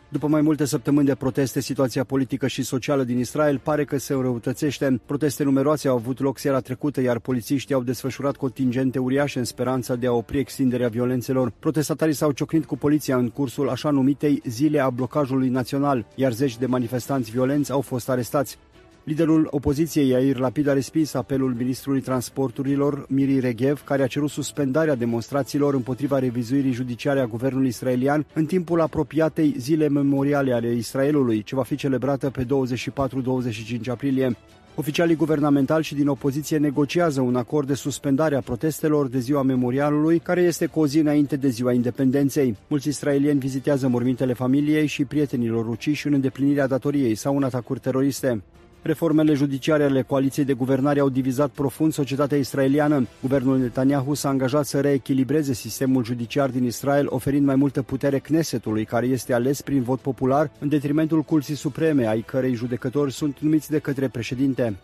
După mai multe săptămâni de proteste, situația politică și socială din Israel pare că se înrăutățește. Proteste numeroase au avut loc seara trecută, iar polițiștii au desfășurat contingente uriașe în speranța de a opri extinderea violențelor. Protestatarii s-au ciocnit cu poliția în cursul așa numitei zile a blocajului național, iar zeci de manifestanți violenți au fost arestați. Liderul opoziției, Yair Lapid, a respins apelul ministrului transporturilor, Miri Regev, care a cerut suspendarea demonstrațiilor împotriva revizuirii judiciare a guvernului israelian în timpul apropiatei zile memoriale ale Israelului, ce va fi celebrată pe 24-25 aprilie. Oficialii guvernamentali și din opoziție negociază un acord de suspendare a protestelor de ziua memorialului, care este cu o zi înainte de ziua independenței. Mulți israelieni vizitează mormintele familiei și prietenilor uciși în îndeplinirea datoriei sau în atacuri teroriste. Reformele judiciare ale coaliției de guvernare au divizat profund societatea israeliană. Guvernul Netanyahu s-a angajat să reechilibreze sistemul judiciar din Israel, oferind mai multă putere Knessetului, care este ales prin vot popular, în detrimentul Curții Supreme, ai cărei judecători sunt numiți de către președinte.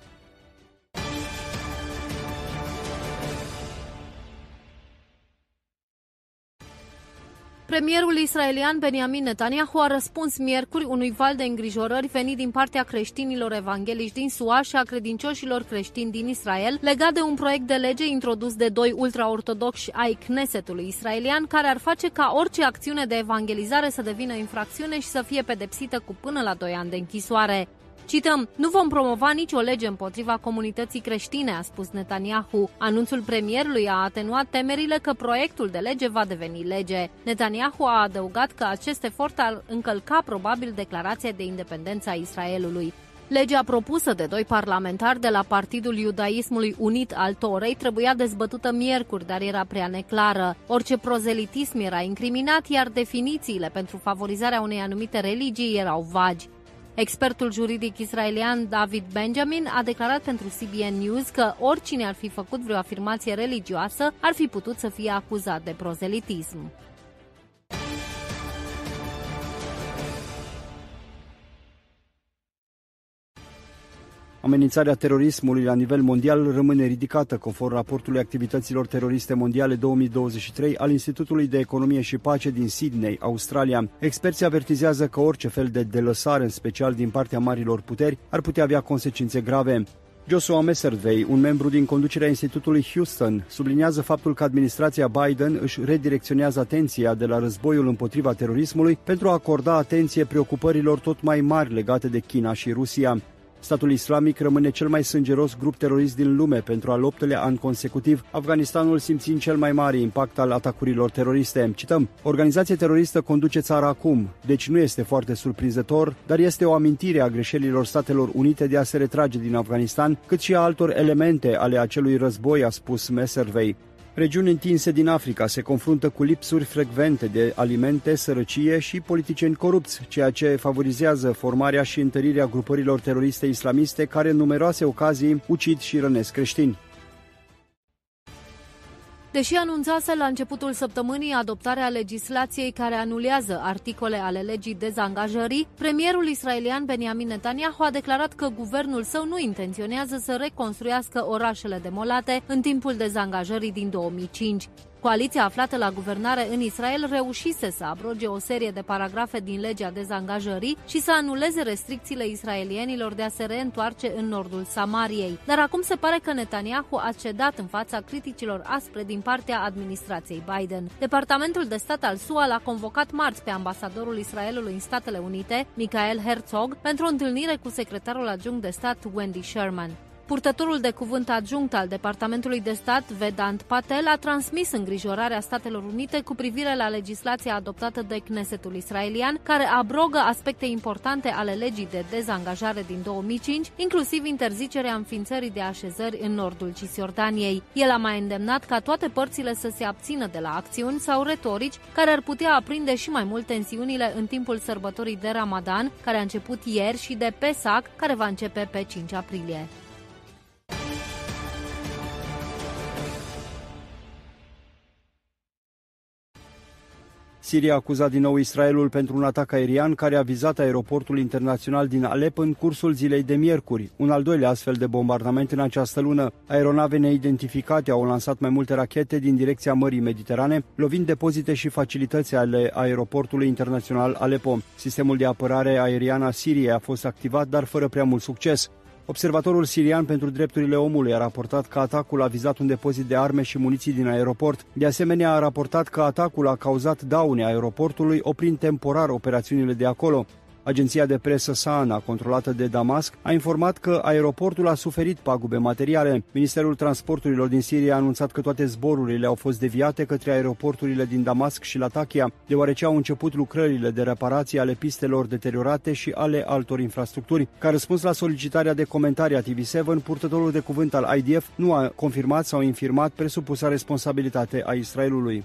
Premierul israelian Benjamin Netanyahu a răspuns miercuri unui val de îngrijorări venit din partea creștinilor evanghelici din SUA și a credincioșilor creștini din Israel legat de un proiect de lege introdus de 2 ultraortodoxi ai Knessetului israelian, care ar face ca orice acțiune de evangelizare să devină infracțiune și să fie pedepsită cu până la 2 ani de închisoare. Cităm: "Nu vom promova nicio lege împotriva comunității creștine", a spus Netanyahu. Anunțul premierului a atenuat temerile că proiectul de lege va deveni lege. Netanyahu a adăugat că acest efort ar încălca probabil declarația de independență a Israelului. Legea propusă de 2 parlamentari de la Partidul Iudaismului Unit al Torei trebuia dezbătută miercuri, dar era prea neclară. Orice prozelitism era incriminat, iar definițiile pentru favorizarea unei anumite religii erau vagi. Expertul juridic israelian David Benjamin a declarat pentru CBN News că oricine ar fi făcut vreo afirmație religioasă ar fi putut să fie acuzat de prozelitism. Amenințarea terorismului la nivel mondial rămâne ridicată, conform raportului activităților teroriste mondiale 2023 al Institutului de Economie și Pace din Sydney, Australia. Experții avertizează că orice fel de delăsare, în special din partea marilor puteri, ar putea avea consecințe grave. Joshua Messervey, un membru din conducerea Institutului Houston, subliniază faptul că administrația Biden își redirecționează atenția de la războiul împotriva terorismului pentru a acorda atenție preocupărilor tot mai mari legate de China și Rusia. Statul islamic rămâne cel mai sângeros grup terorist din lume pentru al 8-lea an consecutiv, Afganistanul simțind cel mai mare impact al atacurilor teroriste. Cităm: "Organizația teroristă conduce țara acum, deci nu este foarte surprinzător, dar este o amintire a greșelilor Statelor Unite de a se retrage din Afganistan, cât și a altor elemente ale acelui război", a spus Messervey. Regiuni întinse din Africa se confruntă cu lipsuri frecvente de alimente, sărăcie și politicieni corupți, ceea ce favorizează formarea și întărirea grupărilor teroriste islamiste care în numeroase ocazii ucid și rănesc creștini. Deși anunțase la începutul săptămânii adoptarea legislației care anulează articole ale legii dezangajării, premierul israelian Benjamin Netanyahu a declarat că guvernul său nu intenționează să reconstruiască orașele demolate în timpul dezangajării din 2005. Coaliția aflată la guvernare în Israel reușise să abroge o serie de paragrafe din legea dezangajării și să anuleze restricțiile israelienilor de a se reîntoarce în nordul Samariei. Dar acum se pare că Netanyahu a cedat în fața criticilor aspre din partea administrației Biden. Departamentul de Stat al SUA l-a convocat marți pe ambasadorul Israelului în Statele Unite, Michael Herzog, pentru o întâlnire cu secretarul adjunct de stat Wendy Sherman. Purtătorul de cuvânt adjunct al Departamentului de Stat, Vedant Patel, a transmis îngrijorarea Statelor Unite cu privire la legislația adoptată de Knessetul israelian, care abrogă aspecte importante ale legii de dezangajare din 2005, inclusiv interzicerea înființării de așezări în nordul Cisjordaniei. El a mai îndemnat ca toate părțile să se abțină de la acțiuni sau retorici care ar putea aprinde și mai mult tensiunile în timpul sărbătorii de Ramadan, care a început ieri, și de Pesach, care va începe pe 5 aprilie. Siria a acuzat din nou Israelul pentru un atac aerian care a vizat aeroportul internațional din Alep în cursul zilei de miercuri, un al doilea astfel de bombardament în această lună. Aeronave neidentificate au lansat mai multe rachete din direcția Mării Mediterane, lovind depozite și facilități ale aeroportului internațional Aleppo. Sistemul de apărare aeriană a Siriei a fost activat, dar fără prea mult succes. Observatorul sirian pentru drepturile omului a raportat că atacul a vizat un depozit de arme și muniții din aeroport. De asemenea, a raportat că atacul a cauzat daune aeroportului, oprind temporar operațiunile de acolo. Agenția de presă Sana, controlată de Damasc, a informat că aeroportul a suferit pagube materiale. Ministerul Transporturilor din Siria a anunțat că toate zborurile au fost deviate către aeroporturile din Damasc și Latakia, deoarece au început lucrările de reparație ale pistelor deteriorate și ale altor infrastructuri. Ca răspuns la solicitarea de comentarii a TV7, purtătorul de cuvânt al IDF nu a confirmat sau infirmat presupusa responsabilitate a Israelului.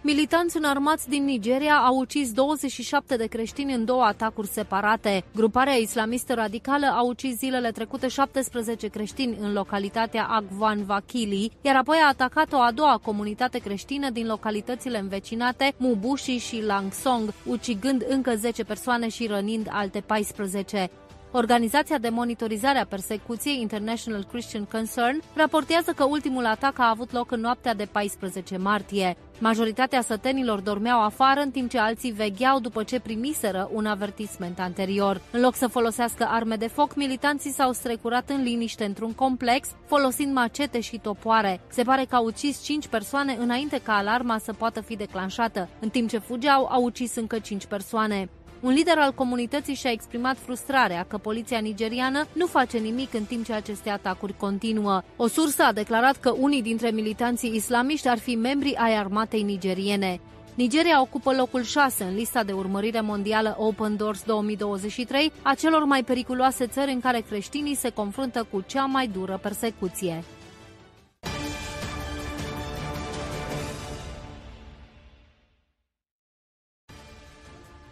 Militanți înarmați din Nigeria au ucis 27 de creștini în două atacuri separate. Gruparea islamistă radicală a ucis zilele trecute 17 creștini în localitatea Agwan Vakili, iar apoi a atacat o a doua comunitate creștină din localitățile învecinate Mubushi și Langsong, ucigând încă 10 persoane și rănind alte 14. Organizația de monitorizare a persecuției International Christian Concern raportează că ultimul atac a avut loc în noaptea de 14 martie. Majoritatea sătenilor dormeau afară, în timp ce alții vegheau după ce primiseră un avertisment anterior. În loc să folosească arme de foc, militanții s-au strecurat în liniște într-un complex, folosind macete și topoare. Se pare că au ucis 5 persoane înainte ca alarma să poată fi declanșată. În timp ce fugeau, au ucis încă 5 persoane. Un lider al comunității și-a exprimat frustrarea că poliția nigeriană nu face nimic în timp ce aceste atacuri continuă. O sursă a declarat că unii dintre militanții islamiști ar fi membri ai armatei nigeriene. Nigeria ocupă locul 6 în lista de urmărire mondială Open Doors 2023 a celor mai periculoase țări în care creștinii se confruntă cu cea mai dură persecuție.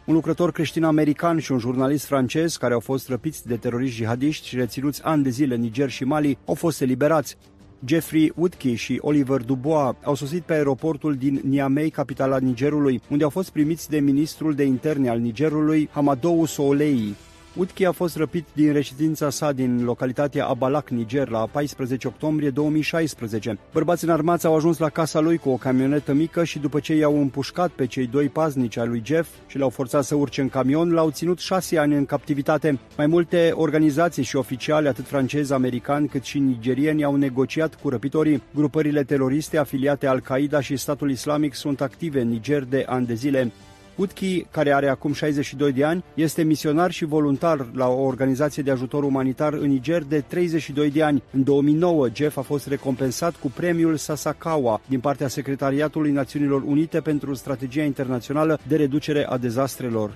Un lucrător creștin american și un jurnalist francez, care au fost răpiți de teroriști jihadiști și reținuți ani de zile în Niger și Mali, au fost eliberați. Jeffrey Wutke și Oliver Dubois au sosit pe aeroportul din Niamey, capitala Nigerului, unde au fost primiți de ministrul de interne al Nigerului, Hamadou Soulei. Wutke a fost răpit din reședința sa din localitatea Abalak, Niger, la 14 octombrie 2016. Bărbați înarmați au ajuns la casa lui cu o camionetă mică și, după ce i-au împușcat pe cei doi paznici ai lui Jeff și l-au forțat să urce în camion, l-au ținut 6 ani în captivitate. Mai multe organizații și oficiali, atât francezi, americani, cât și nigerieni, au negociat cu răpitorii. Grupările teroriste afiliate Al-Qaeda și Statul Islamic sunt active în Niger de ani de zile. Wutke, care are acum 62 de ani, este misionar și voluntar la o organizație de ajutor umanitar în Niger de 32 de ani. În 2009, Jeff a fost recompensat cu premiul Sasakawa din partea Secretariatului Națiunilor Unite pentru Strategia Internațională de Reducere a Dezastrelor.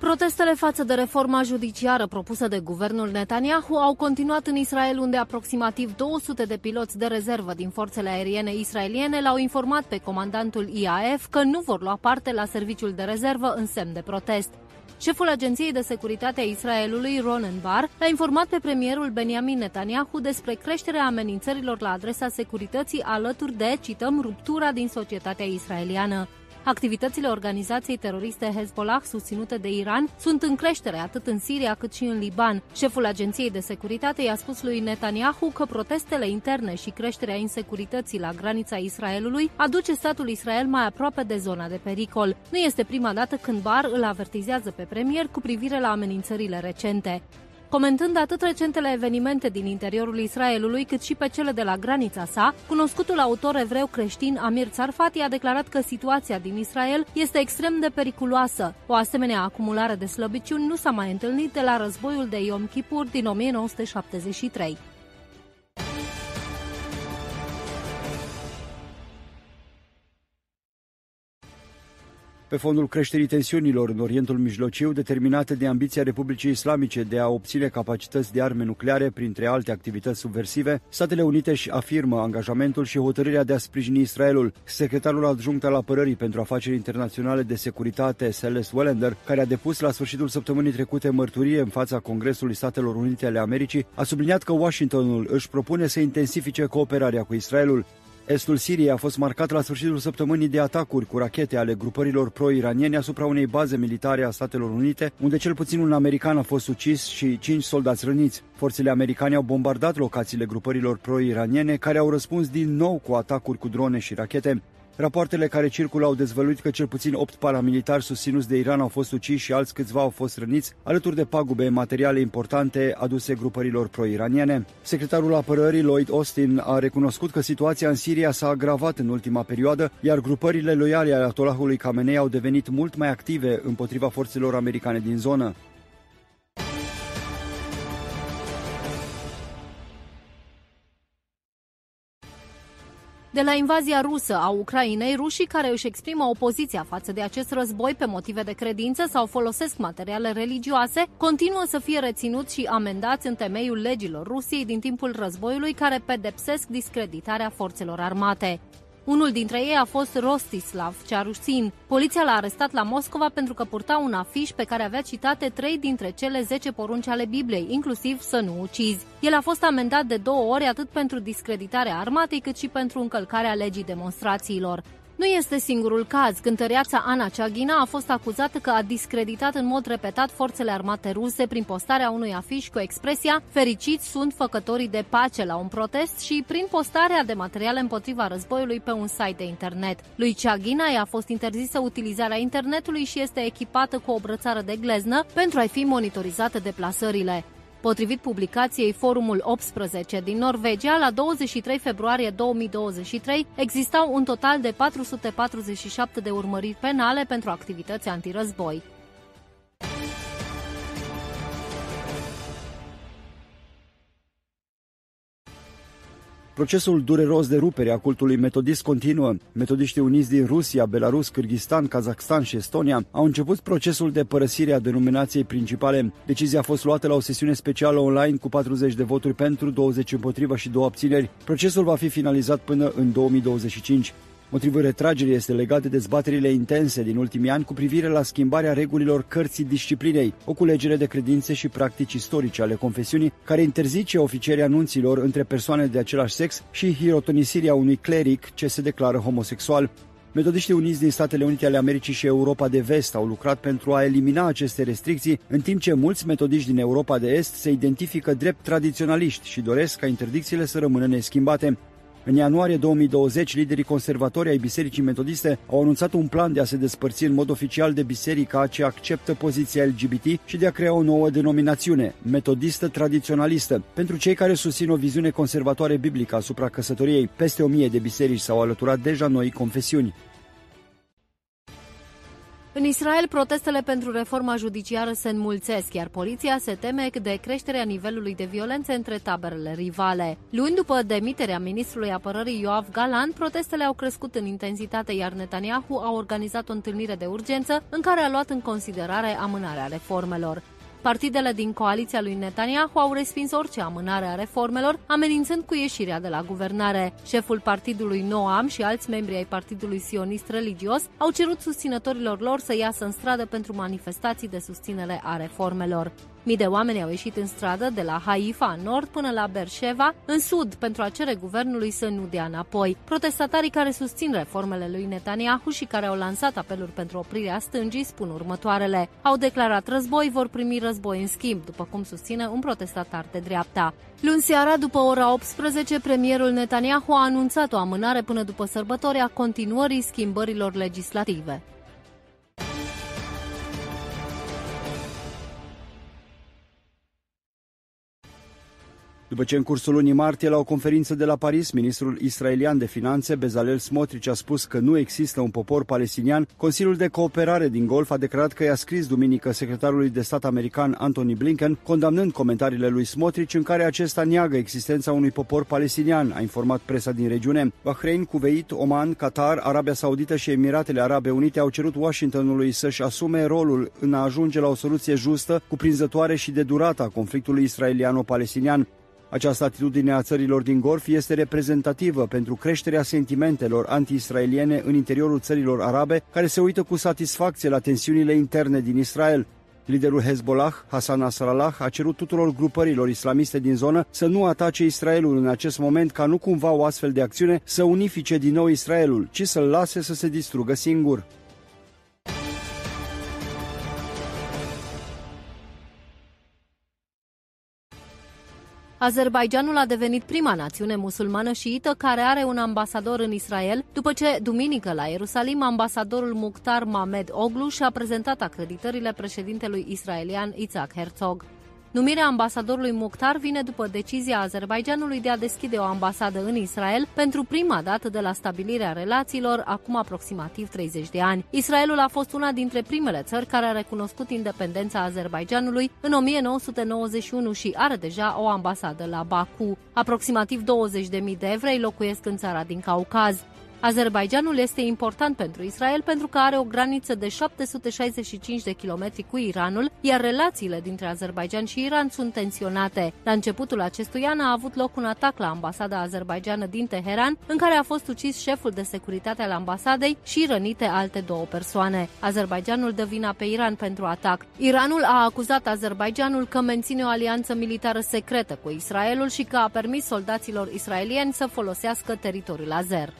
Protestele față de reforma judiciară propusă de guvernul Netanyahu au continuat în Israel, unde aproximativ 200 de piloți de rezervă din forțele aeriene israeliene l-au informat pe comandantul IAF că nu vor lua parte la serviciul de rezervă în semn de protest. Șeful Agenției de Securitate a Israelului, Ronen Bar, a informat pe premierul Benjamin Netanyahu despre creșterea amenințărilor la adresa securității alături de, cităm, ruptura din societatea israeliană. Activitățile organizației teroriste Hezbollah susținute de Iran sunt în creștere atât în Siria cât și în Liban. Șeful Agenției de Securitate i-a spus lui Netanyahu că protestele interne și creșterea insecurității la granița Israelului aduce statul Israel mai aproape de zona de pericol. Nu este prima dată când Bar îl avertizează pe premier cu privire la amenințările recente. Comentând atât recentele evenimente din interiorul Israelului, cât și pe cele de la granița sa, cunoscutul autor evreu creștin Amir Tzarfati a declarat că situația din Israel este extrem de periculoasă. O asemenea acumulare de slăbiciuni nu s-a mai întâlnit de la războiul de Yom Kippur din 1973. Pe fondul creșterii tensiunilor în Orientul Mijlociu, determinate de ambiția Republicii Islamice de a obține capacități de arme nucleare, printre alte activități subversive, Statele Unite își afirmă angajamentul și hotărârea de a sprijini Israelul. Secretarul adjunct al Apărării pentru Afaceri Internaționale de Securitate, Celeste Welander, care a depus la sfârșitul săptămânii trecute mărturie în fața Congresului Statelor Unite ale Americii, a subliniat că Washingtonul își propune să intensifice cooperarea cu Israelul. Estul Siriei a fost marcat la sfârșitul săptămânii de atacuri cu rachete ale grupărilor pro-iraniene asupra unei baze militare a Statelor Unite, unde cel puțin un american a fost ucis și 5 soldați răniți. Forțele americane au bombardat locațiile grupărilor pro-iraniene, care au răspuns din nou cu atacuri cu drone și rachete. Rapoartele care circulă au dezvăluit că cel puțin 8 paramilitari susținuți de Iran au fost uciși și alți câțiva au fost răniți, alături de pagube materiale importante aduse grupărilor pro-iraniene. Secretarul Apărării Lloyd Austin a recunoscut că situația în Siria s-a agravat în ultima perioadă, iar grupările loiale ale Ayatollahului Khamenei au devenit mult mai active împotriva forțelor americane din zonă. De la invazia rusă a Ucrainei, rușii care își exprimă opoziția față de acest război pe motive de credință sau folosesc materiale religioase, continuă să fie reținuți și amendați în temeiul legilor Rusiei din timpul războiului, care pedepsesc discreditarea forțelor armate. Unul dintre ei a fost Rostislav Cearușin. Poliția l-a arestat la Moscova pentru că purta un afiș pe care avea citate 3 dintre cele 10 porunci ale Bibliei, inclusiv să nu ucizi. El a fost amendat de 2 ori atât pentru discreditarea armatei, cât și pentru încălcarea legii demonstrațiilor. Nu este singurul caz, cântăreața Ana Ceaghina a fost acuzată că a discreditat în mod repetat forțele armate ruse prin postarea unui afiș cu expresia „Fericiți sunt făcătorii de pace” la un protest și prin postarea de materiale împotriva războiului pe un site de internet. Lui Ceaghina i-a fost interzisă utilizarea internetului și este echipată cu o brățară de gleznă pentru a-i fi monitorizate deplasările. Potrivit publicației Forumul 18 din Norvegia, la 23 februarie 2023 existau un total de 447 de urmăriri penale pentru activități antirăzboi. Procesul dureros de rupere a cultului metodist continuă. Metodiștii uniți din Rusia, Belarus, Kârghistan, Kazakhstan și Estonia au început procesul de părăsire a denominației principale. Decizia a fost luată la o sesiune specială online cu 40 de voturi pentru, 20 împotriva și 2 abțineri. Procesul va fi finalizat până în 2025. Motivul retragerii este legat de dezbaterile intense din ultimii ani cu privire la schimbarea regulilor cărții disciplinei, o culegere de credințe și practici istorice ale confesiunii, care interzice oficierea anunților între persoane de același sex și hirotonisirea unui cleric ce se declară homosexual. Metodiștii uniți din Statele Unite ale Americii și Europa de Vest au lucrat pentru a elimina aceste restricții, în timp ce mulți metodiști din Europa de Est se identifică drept tradiționaliști și doresc ca interdicțiile să rămână neschimbate. În ianuarie 2020, liderii conservatori ai Bisericii Metodiste au anunțat un plan de a se despărți în mod oficial de biserica ce acceptă poziția LGBT și de a crea o nouă denominațiune, metodistă tradiționalistă, pentru cei care susțin o viziune conservatoare biblică asupra căsătoriei. Peste 1000 de biserici s-au alăturat deja noi confesiuni. În Israel, protestele pentru reforma judiciară se înmulțesc, iar poliția se teme de creșterea nivelului de violențe între taberele rivale. Luni după demiterea ministrului apărării Yoav Galan, protestele au crescut în intensitate, iar Netanyahu a organizat o întâlnire de urgență în care a luat în considerare amânarea reformelor. Partidele din coaliția lui Netanyahu au respins orice amânare a reformelor, amenințând cu ieșirea de la guvernare. Șeful partidului Noam și alți membri ai partidului sionist religios au cerut susținătorilor lor să iasă în stradă pentru manifestații de susținere a reformelor. Mii de oameni au ieșit în stradă de la Haifa în nord până la Berșeva, în sud, pentru a cere guvernului să nu dea înapoi. Protestatarii care susțin reformele lui Netanyahu și care au lansat apeluri pentru oprirea stângii spun următoarele. Au declarat război, vor primi război în schimb, după cum susține un protestatar de dreapta. Luni seara, după ora 18, premierul Netanyahu a anunțat o amânare până după sărbători a continuării schimbărilor legislative. După ce în cursul lunii martie, la o conferință de la Paris, ministrul israelian de finanțe, Bezalel Smotrich, a spus că nu există un popor palestinian, Consiliul de Cooperare din Golf a declarat că i-a scris duminică secretarului de stat american Antony Blinken, condamnând comentariile lui Smotrich în care acesta neagă existența unui popor palestinian, a informat presa din regiune. Bahrain, Kuwait, Oman, Qatar, Arabia Saudită și Emiratele Arabe Unite au cerut Washingtonului să-și asume rolul în a ajunge la o soluție justă, cuprinzătoare și de durată a conflictului israeliano-palestinian. Această atitudine a țărilor din Golf este reprezentativă pentru creșterea sentimentelor anti-israeliene în interiorul țărilor arabe, care se uită cu satisfacție la tensiunile interne din Israel. Liderul Hezbollah, Hassan Nasrallah, a cerut tuturor grupărilor islamiste din zonă să nu atace Israelul în acest moment, ca nu cumva o astfel de acțiune să unifice din nou Israelul, ci să-l lase să se distrugă singur. Azerbaidjanul a devenit prima națiune musulmană șiită care are un ambasador în Israel, după ce, duminică, la Ierusalim, ambasadorul Mukhtar Mehmed Oglu și-a prezentat acreditările președintelui israelian Itzhak Herzog. Numirea ambasadorului Mukhtar vine după decizia Azerbaidjanului de a deschide o ambasadă în Israel pentru prima dată de la stabilirea relațiilor acum aproximativ 30 de ani. Israelul a fost una dintre primele țări care a recunoscut independența Azerbaidjanului în 1991 și are deja o ambasadă la Baku. Aproximativ 20.000 de evrei locuiesc în țara din Caucaz. Azerbaidjanul este important pentru Israel pentru că are o graniță de 765 de kilometri cu Iranul, iar relațiile dintre Azerbaidjan și Iran sunt tensionate. La începutul acestui an a avut loc un atac la ambasada azerbaidjană din Teheran, în care a fost ucis șeful de securitate al ambasadei și rănite alte două persoane. Azerbaidjanul dă vina pe Iran pentru atac. Iranul a acuzat Azerbaidjanul că menține o alianță militară secretă cu Israelul și că a permis soldaților israelieni să folosească teritoriul azer.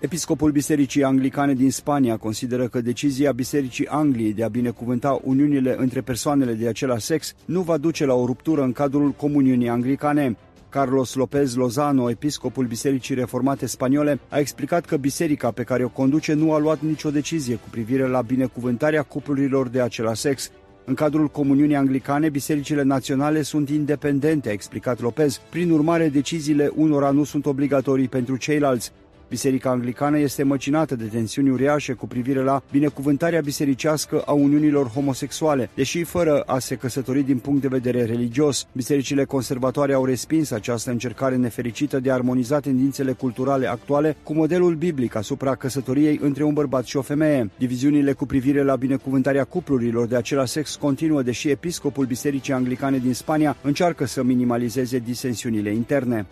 Episcopul Bisericii Anglicane din Spania consideră că decizia Bisericii Angliei de a binecuvânta uniunile între persoanele de același sex nu va duce la o ruptură în cadrul Comuniunii Anglicane. Carlos López Lozano, episcopul Bisericii Reformate Spaniole, a explicat că biserica pe care o conduce nu a luat nicio decizie cu privire la binecuvântarea cuplurilor de același sex. În cadrul Comuniunii Anglicane, bisericile naționale sunt independente, a explicat López. Prin urmare, deciziile unora nu sunt obligatorii pentru ceilalți. Biserica Anglicană este măcinată de tensiuni uriașe cu privire la binecuvântarea bisericească a uniunilor homosexuale, deși fără a se căsători din punct de vedere religios. Bisericile conservatoare au respins această încercare nefericită de a armoniza tendințele culturale actuale cu modelul biblic asupra căsătoriei între un bărbat și o femeie. Diviziunile cu privire la binecuvântarea cuplurilor de același sex continuă, deși episcopul Bisericii Anglicane din Spania încearcă să minimalizeze disensiunile interne.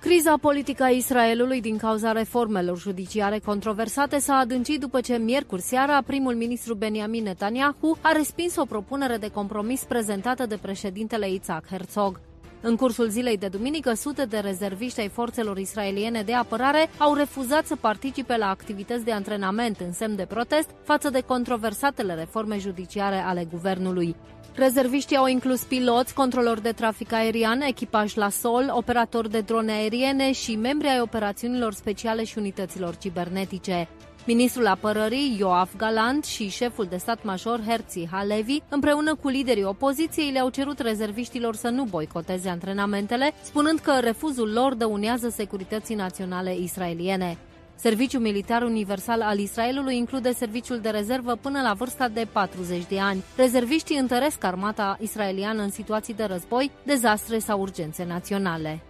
Criza politică a Israelului din cauza reformelor judiciare controversate s-a adâncit după ce miercuri seara primul ministru Benjamin Netanyahu a respins o propunere de compromis prezentată de președintele Itzhak Herzog. În cursul zilei de duminică, sute de rezerviști ai forțelor israeliene de apărare au refuzat să participe la activități de antrenament în semn de protest față de controversatele reforme judiciare ale guvernului. Rezerviștii au inclus piloți, controlori de trafic aerian, echipaj la sol, operatori de drone aeriene și membri ai operațiunilor speciale și unităților cibernetice. Ministrul Apărării Yoav Galant și șeful de stat major Herzi Halevi, împreună cu liderii opoziției, le-au cerut rezerviștilor să nu boicoteze antrenamentele, spunând că refuzul lor dăunează securității naționale israeliene. Serviciul militar universal al Israelului include serviciul de rezervă până la vârsta de 40 de ani. Rezerviștii întăresc armata israeliană în situații de război, dezastre sau urgențe naționale.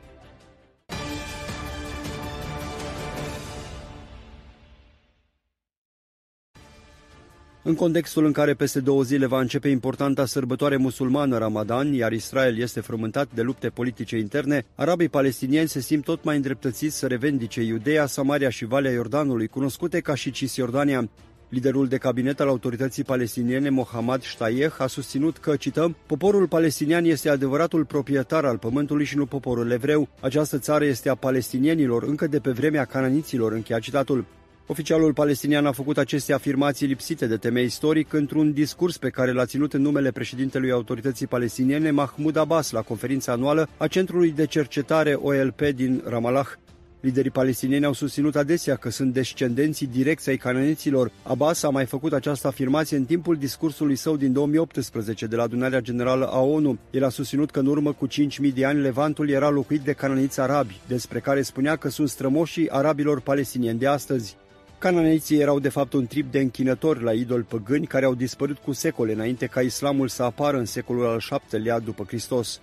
În contextul în care peste 2 zile va începe importanta sărbătoare musulmană Ramadan, iar Israel este frământat de lupte politice interne, arabii palestinieni se simt tot mai îndreptățiți să revendice Iudeea, Samaria și Valea Iordanului, cunoscute ca și Cisjordania. Liderul de cabinet al autorității palestiniene, Mohammad Shtayeh, a susținut că, cităm, poporul palestinian este adevăratul proprietar al pământului și nu poporul evreu. Această țară este a palestinienilor încă de pe vremea cananiților, încheia citatul. Oficialul palestinian a făcut aceste afirmații lipsite de temei istoric într-un discurs pe care l-a ținut în numele președintelui autorității palestiniene Mahmoud Abbas la conferința anuală a Centrului de Cercetare OLP din Ramallah. Liderii palestinieni au susținut adesea că sunt descendenții direcți ai cananiților. Abbas a mai făcut această afirmație în timpul discursului său din 2018 de la Adunarea Generală a ONU. El a susținut că în urmă cu 5.000 de ani Levantul era locuit de cananiți arabi, despre care spunea că sunt strămoșii arabilor palestinieni de astăzi. Cananeiții erau de fapt un trib de închinători la idoli păgâni care au dispărut cu secole înainte ca islamul să apară în secolul al VII-lea după Hristos.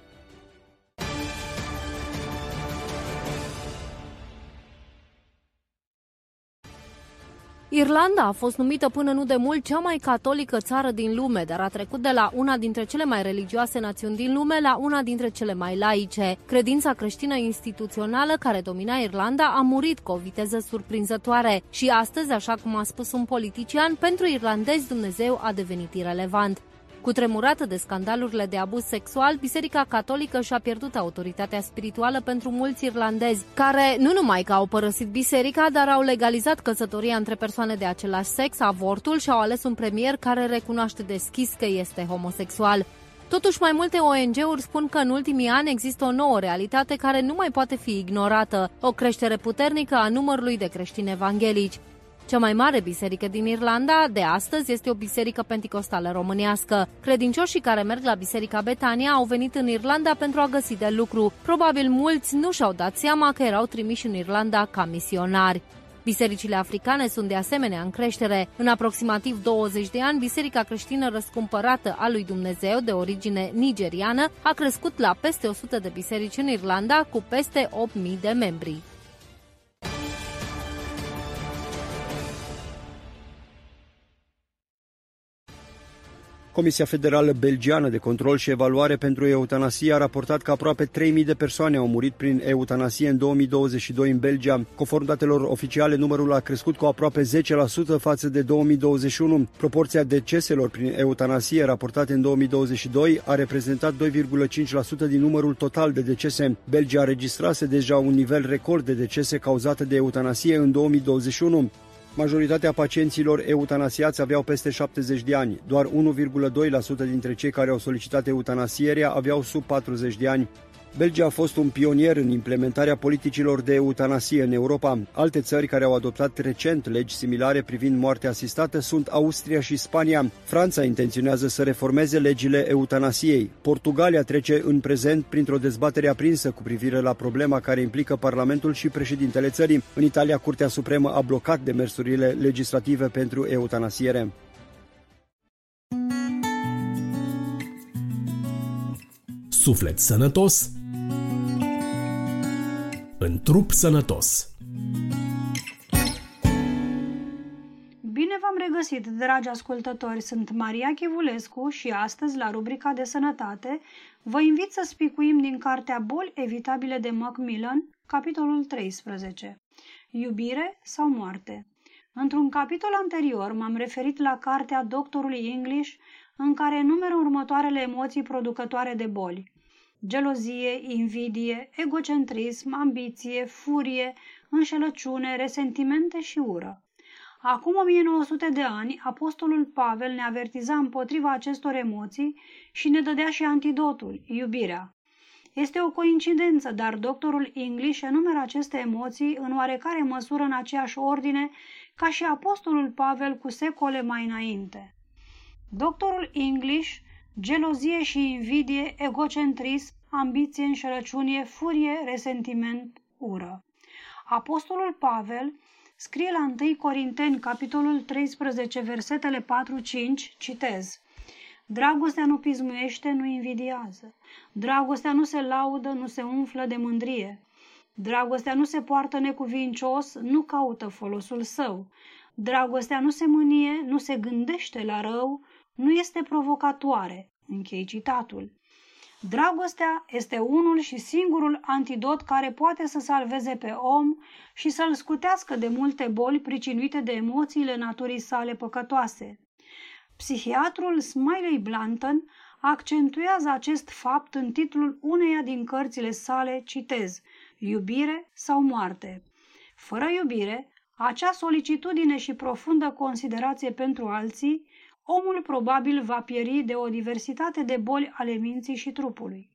Irlanda a fost numită până nu de mult cea mai catolică țară din lume, dar a trecut de la una dintre cele mai religioase națiuni din lume la una dintre cele mai laice. Credința creștină instituțională care domina Irlanda a murit cu o viteză surprinzătoare și astăzi, așa cum a spus un politician, pentru irlandezi Dumnezeu a devenit irelevant. Cutremurată de scandalurile de abuz sexual, Biserica Catolică și-a pierdut autoritatea spirituală pentru mulți irlandezi, care nu numai că au părăsit biserica, dar au legalizat căsătoria între persoane de același sex, avortul și au ales un premier care recunoaște deschis că este homosexual. Totuși, mai multe ONG-uri spun că în ultimii ani există o nouă realitate care nu mai poate fi ignorată, o creștere puternică a numărului de creștini evanghelici. Cea mai mare biserică din Irlanda de astăzi este o biserică penticostală românească. Credincioșii care merg la Biserica Betania au venit în Irlanda pentru a găsi de lucru. Probabil mulți nu și-au dat seama că erau trimiși în Irlanda ca misionari. Bisericile africane sunt de asemenea în creștere. În aproximativ 20 de ani, Biserica Creștină Răscumpărată a lui Dumnezeu, de origine nigeriană, a crescut la peste 100 de biserici în Irlanda, cu peste 8.000 de membri. Comisia Federală Belgiană de Control și Evaluare pentru Eutanasie a raportat că aproape 3.000 de persoane au murit prin eutanasie în 2022 în Belgia. Conform datelor oficiale, numărul a crescut cu aproape 10% față de 2021. Proporția deceselor prin eutanasie raportate în 2022 a reprezentat 2,5% din numărul total de decese. Belgia înregistrase deja un nivel record de decese cauzate de eutanasie în 2021. Majoritatea pacienților eutanasiați aveau peste 70 de ani. Doar 1,2% dintre cei care au solicitat eutanasierea aveau sub 40 de ani. Belgia a fost un pionier în implementarea politicilor de eutanasie în Europa. Alte țări care au adoptat recent legi similare privind moartea asistată sunt Austria și Spania. Franța intenționează să reformeze legile eutanasiei. Portugalia trece în prezent printr-o dezbatere aprinsă cu privire la problema care implică Parlamentul și președintele țării. În Italia, Curtea Supremă a blocat demersurile legislative pentru eutanasiere. Suflet sănătos în trup sănătos. Bine v-am regăsit, dragi ascultători! Sunt Maria Chivulescu și astăzi, la rubrica de sănătate, vă invit să spicuim din cartea Boli evitabile de Macmillan, capitolul 13. Iubire sau moarte? Într-un capitol anterior m-am referit la cartea doctorului English, în care enumeră următoarele emoții producătoare de boli: gelozie, invidie, egocentrism, ambiție, furie, înșelăciune, resentimente și ură. Acum 1900 de ani, apostolul Pavel ne avertiza împotriva acestor emoții și ne dădea și antidotul, iubirea. Este o coincidență, dar doctorul English enumeră aceste emoții în oarecare măsură în aceeași ordine ca și apostolul Pavel cu secole mai înainte. Doctorul English, gelozie și invidie, egocentrism, ambiție, înșelăciune, furie, resentiment, ură. Apostolul Pavel scrie la 1 Corinteni, capitolul 13, versetele 4-5, citez: dragostea nu pismuiește, nu invidiază. Dragostea nu se laudă, nu se umflă de mândrie. Dragostea nu se poartă necuvincios, nu caută folosul său. Dragostea nu se mânie, nu se gândește la rău, nu este provocatoare. Închei citatul. Dragostea este unul și singurul antidot care poate să salveze pe om și să-l scutească de multe boli pricinuite de emoțiile naturii sale păcătoase. Psihiatrul Smiley Blanton accentuează acest fapt în titlul uneia din cărțile sale, citez: Iubire sau moarte? Fără iubire, acea solicitudine și profundă considerație pentru alții, omul probabil va pieri de o diversitate de boli ale minții și trupului.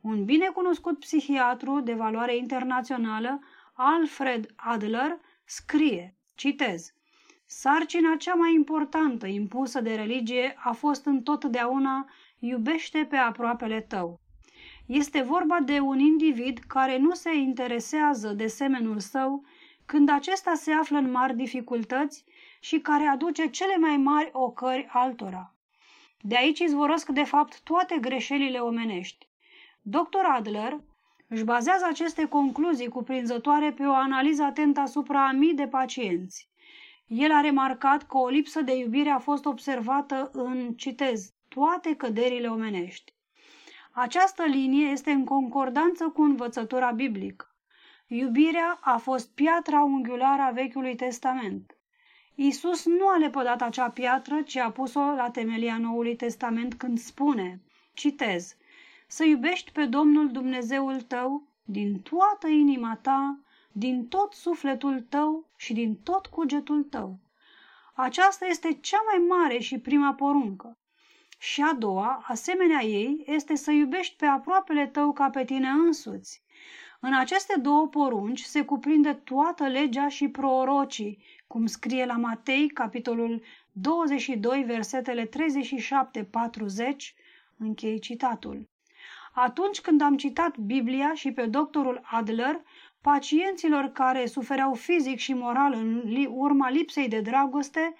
Un binecunoscut psihiatru de valoare internațională, Alfred Adler, scrie, citez: sarcina cea mai importantă impusă de religie a fost întotdeauna: iubește pe aproapele tău. Este vorba de un individ care nu se interesează de semenul său când acesta se află în mari dificultăți și care aduce cele mai mari ocări altora. De aici izvorăsc, de fapt, toate greșelile omenești. Dr. Adler își bazează aceste concluzii cuprinzătoare pe o analiză atentă asupra a mii de pacienți. El a remarcat că o lipsă de iubire a fost observată în, citez, toate căderile omenești. Această linie este în concordanță cu învățătura biblică. Iubirea a fost piatra unghiulară a Vechiului Testament. Iisus nu a lepădat acea piatră, ci a pus-o la temelia Noului Testament când spune, citez: să iubești pe Domnul Dumnezeul tău din toată inima ta, din tot sufletul tău și din tot cugetul tău. Aceasta este cea mai mare și prima poruncă. Și a doua, asemenea ei, este să iubești pe aproapele tău ca pe tine însuți. În aceste două porunci se cuprinde toată legea și prorocii, cum scrie la Matei, capitolul 22, versetele 37-40, închei citatul. Atunci când am citat Biblia și pe doctorul Adler, pacienților care sufereau fizic și moral în urma lipsei de dragoste,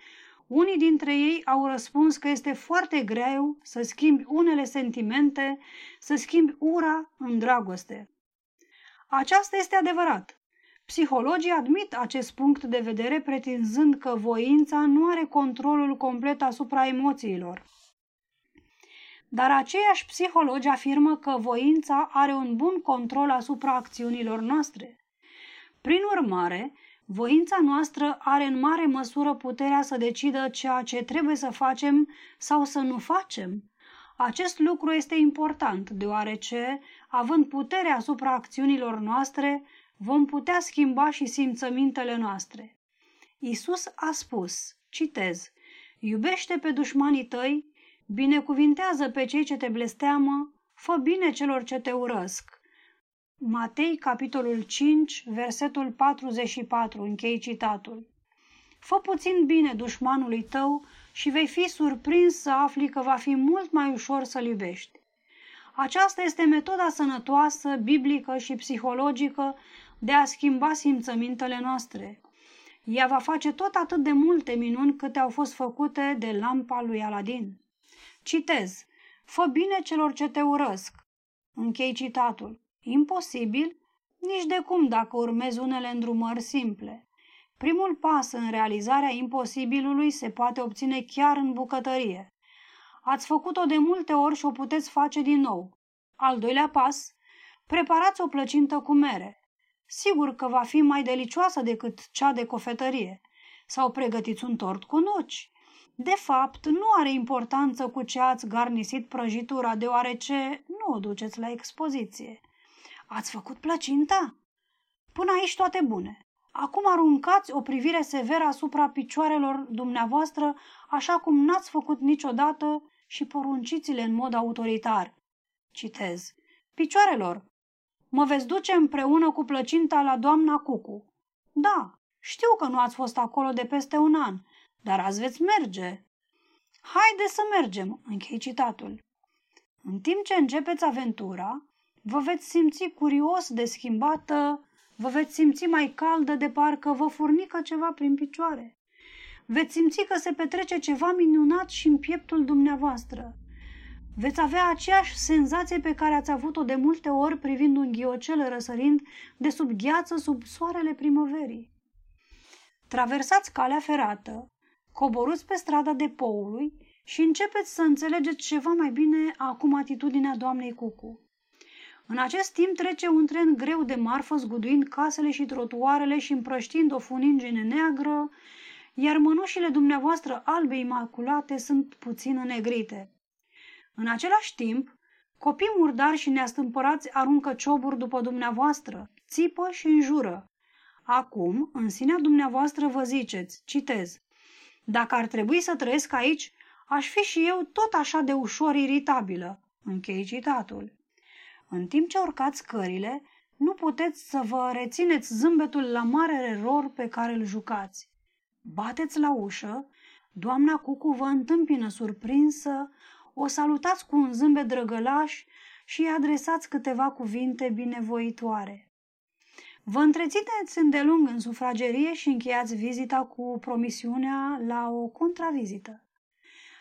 unii dintre ei au răspuns că este foarte greu să schimbi unele sentimente, să schimbi ura în dragoste. Aceasta este adevărat. Psihologii admit acest punct de vedere pretinzând că voința nu are controlul complet asupra emoțiilor. Dar aceiași psihologi afirmă că voința are un bun control asupra acțiunilor noastre. Prin urmare, voința noastră are în mare măsură puterea să decidă ceea ce trebuie să facem sau să nu facem. Acest lucru este important, deoarece, având puterea asupra acțiunilor noastre, vom putea schimba și simțămintele noastre. Iisus a spus, citez: iubește pe dușmanii tăi, binecuvintează pe cei ce te blesteamă, fă bine celor ce te urăsc. Matei, capitolul 5, versetul 44, închei citatul. Fă puțin bine dușmanului tău și vei fi surprins să afli că va fi mult mai ușor să-l iubești. Aceasta este metoda sănătoasă, biblică și psihologică de a schimba simțămintele noastre. Ea va face tot atât de multe minuni câte au fost făcute de lampa lui Aladin. Citez: fă bine celor ce te urăsc. Închei citatul. Imposibil, nici de cum, dacă urmezi unele îndrumări simple. Primul pas în realizarea imposibilului se poate obține chiar în bucătărie. Ați făcut-o de multe ori și o puteți face din nou. Al doilea pas, preparați o plăcintă cu mere. Sigur că va fi mai delicioasă decât cea de cofetărie. Sau pregătiți un tort cu nuci. De fapt, nu are importanță cu ce ați garnisit prăjitura, deoarece nu o duceți la expoziție. Ați făcut plăcinta? Până aici toate bune. Acum aruncați o privire severă asupra picioarelor dumneavoastră, așa cum n-ați făcut niciodată, și porunciți-le în mod autoritar. Citez: picioarelor, mă veți duce împreună cu plăcinta la doamna Cucu. Da, Știu că nu ați fost acolo de peste un an, dar azi veți merge. Haide să mergem, închei citatul. În timp ce începeți aventura, vă veți simți curios de schimbată, vă veți simți mai caldă de parcă vă furnică ceva prin picioare. Veți simți că se petrece ceva minunat și în pieptul dumneavoastră. Veți avea aceeași senzație pe care ați avut-o de multe ori privind un ghiocel răsărind de sub gheață sub soarele primăverii. Traversați calea ferată, coborâți pe strada depoului și începeți să înțelegeți ceva mai bine acum atitudinea doamnei Cucu. În acest timp trece un tren greu de marfă zguduind casele și trotuarele și împrăștind o funingine neagră, iar mănușile dumneavoastră albe imaculate sunt puțin înegrite. În același timp, copii murdari și neastâmpărați aruncă cioburi după dumneavoastră, țipă și înjură. Acum, în sinea dumneavoastră vă ziceți, citez, dacă ar trebui să trăiesc aici, aș fi și eu tot așa de ușor iritabilă, închei citatul. În timp ce urcați cările, nu puteți să vă rețineți zâmbetul la marele rol pe care îl jucați. Bateți la ușă, doamna Cucu vă întâmpină surprinsă, o salutați cu un zâmbet drăgălaș și îi adresați câteva cuvinte binevoitoare. Vă întrețineți îndelung în sufragerie și încheiați vizita cu promisiunea la o contravizită.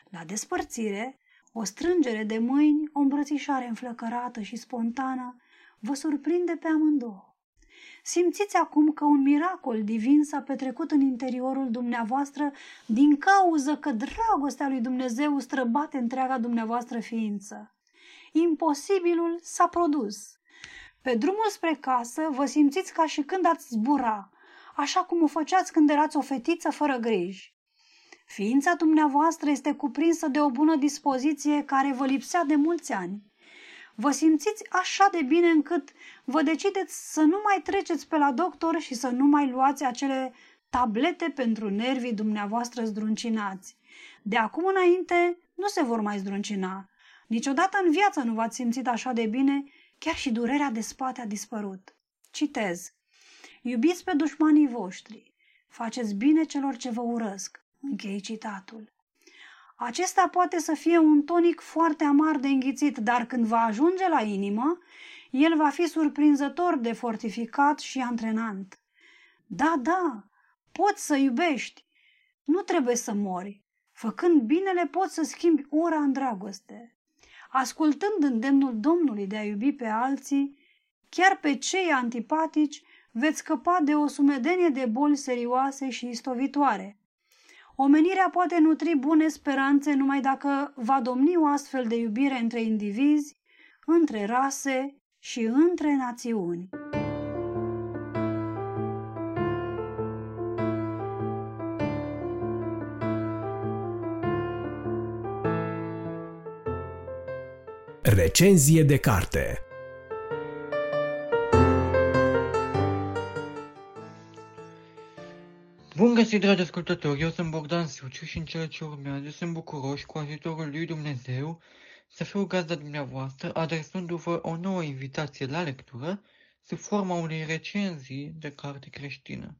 La despărțire, o strângere de mâini, o îmbrățișare înflăcărată și spontană vă surprinde pe amândouă. Simțiți acum că un miracol divin s-a petrecut în interiorul dumneavoastră din cauză că dragostea lui Dumnezeu străbate întreaga dumneavoastră ființă. Imposibilul s-a produs. Pe drumul spre casă vă simțiți ca și când ați zbura, așa cum o făceați când erați o fetiță fără griji. Ființa dumneavoastră este cuprinsă de o bună dispoziție care vă lipsea de mulți ani. Vă simțiți așa de bine încât vă decideți să nu mai treceți pe la doctor și să nu mai luați acele tablete pentru nervii dumneavoastră zdruncinați. De acum înainte nu se vor mai zdruncina. Niciodată în viață nu v-ați simțit așa de bine, chiar și durerea de spate a dispărut. Citez. Iubiți pe dușmanii voștri. Faceți bine celor ce vă urăsc. Închei citatul. Acesta poate să fie un tonic foarte amar de înghițit, dar când va ajunge la inimă, el va fi surprinzător de fortificat și antrenant. Da, da, poți să iubești, nu trebuie să mori. Făcând binele poți să schimbi ura în dragoste. Ascultând îndemnul Domnului de a iubi pe alții, chiar pe cei antipatici, veți scăpa de o sumedenie de boli serioase și istovitoare. Omenirea poate nutri bune speranțe numai dacă va domni o astfel de iubire între indivizi, între rase și între națiuni. Recenzie de carte. Bun găsit, dragi ascultători, eu sunt Bogdan Suciu și în cele ce urmează sunt bucuroși cu ajutorul lui Dumnezeu să fiu gazda dumneavoastră, adresându-vă o nouă invitație la lectură sub forma unei recenzii de carte creștină.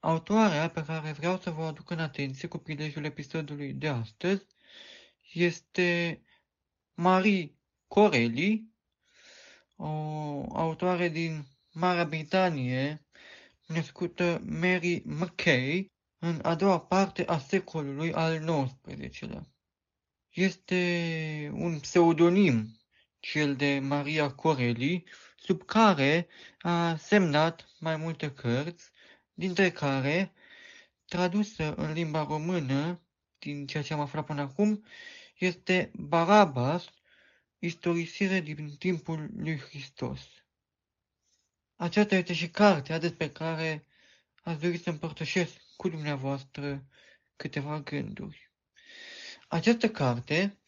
Autoarea pe care vreau să vă aduc în atenție cu prilejul episodului de astăzi este Marie Corelli, o autoare din Marea Britanie, născută Mary Mackay în a doua parte a secolului al XIX-lea. Este un pseudonim, cel de Maria Corelli, sub care a semnat mai multe cărți, dintre care, tradusă în limba română, din ceea ce am aflat până acum, este Barabas, istorisire din timpul lui Hristos. Aceasta este și cartea despre care aș dori să împărtășesc cu dumneavoastră câteva gânduri. Această carte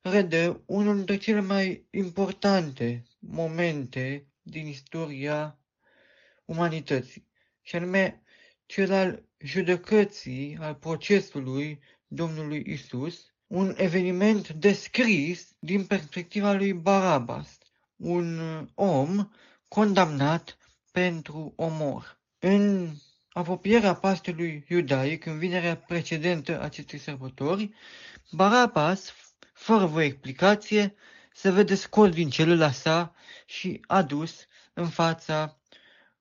redă unul dintre cele mai importante momente din istoria umanității, și anume cel al judecății, al procesului Domnului Isus, un eveniment descris din perspectiva lui Barabas, un om condamnat pentru omor. În apropierea Pastelui Iudaic în vinerea precedentă acestei sărbători, Barabas, fără vreo explicație, se vede scos din celula sa și adus în fața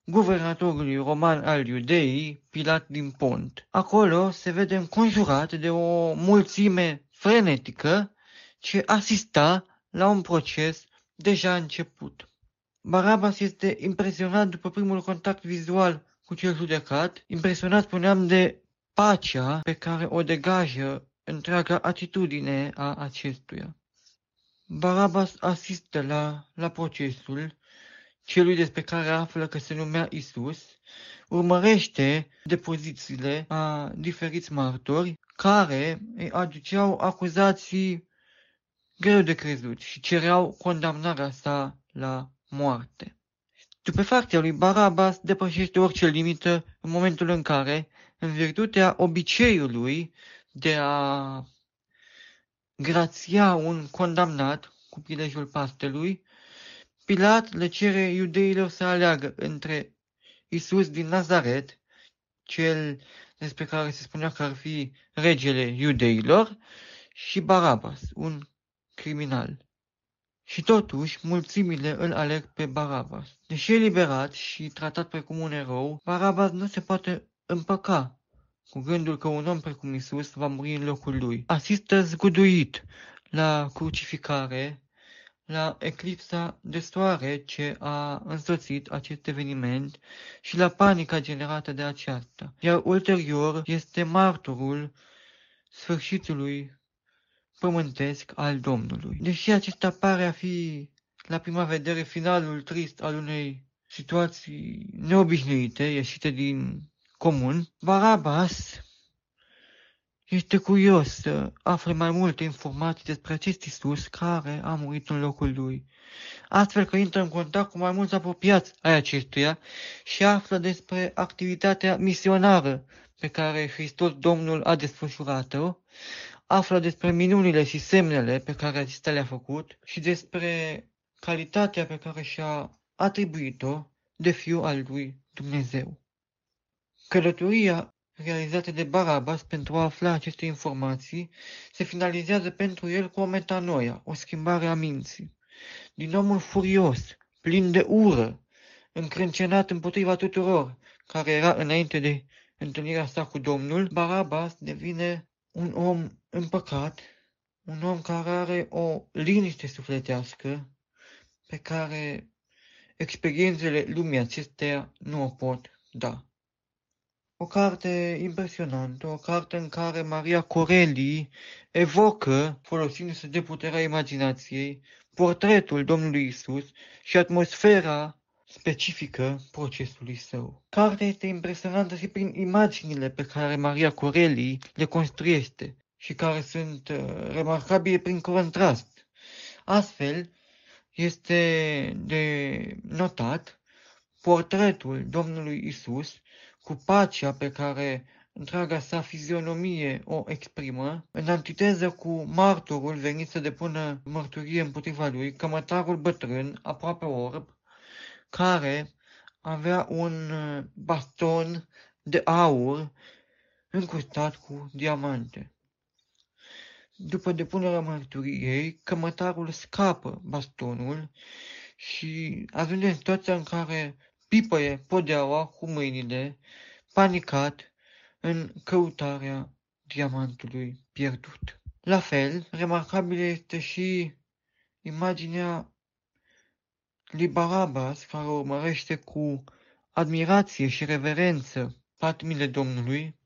guvernatorului roman al Iudeii, Pilat din Pont. Acolo se vede înconjurat de o mulțime frenetică ce asista la un proces deja început. Barabas este impresionat după primul contact vizual cu cel judecat, impresionat, spuneam, de pacea pe care o degajă întreaga atitudine a acestuia. Barabas asistă la procesul celui despre care află că se numea Isus, urmărește depozițiile a diferiți martori care îi aduceau acuzații greu de crezut și cereau condamnarea sa la moarte. Stupefacția lui Barabas depășește orice limită în momentul în care, în virtutea obiceiului de a grația un condamnat cu prilejul pastelui, Pilat le cere iudeilor să aleagă între Isus din Nazaret, cel despre care se spunea că ar fi regele iudeilor, și Barabas, un criminal. Și totuși, mulțimile îl aleg pe Barabas. Deși e liberat și tratat precum un erou, Barabas nu se poate împăca cu gândul că un om precum Isus va muri în locul lui. Asistă zguduit la crucificare, la eclipsa de soare ce a însoțit acest eveniment și la panica generată de aceasta. Iar ulterior este martorul sfârșitului pământesc al Domnului. Deși acesta pare a fi la prima vedere finalul trist al unei situații neobișnuite, ieșite din comun, Barabas este curios să afle mai multe informații despre acest Isus care a murit în locul lui, astfel că intră în contact cu mai mulți apropiați ai acestuia și află despre activitatea misionară pe care Hristos Domnul a desfășurat-o, află despre minunile și semnele pe care acestea le-a făcut și despre calitatea pe care și-a atribuit-o de fiu al lui Dumnezeu. Călătoria realizată de Barabas pentru a afla aceste informații se finalizează pentru el cu o metanoia, o schimbare a minții. Din omul furios, plin de ură, încrâncenat împotriva tuturor, care era înainte de întâlnirea sa cu Domnul, Barabas devine un om împăcat, un om care are o liniște sufletească pe care experiențele lumii acesteia nu o pot da. O carte impresionantă, o carte în care Maria Corelli evocă, folosindu-se de puterea imaginației, portretul Domnului Isus și atmosfera specifică procesului său. Cartea este impresionantă și prin imaginile pe care Maria Corelli le construiește și care sunt remarcabile prin contrast. Astfel, este de notat portretul Domnului Isus cu pacea pe care întreaga sa fizionomie o exprimă, în antiteză cu martorul venit să depună mărturie împotriva lui, cămătarul bătrân, aproape orb, care avea un baston de aur încrustat cu diamante. După depunerea mărturiei, cămătarul scapă bastonul și ajunge în situația în care pipăie podeaua cu mâinile, panicat, în căutarea diamantului pierdut. La fel, remarcabilă este și imaginea lui Barabas, care urmărește cu admirație și reverență patimile Domnului,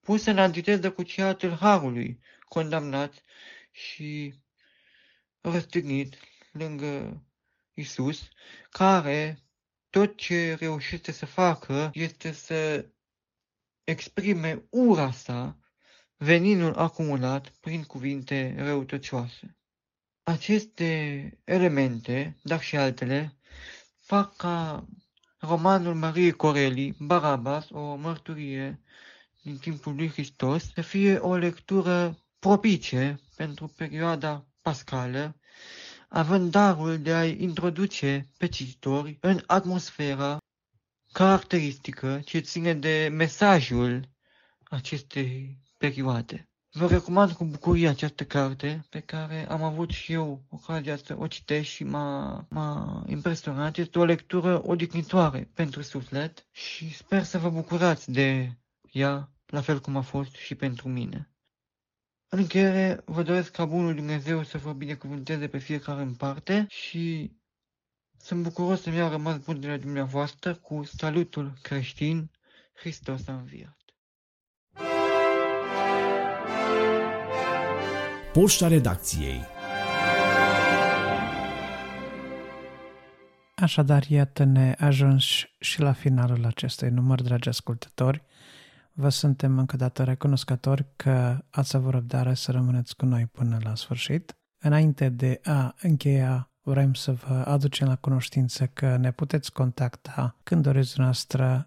pusă în antiteză cu cea a tâlharului, condamnat și răstignit lângă Isus, care tot ce reușește să facă este să exprime ura sa, veninul acumulat prin cuvinte răutăcioase. Aceste elemente, dar și altele, fac ca romanul Mariei Corelli, Barabas, o mărturie din timpul lui Hristos, să fie o lectură propice pentru perioada pascală, având darul de a-i introduce pe cititori în atmosfera caracteristică ce ține de mesajul acestei perioade. Vă recomand cu bucurie această carte pe care am avut și eu ocazia să o citesc și m-a impresionat. Este o lectură odihnitoare pentru suflet și sper să vă bucurați de ea, la fel cum a fost și pentru mine. În încheiere, vă doresc ca bunul Dumnezeu să vă binecuvânteze pe fiecare în parte și sunt bucuros să mi-au rămas bun de la dumneavoastră cu salutul creștin, Hristos a înviat. Poșta redacției. Așadar, iată-ne ajunși și la finalul acestui număr, dragi ascultători. Vă suntem încă o dată recunoscători că ați avut răbdare să rămâneți cu noi până la sfârșit. Înainte de a încheia, vrem să vă aducem la cunoștință că ne puteți contacta când doriți noastră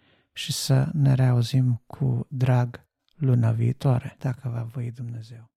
și să ne reauzim cu drag luna viitoare, dacă va voi Dumnezeu.